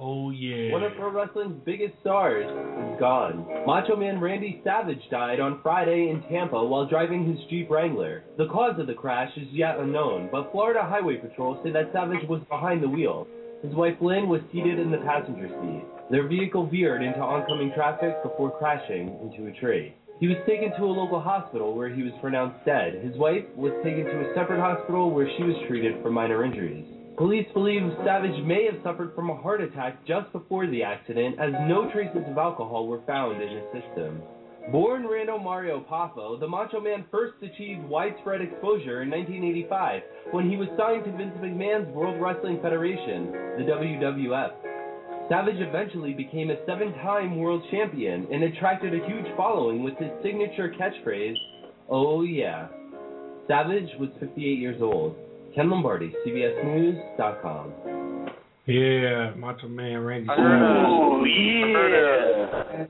Oh, yeah. One of pro wrestling's biggest stars is gone. Macho Man Randy Savage died on Friday in Tampa while driving his Jeep Wrangler. The cause of the crash is yet unknown, but Florida Highway Patrol said that Savage was behind the wheel. His wife Lynn was seated in the passenger seat. Their vehicle veered into oncoming traffic before crashing into a tree. He was taken to a local hospital where he was pronounced dead. His wife was taken to a separate hospital where she was treated for minor injuries. Police believe Savage may have suffered from a heart attack just before the accident, as no traces of alcohol were found in his system. Born Rando Mario Poffo, the Macho Man first achieved widespread exposure in nineteen eighty-five when he was signed to Vince McMahon's World Wrestling Federation, the W W F. Savage eventually became a seven-time world champion and attracted a huge following with his signature catchphrase, "Oh yeah." Savage was fifty-eight years old. Ken Lombardi, C B S News dot com. Yeah, Macho Man Randy. Oh, yeah.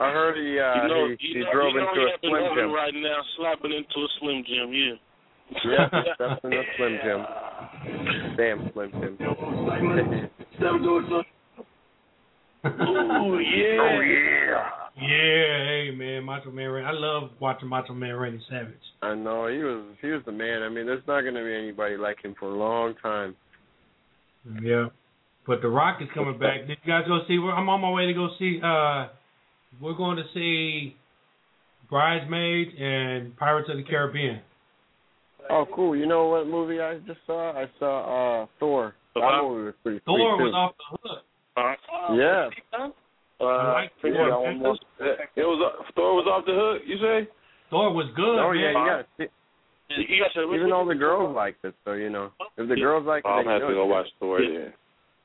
I heard he, uh, you know, he, he know, drove you know, into a Slim Jim. Right now, slapping into a Slim Jim, yeah. Yeah, that's in a Slim Jim. Damn Slim Jim. Oh, yeah. Oh, yeah. Yeah, hey man, Macho Man Randy. I love watching Macho Man Randy Savage. I know he was he was the man. I mean, there's not going to be anybody like him for a long time. Yeah, but The Rock is coming back. Did you guys go see? I'm on my way to go see. Uh, we're going to see Bridesmaids and Pirates of the Caribbean. Oh, cool! You know what movie I just saw? I saw uh, Thor. That movie was pretty cool. Thor was off the hook. Uh, yeah. Uh, like Thor. Yeah, almost, it was uh, Thor was off the hook. You say Thor was good. Oh yeah, man. You gotta, you gotta, even all the girls liked it, so you know if the girls like it, I'll have to go watch Thor. Yeah,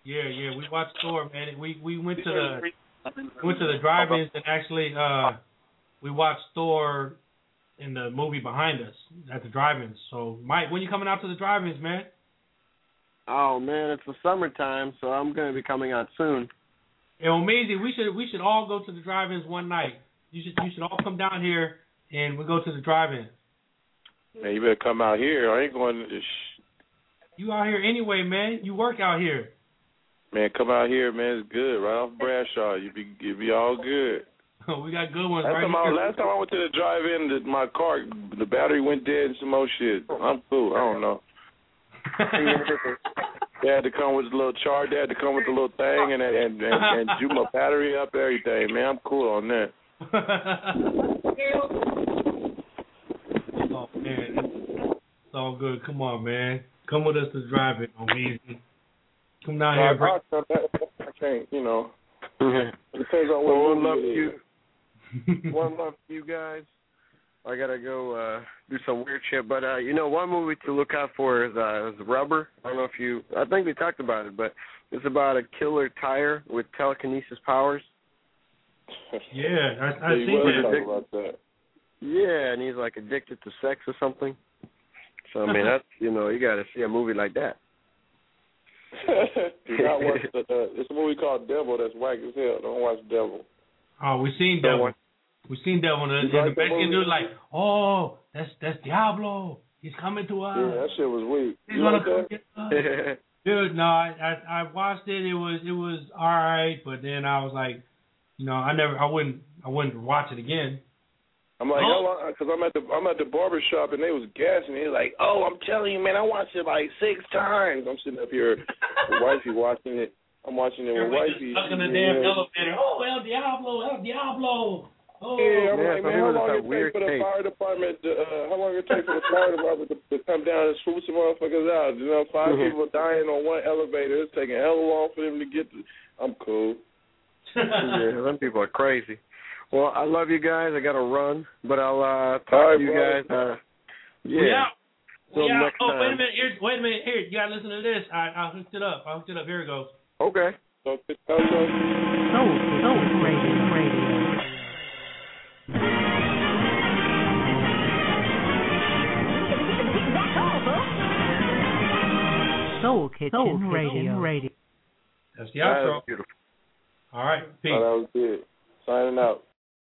yeah, yeah. We watched Thor, man. We we went to the we went to the drive-ins and actually uh, we watched Thor in the movie behind us at the drive-ins. So Mike, when you coming out to the drive-ins, man? Oh man, it's the summertime, so I'm gonna be coming out soon. And well, Maisie, we should we should all go to the drive-ins one night. You should you should all come down here and we go to the drive-in. Man, you better come out here. I ain't going to. Sh- you out here anyway, man. You work out here. Man, come out here, man. It's good. Right off Bradshaw. You be, you be all good. We got good ones. Last, right time I, last time I went to the drive-in, my car, the battery went dead and some more shit. I'm cool. I don't know. They had to come with a little charge. They had to come with a little thing and and, and, and juke my battery up, everything. Man, I'm cool on that. Oh, man. It's all good. Come on, man. Come with us to drive it, amazing. Come down no, here. I, I, I can't, you know. It depends on what one love you. One love to you guys. I gotta go uh, do some weird shit, but uh, you know, one movie to look out for is, uh, is Rubber. I don't know if you. I think we talked about it, but it's about a killer tire with telekinesis powers. Yeah, I, I think addic- about that. Yeah, and he's like addicted to sex or something. So I mean, that's, you know, you gotta see a movie like that. Do not watch the, uh, it's a movie called Devil that's whack as hell. Don't watch Devil. Oh, we seen Devil. Watch- we seen Devil, and the Mexican dude like, oh, that's that's Diablo. He's coming to us. Yeah, that shit was weak. He's you gonna come get us. Dude, no, I, I I watched it. It was it was all right, but then I was like, you know, I never, I wouldn't, I wouldn't watch it again. I'm like, oh, because I'm at the I'm at the barber shop and they was gassing me. They're like, oh, I'm telling you, man, I watched it like six times. I'm sitting up here, with wifey watching it. I'm watching it with wifey. Stuck in the damn elevator. Oh, El Diablo, El Diablo. Oh, yeah, I'm yeah, like, man, how long it take for the fire department to, uh, how long it take for the fire department to, to come down and swoop some motherfuckers out? You know, five mm-hmm. people dying on one elevator. It's taking hell long for them to get to. I'm cool. Yeah, them people are crazy. Well, I love you guys. I got to run, but I'll uh, talk right, to you bro. guys. Uh, yeah. yeah. So yeah. Next oh, time. wait a minute. Here's, wait a minute. Here, you got to listen to this. I, I hooked it up. I hooked it up. Here it goes. Okay. So, so, so. so, so crazy. Soul Kitchen, Soul Kitchen Radio. Radio. That's the outro. That was beautiful. All right. Peace. Oh, that was good. Signing out.